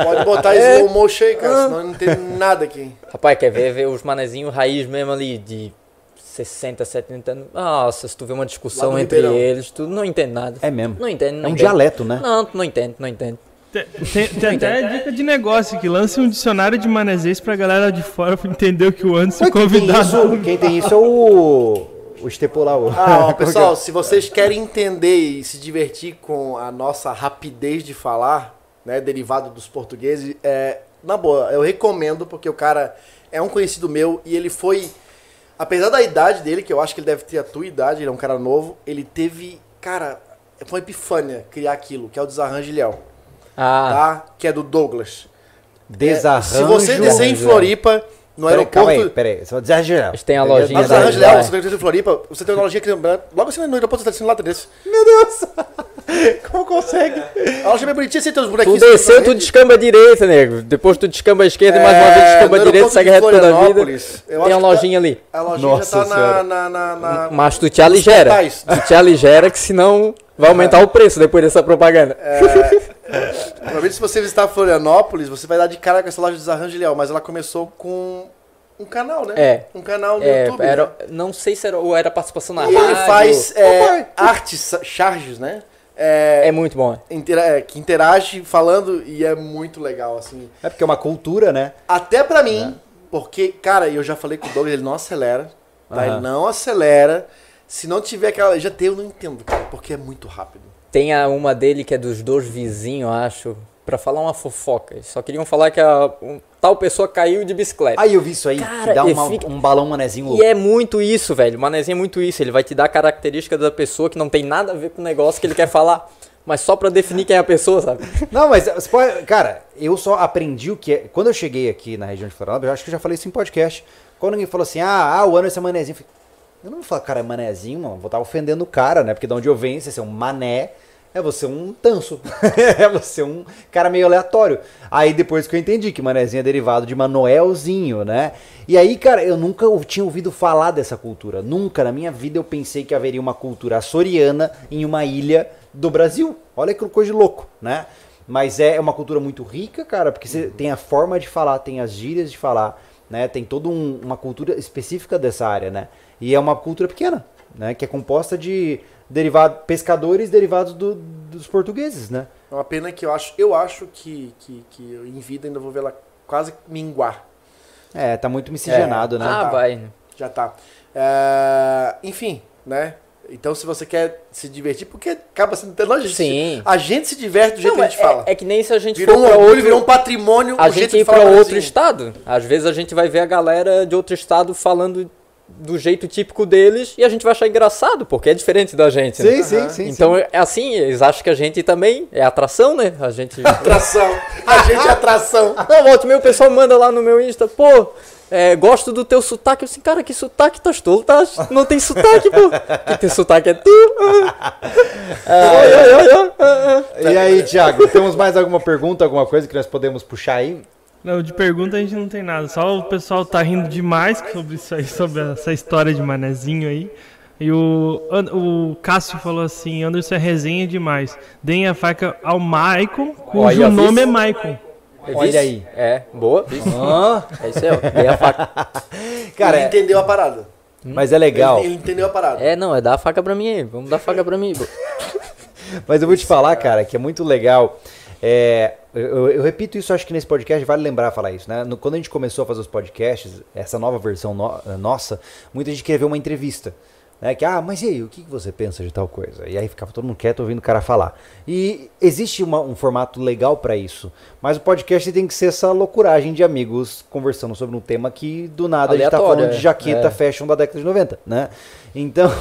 Pode botar é. Slow motion aí, cara, senão não tem nada aqui. Rapaz, quer ver, ver os manezinhos raiz mesmo ali de sessenta, setenta anos. Nossa, se tu vê uma discussão entre Ribeirão. Eles, tu não entende nada. É mesmo. Não entende. Não é um entende. Dialeto, né? Não, tu não entende, não entende. Tem, tem, tem até a dica de negócio que lance um dicionário de manezês pra galera de fora entender o que o Anderson convidado. Quem tem isso é o... O Estepolau. Ah, ó, pessoal, se vocês querem entender e se divertir com a nossa rapidez de falar, né, derivado dos portugueses, é, na boa, eu recomendo, porque o cara é um conhecido meu e ele foi... Apesar da idade dele, que eu acho que ele deve ter a tua idade, ele é um cara novo, ele teve, cara, foi uma epifânia criar aquilo, que é o Desarranjo Ilhéu. Ah. Tá? Que é do Douglas. Desarranjo. É, se você descer em Floripa, no pera, aeroporto... Peraí, peraí, só Desarranjo Ilhéu. Eles têm a lojinha. Desarranjo Ilhéu, você tem em Floripa, você tem uma lojinha que... Logo assim no aeroporto, você tá sendo lá desse. Meu Deus! Como consegue? A loja é bem bonitinha, você tem os bonequinhos... Tu desceu, tu descamba a direita, nego. Depois tu descamba a esquerda, é, mais uma vez descamba a direita, segue reto toda a vida. Tem uma lojinha tá, ali. A lojinha nossa já tá senhora. Na, na, na... Mas tu te aligera. Tu te aligera que senão vai aumentar é. O preço depois dessa propaganda. É, provavelmente se você visitar Florianópolis, você vai dar de cara com essa loja de Desarranjo Ilhéu, mas ela começou com... Um canal, né? É. Um canal no é, YouTube. Era, né? Não sei se era, ou era participação na e rádio. Ele faz é, artes, charges, né? É, é muito bom. Intera é, que interage falando e é muito legal, assim. É porque é uma cultura, né? Até pra mim, é. Porque, cara, eu já falei com o Douglas, ele não acelera. Tá? Uhum. Ele não acelera. Se não tiver aquela... Já tem, eu não entendo, cara, porque é muito rápido. Tem a, uma dele que é dos dois vizinhos, eu acho. pra falar uma fofoca. Só queriam falar que a um, tal pessoa caiu de bicicleta. Aí eu vi isso aí, cara, que dá uma, fica... um balão manezinho louco. E é muito isso, velho. O manezinho é muito isso. Ele vai te dar a característica da pessoa que não tem nada a ver com o negócio que ele quer falar, mas só pra definir quem é a pessoa, sabe? Não, mas, cara, eu só aprendi o que é... Quando eu cheguei aqui na região de Florianópolis, eu acho que eu já falei isso em podcast. Quando alguém falou assim, ah, ah o Anderson é manezinho. Eu, falei, eu não vou falar, cara, é manezinho, mano. Vou estar ofendendo o cara, né? Porque de onde eu venho, você é um mané. É você um tanso, é você um cara meio aleatório. Aí depois que eu entendi que manezinho é derivado de Manoelzinho, né? E aí, cara, eu nunca tinha ouvido falar dessa cultura. Nunca na minha vida eu pensei que haveria uma cultura açoriana em uma ilha do Brasil. Olha que coisa de louco, né? Mas é uma cultura muito rica, cara, porque você tem a forma de falar, tem as gírias de falar, né? Tem toda um, uma cultura específica dessa área, né? E é uma cultura pequena, né? Que é composta de... Derivado, pescadores derivados do, dos portugueses, né? É uma pena que eu acho, eu acho que, que, que eu em vida ainda vou ver ela quase minguar. É, tá muito miscigenado, é, né? Ah, tá, vai. Já tá. É, enfim, né? Então, se você quer se divertir, porque acaba sendo até lógico. Sim. A gente se diverte do jeito não, que a gente é, fala. É que nem se a gente virou for um olho, virou um patrimônio. A gente ir para outro assim. Estado. Às vezes a gente vai ver a galera de outro estado falando do jeito típico deles, e a gente vai achar engraçado, porque é diferente da gente, né? Sim, sim, sim. Então, sim. É assim, eles acham que a gente também é atração, né? A gente... Atração. A gente é atração. Não, volta e meia, o pessoal manda lá no meu Insta, pô, é, gosto do teu sotaque. Eu assim, cara, que sotaque, tá tolo, tá? Não tem sotaque, pô. Que teu sotaque é tu. E aí, Thiago, temos mais alguma pergunta, alguma coisa que nós podemos puxar aí? Não, de pergunta a gente não tem nada, só o pessoal tá rindo demais sobre isso aí, sobre essa história de manezinho aí. E o, o Cássio falou assim, Anderson é resenha demais, deem a faca ao Michael, cujo Olha, nome é Michael. Olha aí. É, boa. Ah, é isso aí, deem a faca. Cara, ele entendeu a parada. Mas é legal. Ele, ele entendeu a parada. É, não, é dar a faca pra mim aí, vamos dar a faca pra mim. Mas eu vou te falar, cara, que é muito legal... É, eu, eu repito isso, acho que nesse podcast vale lembrar falar isso, né? No, quando a gente começou a fazer os podcasts, essa nova versão no, nossa, muita gente queria ver uma entrevista, né? Que, ah, mas e aí, o que você pensa de tal coisa? E aí ficava todo mundo quieto ouvindo o cara falar. E existe uma, um formato legal pra isso, mas o podcast tem que ser essa loucuragem de amigos conversando sobre um tema que do nada aleatório, a gente tá falando de jaqueta é. fashion da década de noventa, né? Então,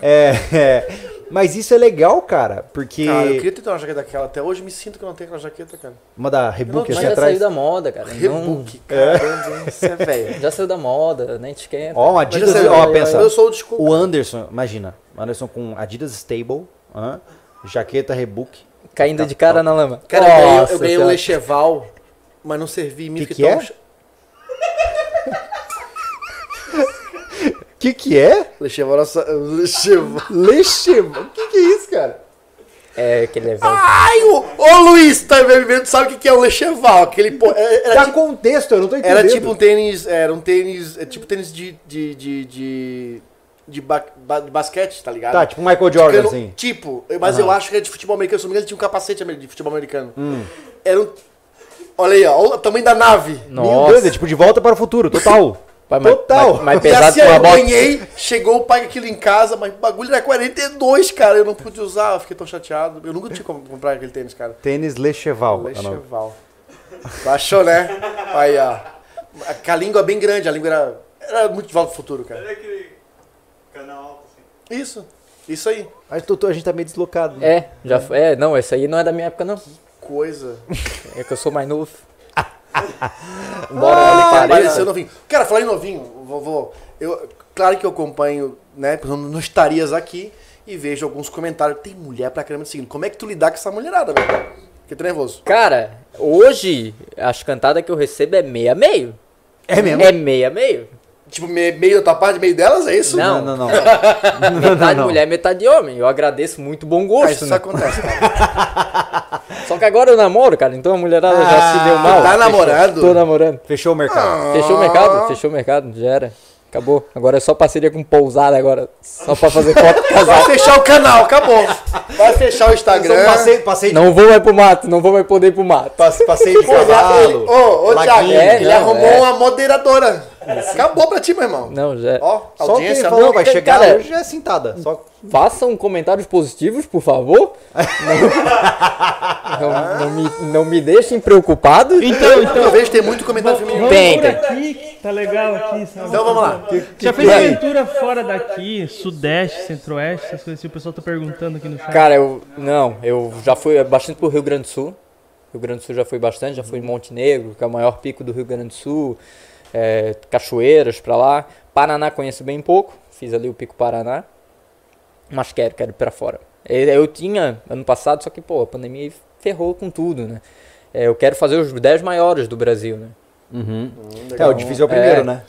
é... é mas isso é legal, cara, porque... Cara, eu queria ter uma jaqueta daquela. Até hoje me sinto que eu não tenho aquela jaqueta, cara. Uma da Rebook assim atrás? Já saiu da moda, cara. Rebook, não... cara. Isso é velho. Já saiu da moda, nem te esquenta. Ó, oh, uma Adidas... Ó, oh, pensa. Eu sou o desculpa. O Anderson, imagina. O Anderson com Adidas Stable, uh, jaqueta Rebook. Caindo tá, de cara tá. na lama. Cara, Nossa, eu ganhei o Lecheval, mas não servi em mim. O que, que, que é? O que que é? Lecheval, nossa... Lecheval... Lecheval... O que que é isso, cara? É aquele evento... Ai, o, o Luiz tá bebendo, sabe o que que é o Lecheval? Aquele... Era, era tipo, contexto, eu não tô entendendo. Era tipo um tênis... Era um tênis... Tipo tênis de... De... De... de, de, ba, ba, de basquete, tá ligado? Tá, tipo Michael Jordan, tipo, assim. Tipo... Mas uhum. eu acho que era de futebol americano. Se não me engano, ele tinha um capacete de futebol americano. Hum. Era um... Olha aí, ó. O tamanho da nave. Nossa. Meu Deus, é tipo De Volta para o Futuro, total. Pai, total. Mais, mais pesado que assim, eu ganhei, chegou o pai aquilo em casa, mas o bagulho era quarenta e dois, cara. Eu não pude usar, eu fiquei tão chateado. Eu nunca tinha como comprar aquele tênis, cara. Tênis Lecheval. Lecheval. Baixou, né? Aí, ó. A língua é bem grande, a língua era, era muito De Volta pro Futuro, cara. Era aquele canal alto, assim. Isso, isso aí. Mas, doutor, a gente tá meio deslocado. Né? É, já foi. É, não, esse aí não é da minha época, não. Que coisa. É que eu sou mais novo. Bora, ah, apareceu novinho. Cara, falar em novinho, vovô, eu, claro que eu acompanho, né? Não estarias aqui e vejo alguns comentários. Tem mulher pra caramba seguindo. Como é que tu lidar com essa mulherada, velho? Fiquei nervoso. Cara, hoje as cantadas que eu recebo é meio a meio. É mesmo? É meio a meio. Tipo, meio da tua parte, meio delas, é isso? Não, não, não. não. Metade não, não. mulher, metade homem. Eu agradeço muito o bom gosto. Ah, isso né? acontece, cara. Só que agora eu namoro, cara. Então a mulherada ah, já se deu mal. Tá namorando? Fechou, tô namorando. Fechou o mercado. Ah. Fechou o mercado? Fechou o mercado. Já era. Acabou. Agora é só parceria com pousada agora. Só pra fazer foto casal. Vai fechar o canal, acabou. Vai fechar o Instagram. Passei, passei de... Não vou mais pro mato, não vou mais poder ir pro mato. Passei de cavalo. Ô, ô Thiago, ele arrumou é. uma moderadora. Acabou pra pra ti, meu irmão. Não, já... Ó, a audiência falou, não vai chegar, cara, hoje é cintada. Só... Façam comentários positivos, por favor. Não, não, não, me, não me deixem preocupado. Então, então... Talvez tenha muito comentário feminino. Tem, tem. Aqui, tá legal aqui, sabe? Então vamos lá. Que, que, já fez que... aventura fora daqui, sudeste, centro-oeste, essas coisas assim? O pessoal tá perguntando aqui no chat. Cara, eu... Não, eu já fui bastante pro Rio Grande do Sul. Rio Grande do Sul já fui bastante, já fui em Monte Negro, que é o maior pico do Rio Grande do Sul, é, cachoeiras pra lá. Paraná conheço bem pouco, fiz ali o Pico Paraná, mas quero, quero ir pra fora. Eu tinha ano passado, só que pô, a pandemia ferrou com tudo, né? É, eu quero fazer os dez maiores do Brasil, né? Uhum. É, o difícil é o primeiro, é, né?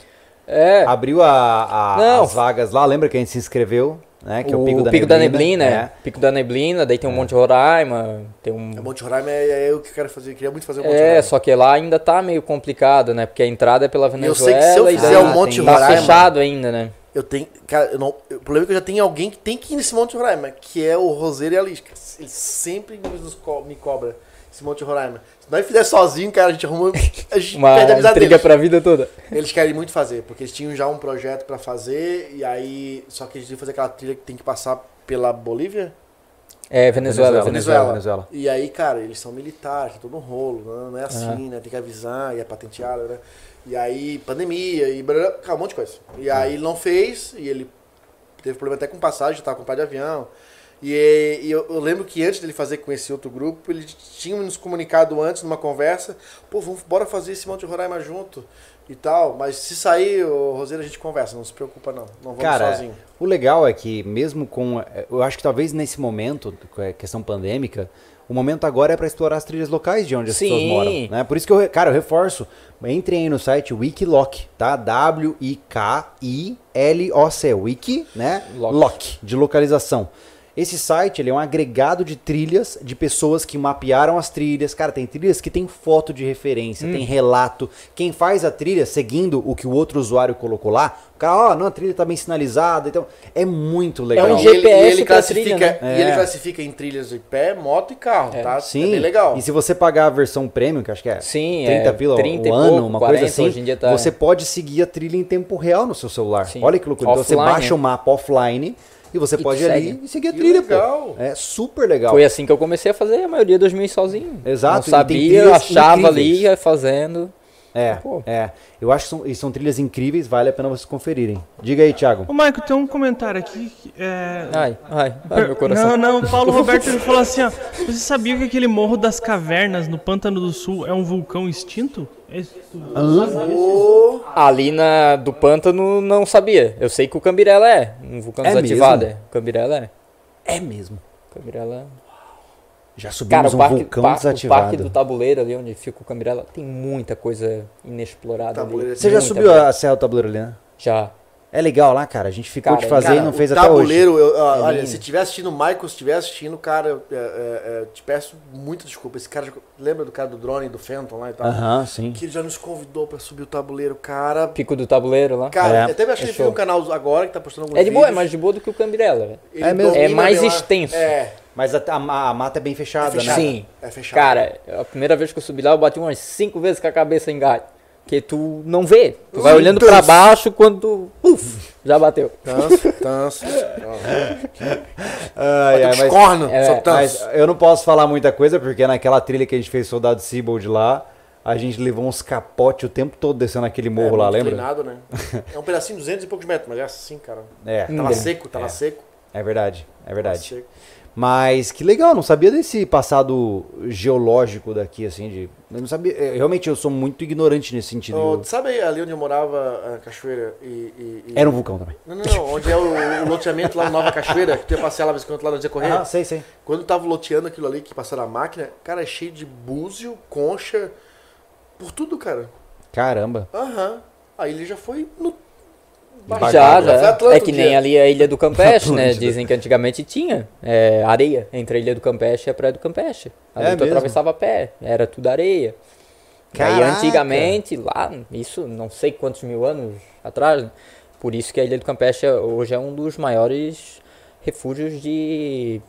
É. Abriu a, a, as vagas lá, lembra que a gente se inscreveu? Né, que o, é o Pico, o da, Pico Neblina, da Neblina, né? Pico da Neblina, daí tem um é. Monte Roraima, tem um... O Monte Roraima é, é eu que quero fazer, eu queria muito fazer o Monte é, Roraima. É, só que lá ainda tá meio complicado, né? Porque a entrada é pela Venezuela. Eu sei que se eu fizer o Monte tem, Roraima... Tá fechado ainda, né? Eu tenho... Cara, eu não, o problema é que eu já tenho alguém que tem que ir nesse Monte Roraima, que é o Roseiro e a Lisca. Ele sempre nos co me cobra esse Monte Roraima. Se nós fizer sozinho, cara, a gente arruma... A gente uma perde a amizade deles. Uma pra vida toda. Eles querem muito fazer, porque eles tinham já um projeto pra fazer, e aí... Só que eles iam fazer aquela trilha que tem que passar pela Bolívia? É, Venezuela. Venezuela, Venezuela. Venezuela. E aí, cara, eles são militares, todo um rolo, não é assim, ah. né? Tem que avisar, e é patenteado, né? E aí, pandemia, e... Blá, blá, um monte de coisa. E aí, ele não fez, e ele teve problema até com passagem, tava com pai de avião... E, e eu, eu lembro que antes dele fazer com esse outro grupo, ele tinha nos comunicado antes numa conversa, pô, vamos, bora fazer esse Monte Roraima junto e tal, mas se sair, ô, Roseiro, a gente conversa, não se preocupa não, não vamos Cara, sozinho. O legal é que mesmo com, eu acho que talvez nesse momento, questão pandêmica, o momento agora é para explorar as trilhas locais de onde as Sim. pessoas moram, né? Por isso que eu, cara, eu reforço, entre aí no site Wikiloc, tá? W I K I L O C, Wiki, né? Loc. Loc, de localização. Esse site ele é um agregado de trilhas, de pessoas que mapearam as trilhas. Cara, tem trilhas que tem foto de referência, hum. tem relato. Quem faz a trilha, seguindo o que o outro usuário colocou lá, o cara, ó, oh, não, a trilha tá bem sinalizada. Então, é muito legal. É um G P S ele, ele classifica, trilha, né? E ele classifica em trilhas de pé, moto e carro, é. Tá? Sim. É bem legal. E se você pagar a versão premium, que acho que é Sim, trinta pila trinta o ano, pouco, uma quarenta, coisa assim, hoje em dia tá... você pode seguir a trilha em tempo real no seu celular. Sim. Olha que loucura. Então, você baixa o mapa offline... E você e pode ir ali e seguir a trilha, pô. É super legal. Foi assim que eu comecei a fazer a maioria dos meus sozinho. Exato. Não sabia, achava ali, ia fazendo. É, pô. é. Eu acho que são, são trilhas incríveis, vale a pena vocês conferirem. Diga aí, Thiago. Ô, Michael, tem um comentário aqui. É... Ai, ai, ai, meu coração. Não, não, o Paulo Roberto ele falou assim, ó. Você sabia que aquele morro das cavernas no Pântano do Sul é um vulcão extinto? Uhum. Ali na do Pântano não sabia. Eu sei que o Cambirela é um vulcão é desativado. Mesmo? É. Cambirela é. É mesmo. Cambirela. Já subimos. Cara, um parque, vulcão par, desativado. O Parque do Tabuleiro ali onde fica o Cambirela tem muita coisa inexplorada. Ali. Você já muita subiu coisa. A Serra do Tabuleiro ali, né? Já. É legal lá, cara. A gente ficou cara, de fazer cara, e não fez até hoje. O Tabuleiro, olha, se estiver assistindo o Michael, se estiver assistindo, cara, eu, eu, eu, eu te peço muita desculpa. Esse cara, lembra do cara do drone, do Fenton lá e tal? Aham, uh -huh, sim. Que ele já nos convidou pra subir o Tabuleiro, cara. Pico do Tabuleiro lá. Cara, é. até me achei que ele fez um canal agora que tá postando alguns É de vídeos. Boa, é mais de boa do que o Cambirela, velho. É mesmo. É mais extenso. É. Mas a, a, a mata é bem fechada, é fechada, né? Sim. É fechada. Cara, a primeira vez que eu subi lá, eu bati umas cinco vezes com a cabeça em gato. Que tu não vê. Tu vai olhando Tanço. pra baixo quando tu... Uf, já bateu. Tanço, tanço. ai, ai, mas, corno, é, só tanço. Mas eu não posso falar muita coisa, porque naquela trilha que a gente fez Soldado Seabold lá, a gente levou uns capotes o tempo todo descendo aquele morro é, lá, lembra? Treinado, né? É um pedacinho de duzentos e poucos metros, mas é assim, cara. É. Tava hum, seco, tava é. seco. É verdade, é verdade. Tava seco. Mas que legal, não sabia desse passado geológico daqui, assim, de... Eu não sabia, eu, realmente eu sou muito ignorante nesse sentido. Oh, eu... Sabe ali onde eu morava, a Cachoeira e... e, e... Era um vulcão também. Não, não, não, onde é o, o loteamento lá no Nova Cachoeira, que tu ia passear lá, lá no Zé Correia. Ah, sei, sei. Quando eu tava loteando aquilo ali, que passaram a máquina, cara, é cheio de búzio, concha, por tudo, cara. Caramba. Aham. Uhum. Aí ele já foi no... Já, já. É que nem ali a Ilha do Campeche, né? Dizem que antigamente tinha é, areia entre a Ilha do Campeche e a Praia do Campeche. Ali é tu mesmo? Atravessava a pé, era tudo areia. Caraca. E aí, antigamente, lá, isso não sei quantos mil anos atrás, né? Por isso que a Ilha do Campeche hoje é um dos maiores refúgios de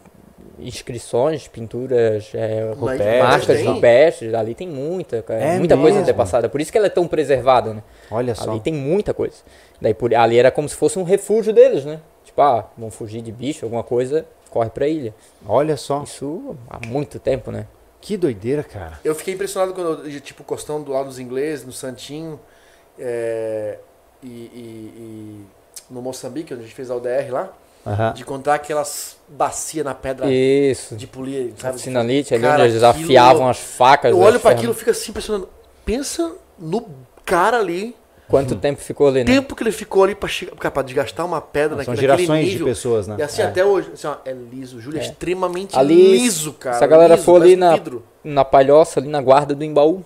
inscrições, pinturas, é, rupestres, máscaras rupestres, ali tem muita, é, muita mesmo? coisa antepassada, por isso que ela é tão preservada, né? Olha só. Ali tem muita coisa. Daí, por, ali era como se fosse um refúgio deles, né? Tipo, ah, vão fugir de bicho, alguma coisa, corre pra ilha. Olha só. Isso há muito tempo, né? Que doideira, cara. Eu fiquei impressionado quando, eu, tipo, Costão do lado dos ingleses, no Santinho, é, e, e, e no Moçambique, onde a gente fez a U D R lá. Uhum. De encontrar aquelas bacias na pedra. Isso. De polir, sabe? Sinalite, ali onde eles afiavam as facas. Eu olho pra aquilo e fico assim, impressionando. Pensa no cara ali. Quanto hum. tempo ficou ali, né? Tempo que ele ficou ali pra, chegar, pra desgastar uma pedra naquele nível. São gerações de pessoas, né? E assim, é. até hoje. Assim, ó, é liso. Júlio é, é extremamente ali, liso, cara. Se a galera liso, for ali na, na Palhoça, ali na guarda do Embaú.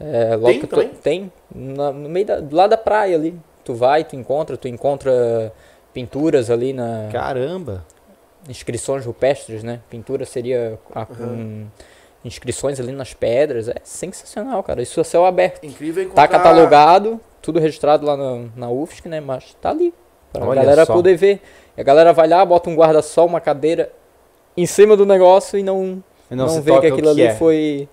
É, logo tem que tu, Tem. Na, no meio da, do lado da praia ali. Tu vai, tu encontra, tu encontra... pinturas ali na... Caramba! Inscrições rupestres, né? Pintura seria a, com uhum. inscrições ali nas pedras. É sensacional, cara. Isso é céu aberto. Incrível encontrar... Tá catalogado, tudo registrado lá na, na U F S C, né? Mas tá ali. Pra Olha a galera só. poder ver. E a galera vai lá, bota um guarda-sol, uma cadeira em cima do negócio e não, e não, não vê que aquilo que ali é. foi...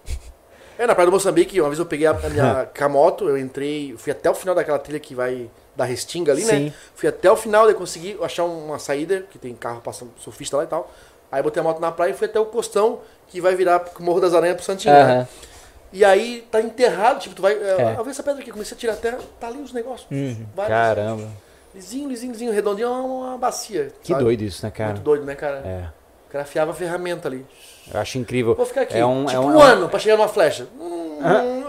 É, na praia do Moçambique, uma vez eu peguei a, a minha camoto, eu entrei, fui até o final daquela trilha que vai... da Restinga ali, Sim. né? Fui até o final, daí consegui achar uma saída, que tem carro passando, surfista lá e tal. Aí botei a moto na praia e fui até o Costão, que vai virar pro Morro das Aranhas, pro Santinho, uhum. né? E aí tá enterrado, tipo, tu vai... É. Ah, vê essa pedra aqui, comecei a tirar a terra, tá ali os negócios. Uhum. Vários, Caramba. Lisinho, lisinho, lisinho, redondinho, é uma bacia. Que sabe? doido isso, né, cara? Muito doido, né, cara? É. O cara afiava a ferramenta ali. Eu acho incrível. Vou ficar aqui, é um, tipo é um, um, um ano, um... pra chegar numa flecha. Hum, hum.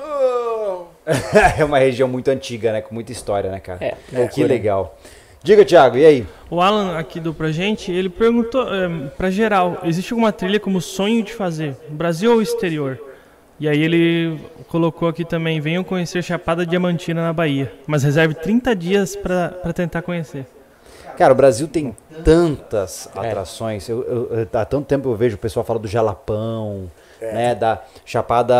É uma região muito antiga, né? Com muita história, né, cara? É, é, que legal. Diga, Thiago, e aí? O Alan aqui do Pra Gente, ele perguntou é, pra geral, existe alguma trilha como sonho de fazer, Brasil ou exterior? E aí ele colocou aqui também, venham conhecer Chapada Diamantina na Bahia, mas reserve trinta dias pra, pra tentar conhecer. Cara, o Brasil tem tantas atrações, eu, eu, há tanto tempo eu vejo o pessoal falar do Jalapão... É. Né, da Chapada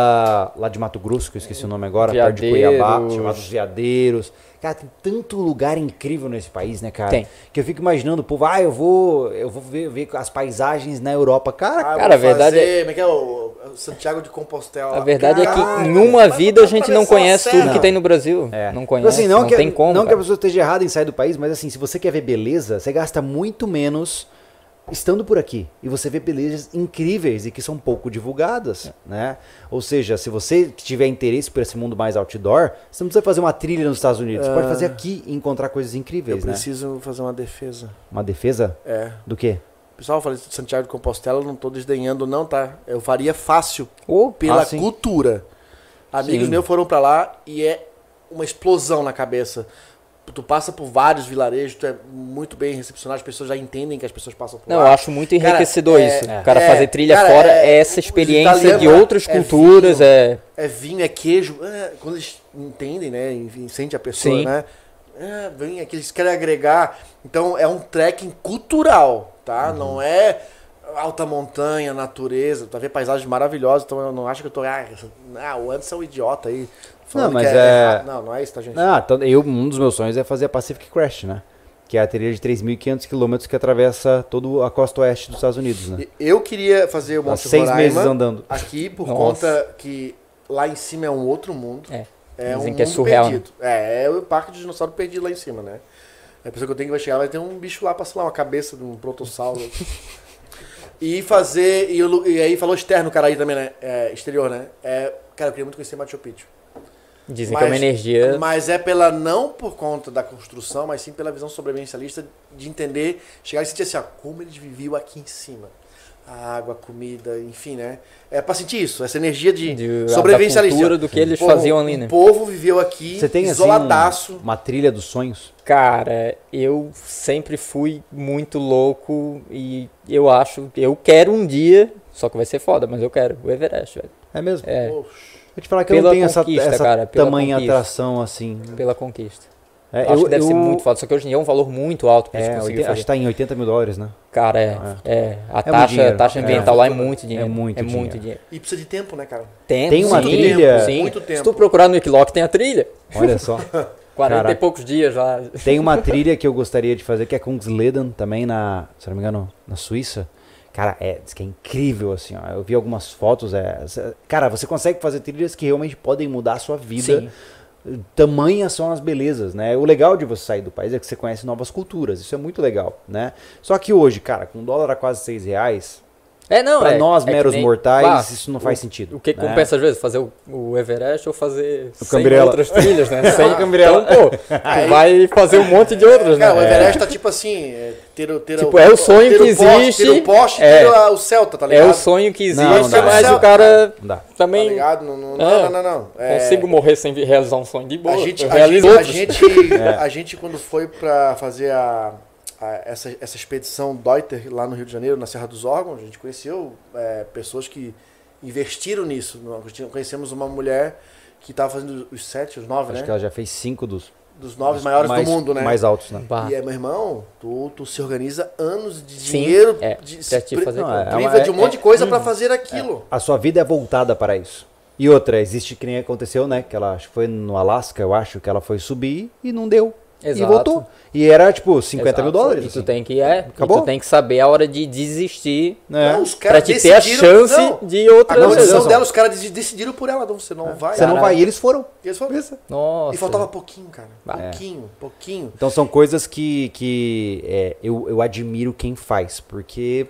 lá de Mato Grosso, que eu esqueci o nome agora, perto de Cuiabá, chamados Veadeiros. Cara, tem tanto lugar incrível nesse país, né, cara? Tem. Que eu fico imaginando o povo, ah, eu vou, eu vou ver, ver as paisagens na Europa. Cara, ah, cara, a verdade fazer, é... Como é que é o Santiago de Compostela? A verdade Caralho, é que em uma vida a gente não conhece tudo não. que tem no Brasil. É. Não conhece, assim, não, não que, tem como. Não cara. que a pessoa esteja errada em sair do país, mas assim, se você quer ver beleza, você gasta muito menos... estando por aqui, e você vê belezas incríveis e que são pouco divulgadas, é. né? Ou seja, se você tiver interesse por esse mundo mais outdoor, você não precisa fazer uma trilha nos Estados Unidos, você uh... pode fazer aqui e encontrar coisas incríveis, né? Eu preciso né? fazer uma defesa. Uma defesa? É. Do quê? Pessoal, eu falei de Santiago de Compostela, eu não tô desdenhando não, tá? Eu faria fácil, oh, pela ah, cultura. Amigos sim. meus foram pra lá e é uma explosão na cabeça. Tu passa por vários vilarejos, tu é muito bem recepcionado, as pessoas já entendem que as pessoas passam por lá. Não, eu acho muito enriquecedor cara, isso. É, o cara é, fazer trilha cara, fora é essa experiência de outras é culturas. Vinho, é... é vinho, é queijo. É, quando eles entendem, né? Sente a pessoa, Sim. né? É, vem aqui, eles querem agregar. Então é um trekking cultural, tá? Uhum. Não é alta montanha, natureza. Tu vê paisagens maravilhosas, então eu não acho que eu tô... Ah, o Anderson é um idiota aí. Não, mas é... é... Não, não é isso, tá, gente? Ah, então, eu, um dos meus sonhos é fazer a Pacific Crest, né? Que é a trilha de três mil e quinhentos quilômetros que atravessa toda a costa oeste dos Estados Unidos, né? Eu queria fazer o Monte Roraima... Seis meses andando. Aqui, por Nossa. conta que lá em cima é um outro mundo. É. É Dizem um que é mundo surreal, perdido. Né? É, é o parque de dinossauro perdido lá em cima, né? A pessoa que eu tenho que vai chegar, vai ter um bicho lá, passa lá uma cabeça de um protossauro. E fazer... E, eu, e aí falou externo, cara, aí também, né? É, exterior, né? É, cara, eu queria muito conhecer Machu Picchu. Dizem mas, que é uma energia... Mas é pela, não por conta da construção, mas sim pela visão sobrevivencialista de entender, chegar e sentir assim, ó, como eles viviam aqui em cima. A água, a comida, enfim, né? É pra sentir isso, essa energia de, de sobrevivencialista. Da cultura, do que eles povo, faziam ali, né? O povo viveu aqui, Você tem, isoladaço. Assim, uma trilha dos sonhos? Cara, eu sempre fui muito louco e eu acho... Eu quero um dia, só que vai ser foda, mas eu quero o Everest, velho. É mesmo? É. Poxa. Eu te falar que eu não tenho essa, essa cara, tamanha conquista. atração assim. Pela conquista. É, acho eu, que deve eu... ser muito foda. Só que hoje em dia é um valor muito alto pra é, conseguir. Acho que tá em oitenta mil dólares, né? Cara, é. é. é. A é taxa, a taxa ambiental é. lá é muito dinheiro. É muito, é muito dinheiro. dinheiro. E precisa de tempo, né, cara? Tempo, tem uma sim, trilha. Sim. Muito tempo. Se tu procurar no Equilóquio, tem a trilha. Olha só. quarenta e poucos dias já. Tem uma trilha que eu gostaria de fazer, que é Kungsleden também, na, se não me engano, na Suíça. Cara, é, diz que é incrível, assim, ó. Eu vi algumas fotos. É, cara, você consegue fazer trilhas que realmente podem mudar a sua vida. Sim. Tamanhas são as belezas, né? O legal de você sair do país é que você conhece novas culturas. Isso é muito legal, né? Só que hoje, cara, com o dólar a quase seis reais... É, não, pra é, nós, é meros nem, mortais, lá, isso não faz o, sentido. O que, né? Compensa às vezes? Fazer o, o Everest ou fazer cem outras trilhas, né? Sem Cambirela. Então, pô, tu vai fazer um monte de outras, né? Cara, o Everest é. tá tipo assim... É, ter, ter tipo, o, é o sonho que existe. Poste, ter o poste e é. ter o Celta, tá ligado? É o sonho que existe, não, não dá, mas não dá, o cara não dá. também... Tá ligado? Não, não, não, ah, não, não, não. É, consigo morrer sem realizar um sonho de boa. A gente, a gente, a gente, é. a gente quando foi pra fazer a... Essa, essa expedição Deuter lá no Rio de Janeiro, na Serra dos Órgãos, a gente conheceu é, pessoas que investiram nisso. Nós conhecemos uma mulher que estava fazendo os sete, os nove, Acho né? Acho que ela já fez cinco dos... Dos nove maiores mais, do mundo, né? Mais altos, né? Bah. E é, meu irmão, tu, tu se organiza anos de Sim, dinheiro, é, de, se pri fazer não, é, priva é, de um é, monte é, de coisa é, para fazer aquilo. É. A sua vida é voltada para isso. E outra, existe que nem aconteceu, né? Que ela foi no Alasca, eu acho, que ela foi subir e não deu. Exato. E voltou. E era tipo cinquenta mil dólares. E tu, assim. tem que, é, e tu tem que saber a hora de desistir é. não, os pra te ter a chance não. de outra coisa. A condição dela, os caras decidiram por ela. Não, você não é. vai. Você não vai. E eles foram. E eles foram. Nossa. E faltava pouquinho, cara. Pouquinho, é. pouquinho. Então são coisas que, que é, eu, eu admiro quem faz. Porque...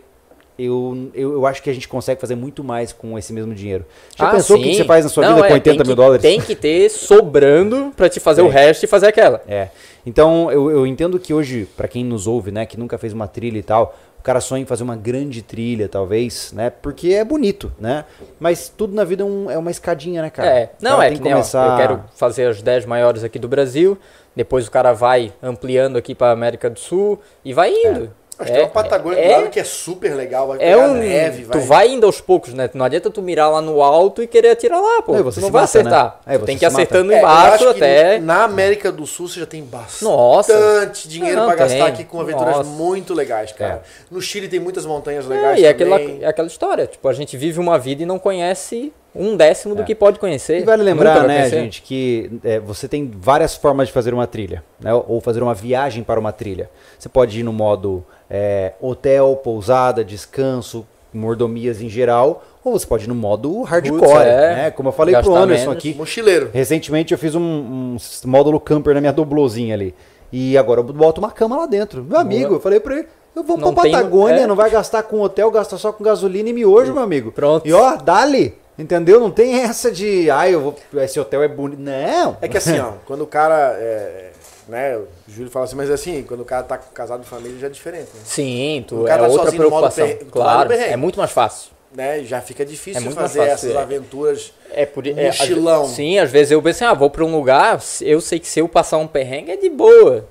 Eu, eu, eu acho que a gente consegue fazer muito mais com esse mesmo dinheiro. Já ah, pensou o que você faz na sua Não, vida é, com oitenta mil dólares? Tem que ter sobrando para te fazer é. o resto e fazer aquela. É. Então, eu, eu entendo que hoje, para quem nos ouve, né, que nunca fez uma trilha e tal, o cara sonha em fazer uma grande trilha, talvez, né? Porque é bonito, né? Mas tudo na vida é, um, é uma escadinha, né, cara? É. Não, cara é que, que começar... ó, eu quero fazer as dez maiores aqui do Brasil, depois o cara vai ampliando aqui para América do Sul e vai indo. É. Acho é, tem uma Patagônia é, do lado que é super legal, vai é pegar um, neve. Vai. Tu vai indo aos poucos, né? Não adianta tu mirar lá no alto e querer atirar lá, pô. É, você tu não vai mata, acertar. Né? É, tu tem que ir acertando é, embaixo até... Na América do Sul você já tem bastante Nossa. dinheiro para gastar aqui com aventuras Nossa. muito legais, cara. É. No Chile tem muitas montanhas legais é, e também. É aquela, é aquela história, tipo, a gente vive uma vida e não conhece... Um décimo do é. que pode conhecer. E vale lembrar, né, conhecer. gente, que é, você tem várias formas de fazer uma trilha, né, ou fazer uma viagem para uma trilha. Você pode ir no modo é, hotel, pousada, descanso, mordomias em geral, ou você pode ir no modo hardcore, Puts, é. né? Como eu falei Gastar pro Anderson menos. aqui. Mochileiro. Recentemente eu fiz um, um módulo camper na minha doblozinha ali. E agora eu boto uma cama lá dentro. Meu amigo, Boa. eu falei pra ele... Eu vou não pra Patagônia, tem, é. não vai gastar com hotel, gasta só com gasolina e miojo, hum. meu amigo. Pronto. E ó, dá-lhe. Entendeu? Não tem essa de, ah, eu vou, esse hotel é bonito. Não. É que assim, ó, quando o cara, é, né, o Júlio fala assim, mas assim, quando o cara tá casado com família já é diferente, né? Sim, tu, o cara é tá outra preocupação. Per... Claro, é muito mais fácil. Né? Já fica difícil é fazer fácil, essas é. aventuras é por, é, mochilão. Sim, às vezes eu penso assim, ah, vou pra um lugar, eu sei que se eu passar um perrengue é de boa.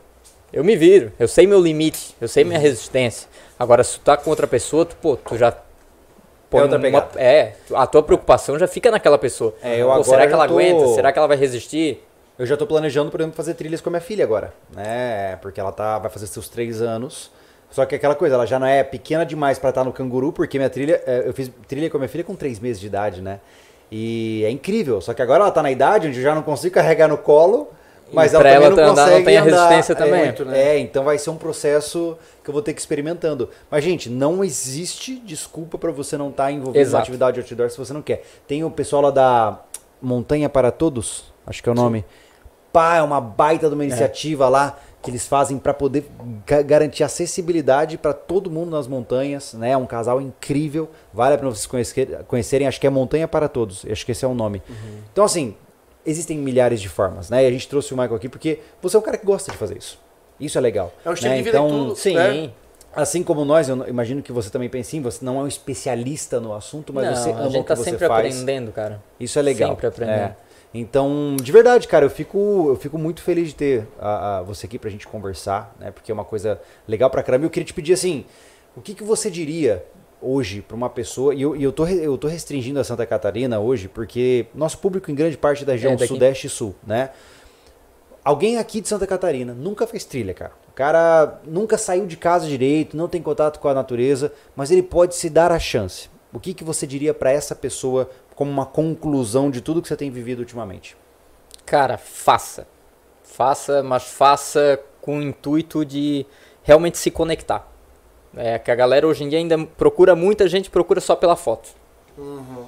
Eu me viro, eu sei meu limite, eu sei minha resistência. Agora, se tu tá com outra pessoa, tu, pô, tu já... Pô, uma, é, a tua preocupação já fica naquela pessoa. É, eu Pô, agora será que ela tô... aguenta? Será que ela vai resistir? Eu já tô planejando, por exemplo, fazer trilhas com a minha filha agora, né? Porque ela tá, vai fazer seus três anos. Só que aquela coisa, ela já não é pequena demais pra estar no canguru, porque minha trilha, eu fiz trilha com a minha filha com três meses de idade, né? E é incrível. Só que agora ela tá na idade onde eu já não consigo carregar no colo. Mas ela, ela também não andar, consegue não tem a resistência andar, também. É, muito, né? é, então vai ser um processo que eu vou ter que ir experimentando. Mas, gente, não existe desculpa para você não estar tá envolvido Exato. na atividade outdoor se você não quer. Tem o pessoal lá da Montanha para Todos, acho que é o nome. Sim. Pá, é uma baita de uma iniciativa é. lá que eles fazem para poder garantir acessibilidade para todo mundo nas montanhas. Né? É um casal incrível, vale a pena vocês conhecer, conhecerem. Acho que é Montanha para Todos, acho que esse é o nome. Uhum. Então, assim... Existem milhares de formas, né? E a gente trouxe o Michael aqui porque você é um cara que gosta de fazer isso. Isso é legal. É um estilo né? de vida então, tudo, sim. Né? Assim como nós, eu imagino que você também pense em você não é um especialista no assunto, mas não, você ama o que você faz. A gente tá sempre aprendendo, cara. Isso é legal. Sempre aprendendo. É. Então, de verdade, cara, eu fico, eu fico muito feliz de ter a, a você aqui pra gente conversar, né? Porque é uma coisa legal pra caramba. E eu queria te pedir assim, o que, que você diria... hoje para uma pessoa, e eu, eu, tô, eu tô restringindo a Santa Catarina hoje, porque nosso público em grande parte da região é, sudeste e sul, né? Alguém aqui de Santa Catarina nunca fez trilha, cara. O cara nunca saiu de casa direito, não tem contato com a natureza, mas ele pode se dar a chance. O que, que você diria para essa pessoa como uma conclusão de tudo que você tem vivido ultimamente? Cara, faça. Faça, mas faça com o intuito de realmente se conectar. É, que a galera hoje em dia ainda procura, muita gente procura só pela foto. Uhum.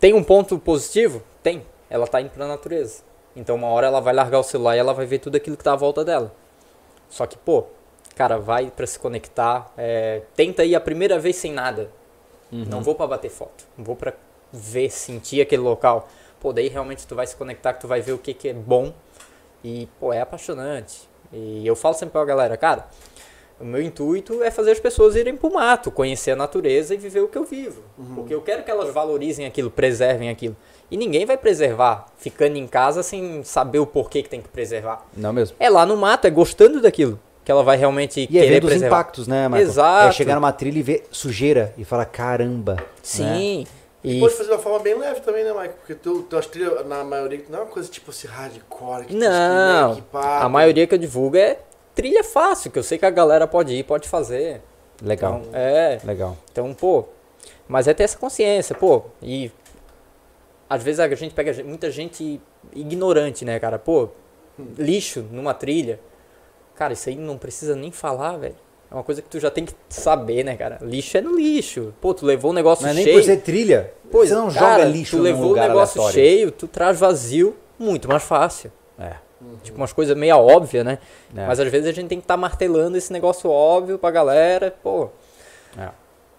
Tem um ponto positivo? Tem. Ela tá indo pra natureza. Então uma hora ela vai largar o celular e ela vai ver tudo aquilo que tá à volta dela. Só que, pô, cara, vai pra se conectar. É, tenta ir a primeira vez sem nada. Uhum. Não vou pra bater foto. Não vou pra ver, sentir aquele local. Pô, daí realmente tu vai se conectar, que tu vai ver o que, que é bom. E, pô, é apaixonante. E eu falo sempre pra galera, cara, o meu intuito é fazer as pessoas irem pro mato, conhecer a natureza e viver o que eu vivo. Uhum. Porque eu quero que elas valorizem aquilo, preservem aquilo. E ninguém vai preservar ficando em casa sem saber o porquê que tem que preservar. Não mesmo. É lá no mato, é gostando daquilo que ela vai realmente e querer é ver dos preservar. Impactos, né, Michael? Exato. É chegar numa trilha e ver sujeira e falar, caramba. Sim. Né? E pode fazer de uma forma bem leve também, né, Michael? Porque tu, tuas trilhas, na maioria, não é uma coisa tipo assim, hardcore. Que não, tu escreve, a maioria que eu divulgo é trilha fácil, que eu sei que a galera pode ir, pode fazer. Legal. Então, é. Legal. Então, pô, mas é ter essa consciência, pô. E às vezes a gente pega muita gente ignorante, né, cara? Pô, lixo numa trilha. Cara, isso aí não precisa nem falar, velho. É uma coisa que tu já tem que saber, né, cara? Lixo é no lixo. Pô, tu levou um negócio cheio. Não é nem por ser trilha. Pois, você não cara, joga lixo no lugar aleatório. Tu levou um negócio aleatório. cheio, tu traz vazio, muito mais fácil. É. Uhum. Tipo, umas coisas meio óbvias, né? É. Mas às vezes a gente tem que estar tá martelando esse negócio óbvio pra galera, pô. É.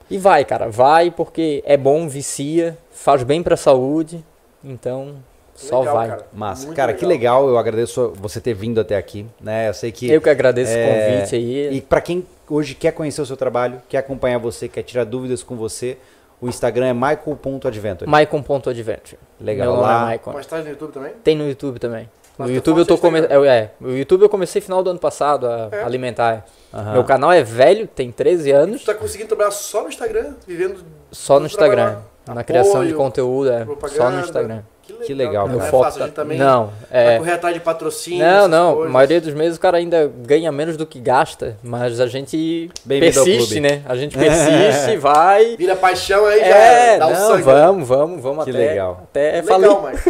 E vai, cara. Vai porque é bom, vicia, faz bem pra saúde. Então... Só legal, vai. Cara. Massa. Muito cara, legal. Que legal. Eu agradeço você ter vindo até aqui. Né? Eu sei que... Eu que agradeço é... o convite aí. E para quem hoje quer conhecer o seu trabalho, quer acompanhar você, quer tirar dúvidas com você, o Instagram é michael ponto adventure. michael ponto adventure. Legal. Meu lá. É Mas tá no YouTube também? Tem no YouTube também. Mas no YouTube eu tô come... é, o YouTube eu comecei final do ano passado a é. alimentar. Uhum. Meu canal é velho, tem treze anos. E tu tá conseguindo trabalhar só no Instagram? Vivendo Só no Instagram. Trabalhar. Na Apoio, criação de conteúdo, é. Só no Instagram. Que legal, que legal meu. Não é fácil, a gente também não, é... vai correr atrás de patrocínio. Não, não. Coisas. A maioria dos meses o cara ainda ganha menos do que gasta, mas a gente Bem persiste, né? A gente persiste, vai... Vira paixão aí, já é, dá não, o sangue. Vamos, vamos, vamos que até... Que legal. Até que legal, mas...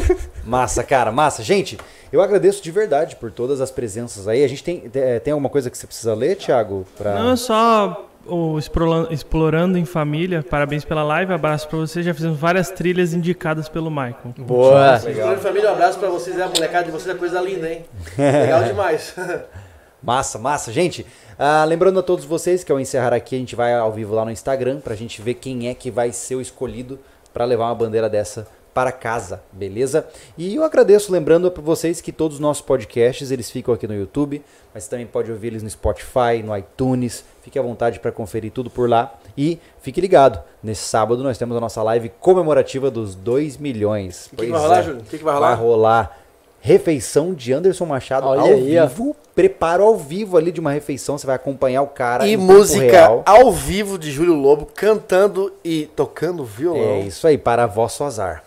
Massa, cara, massa. Gente, eu agradeço de verdade por todas as presenças aí. A gente tem, tem alguma coisa que você precisa ler, Thiago? Pra... Não, é só... O Explorando em Família, parabéns pela live, abraço pra vocês, já fizemos várias trilhas indicadas pelo Michael. Boa! Explorando em Família, um abraço pra vocês, né? A molecada de vocês é coisa linda, hein? Legal demais! Massa, massa, gente! Ah, lembrando a todos vocês que ao encerrar aqui, a gente vai ao vivo lá no Instagram pra gente ver quem é que vai ser o escolhido pra levar uma bandeira dessa para casa, beleza? E eu agradeço, lembrando para vocês que todos os nossos podcasts, eles ficam aqui no YouTube, mas você também pode ouvir eles no Spotify, no iTunes, fique à vontade para conferir tudo por lá e fique ligado, nesse sábado nós temos a nossa live comemorativa dos dois milhões. O que, que vai rolar, é. Júlio? O que, que vai rolar? Vai rolar refeição de Anderson Machado. Olha ao aí, vivo, ó. Preparo ao vivo ali de uma refeição, você vai acompanhar o cara. E música real. Ao vivo de Júlio Lobo, cantando e tocando violão. É isso aí, para a voz Sozar.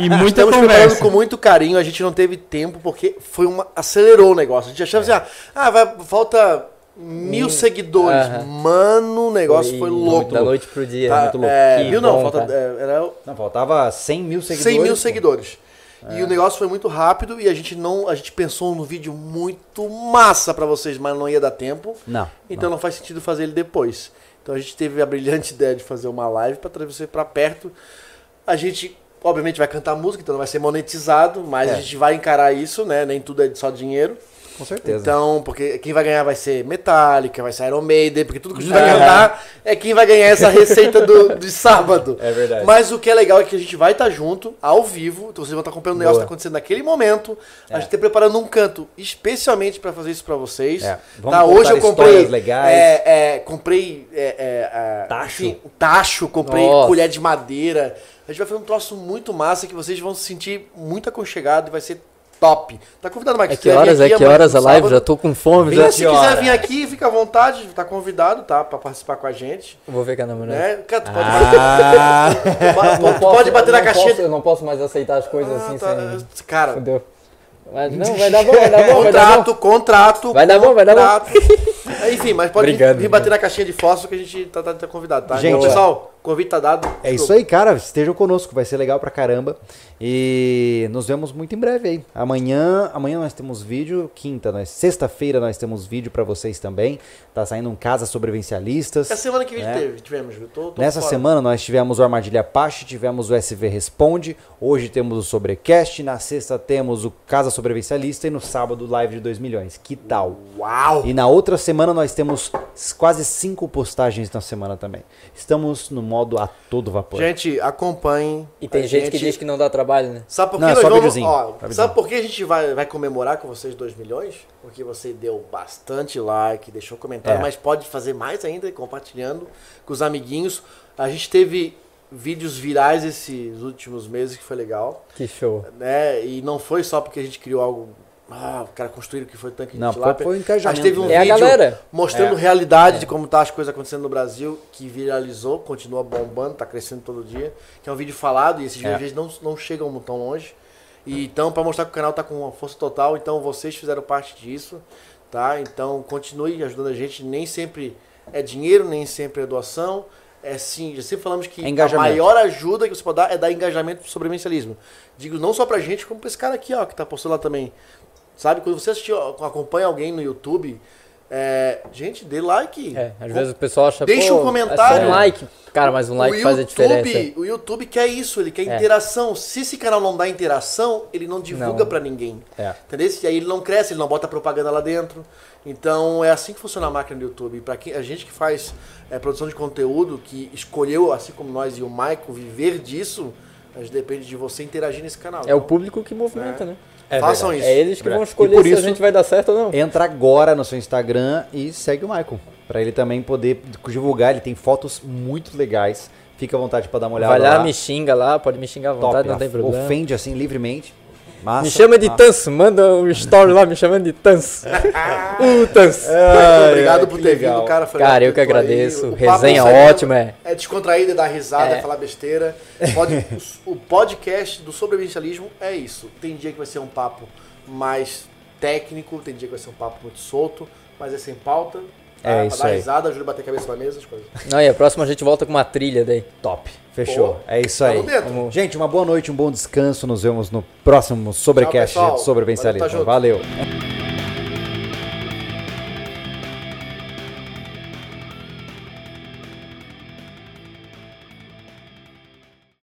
E muita Estamos preparando com muito carinho, a gente não teve tempo porque foi uma, acelerou o negócio. A gente achava é. assim, ah, vai, falta... Mil hum, seguidores, uh-huh. mano, o negócio e foi louco. Da noite pro dia, tá, muito louco. É, mil não, bom, falta, era... não, faltava cem mil seguidores. cem mil seguidores. É. E o negócio foi muito rápido e a gente não, a gente pensou num vídeo muito massa pra vocês, mas não ia dar tempo. Não. Então não, não faz sentido fazer ele depois. Então a gente teve a brilhante ideia de fazer uma live pra trazer você pra perto. A gente, obviamente, vai cantar música, então não vai ser monetizado, mas é. a gente vai encarar isso, né? Nem tudo é só dinheiro. Com certeza. Então, porque quem vai ganhar vai ser Metallica, vai ser Iron Maiden, porque tudo que a gente vai cantar é quem vai ganhar essa receita do, de sábado. É verdade. Mas o que é legal é que a gente vai estar junto, ao vivo, então vocês vão estar acompanhando o negócio que está acontecendo naquele momento. É. A gente está preparando um canto especialmente para fazer isso para vocês. É. Vamos tá, hoje eu comprei legais. É, é, comprei é, é, é, tacho. Enfim, tacho, comprei Nossa. colher de madeira. A gente vai fazer um troço muito massa que vocês vão se sentir muito aconchegados e vai ser top. Tá convidado, Mike. É que horas, aqui, é que horas a live? Já tô com fome. Vem, já. Se quiser vir aqui, fica à vontade. Tá convidado, tá? Pra participar com a gente. Vou ver com a namorada. É, cara, tu pode, ah. bater... tu posso, pode bater na caixinha. Posso, eu não posso mais aceitar as coisas ah, assim. Tá, sem... Cara. Fudeu. Mas não, vai dar bom, vai dar bom. Contrato, vai dar bom. contrato. Vai dar bom, vai dar bom. Enfim, mas pode obrigado, vir obrigado. bater na caixinha de fósforo que a gente tá, tá, tá convidado, tá? Gente, pessoal. convite tá dado. Desculpa. É isso aí, cara. Estejam conosco, vai ser legal pra caramba. E nos vemos muito em breve aí. Amanhã, amanhã nós temos vídeo, quinta, né? Sexta-feira nós temos vídeo pra vocês também. Tá saindo um Casa Sobrevivencialistas. Essa semana que vídeo né? teve, tivemos, viu? Tô, tô Nessa fora. semana nós tivemos o Armadilha Apache, tivemos o S V Responde, hoje temos o Sobrecast, na sexta temos o Casa Sobrevivencialista e no sábado live de dois milhões. Que tal? Uau! E na outra semana nós temos quase cinco postagens na semana também. Estamos no modo a todo vapor. Gente, acompanhem. E tem gente, gente que diz que não dá trabalho, né? Sabe por que, não, nós vamos, ó, sabe por que a gente vai, vai comemorar com vocês dois milhões? Porque você deu bastante like, deixou comentário, é. mas pode fazer mais ainda, compartilhando com os amiguinhos. A gente teve vídeos virais esses últimos meses, que foi legal. Que show. Né? E não foi só porque a gente criou algo... Ah, o cara construiu o que foi o tanque de tilápia. Foi um encajamento. Mas teve um é vídeo mostrando é. realidade é. de como tá as coisas acontecendo no Brasil, que viralizou, continua bombando, tá crescendo todo dia. Que é um vídeo falado e esses é. vídeos não, não chegam tão longe. E, então, para mostrar que o canal tá com uma força total, então vocês fizeram parte disso, tá? Então, continue ajudando a gente. Nem sempre é dinheiro, nem sempre é doação. É sim, já sempre falamos que é a maior ajuda que você pode dar é dar engajamento pro sobrevivencialismo. Digo não só pra gente, como pra esse cara aqui, ó, que tá postando lá também. Sabe, quando você assistir, acompanha alguém no YouTube, é, gente, dê like. É, às vezes o pessoal acha... Deixa um comentário. É um like. Cara, mas um like faz a diferença. O YouTube quer isso, ele quer é. interação. Se esse canal não dá interação, ele não divulga não. pra ninguém. É. Entendeu? E aí ele não cresce, ele não bota propaganda lá dentro. Então é assim que funciona a máquina do YouTube. Pra quem, a gente que faz é, produção de conteúdo, que escolheu, assim como nós e o Michael, viver disso, a gente depende de você interagir nesse canal. É então. o público que movimenta, é. né? É Façam verdade. isso. É eles que vão escolher se isso, a gente vai dar certo ou não. Entra agora no seu Instagram e segue o Michael. Pra ele também poder divulgar. Ele tem fotos muito legais. Fica à vontade pra dar uma olhada. Vai lá, lá. me xinga lá. Pode me xingar à vontade, Top, não tem problema. Ofende assim livremente. Massa, me chama de Tanso. Manda um story lá me chamando de Tanso. O uh, Tanso. É, obrigado é, por ter legal. vindo, cara. Foi cara, eu que agradeço. Aí. Resenha ótima. É, é descontraída, é dar risada, é. é falar besteira. Pode, o podcast do sobrevivencialismo é isso. Tem dia que vai ser um papo mais técnico, tem dia que vai ser um papo muito solto, mas é sem pauta. É, é isso dar aí. risada, ajuda a bater a cabeça na mesa, as coisas. Não, e a próxima a gente volta com uma trilha daí. Top. Fechou. Pô, é isso aí. Vamos... Gente, uma boa noite, um bom descanso. Nos vemos no próximo Sobrecast de Sobrevivencialismo. Valeu. Tá. Valeu.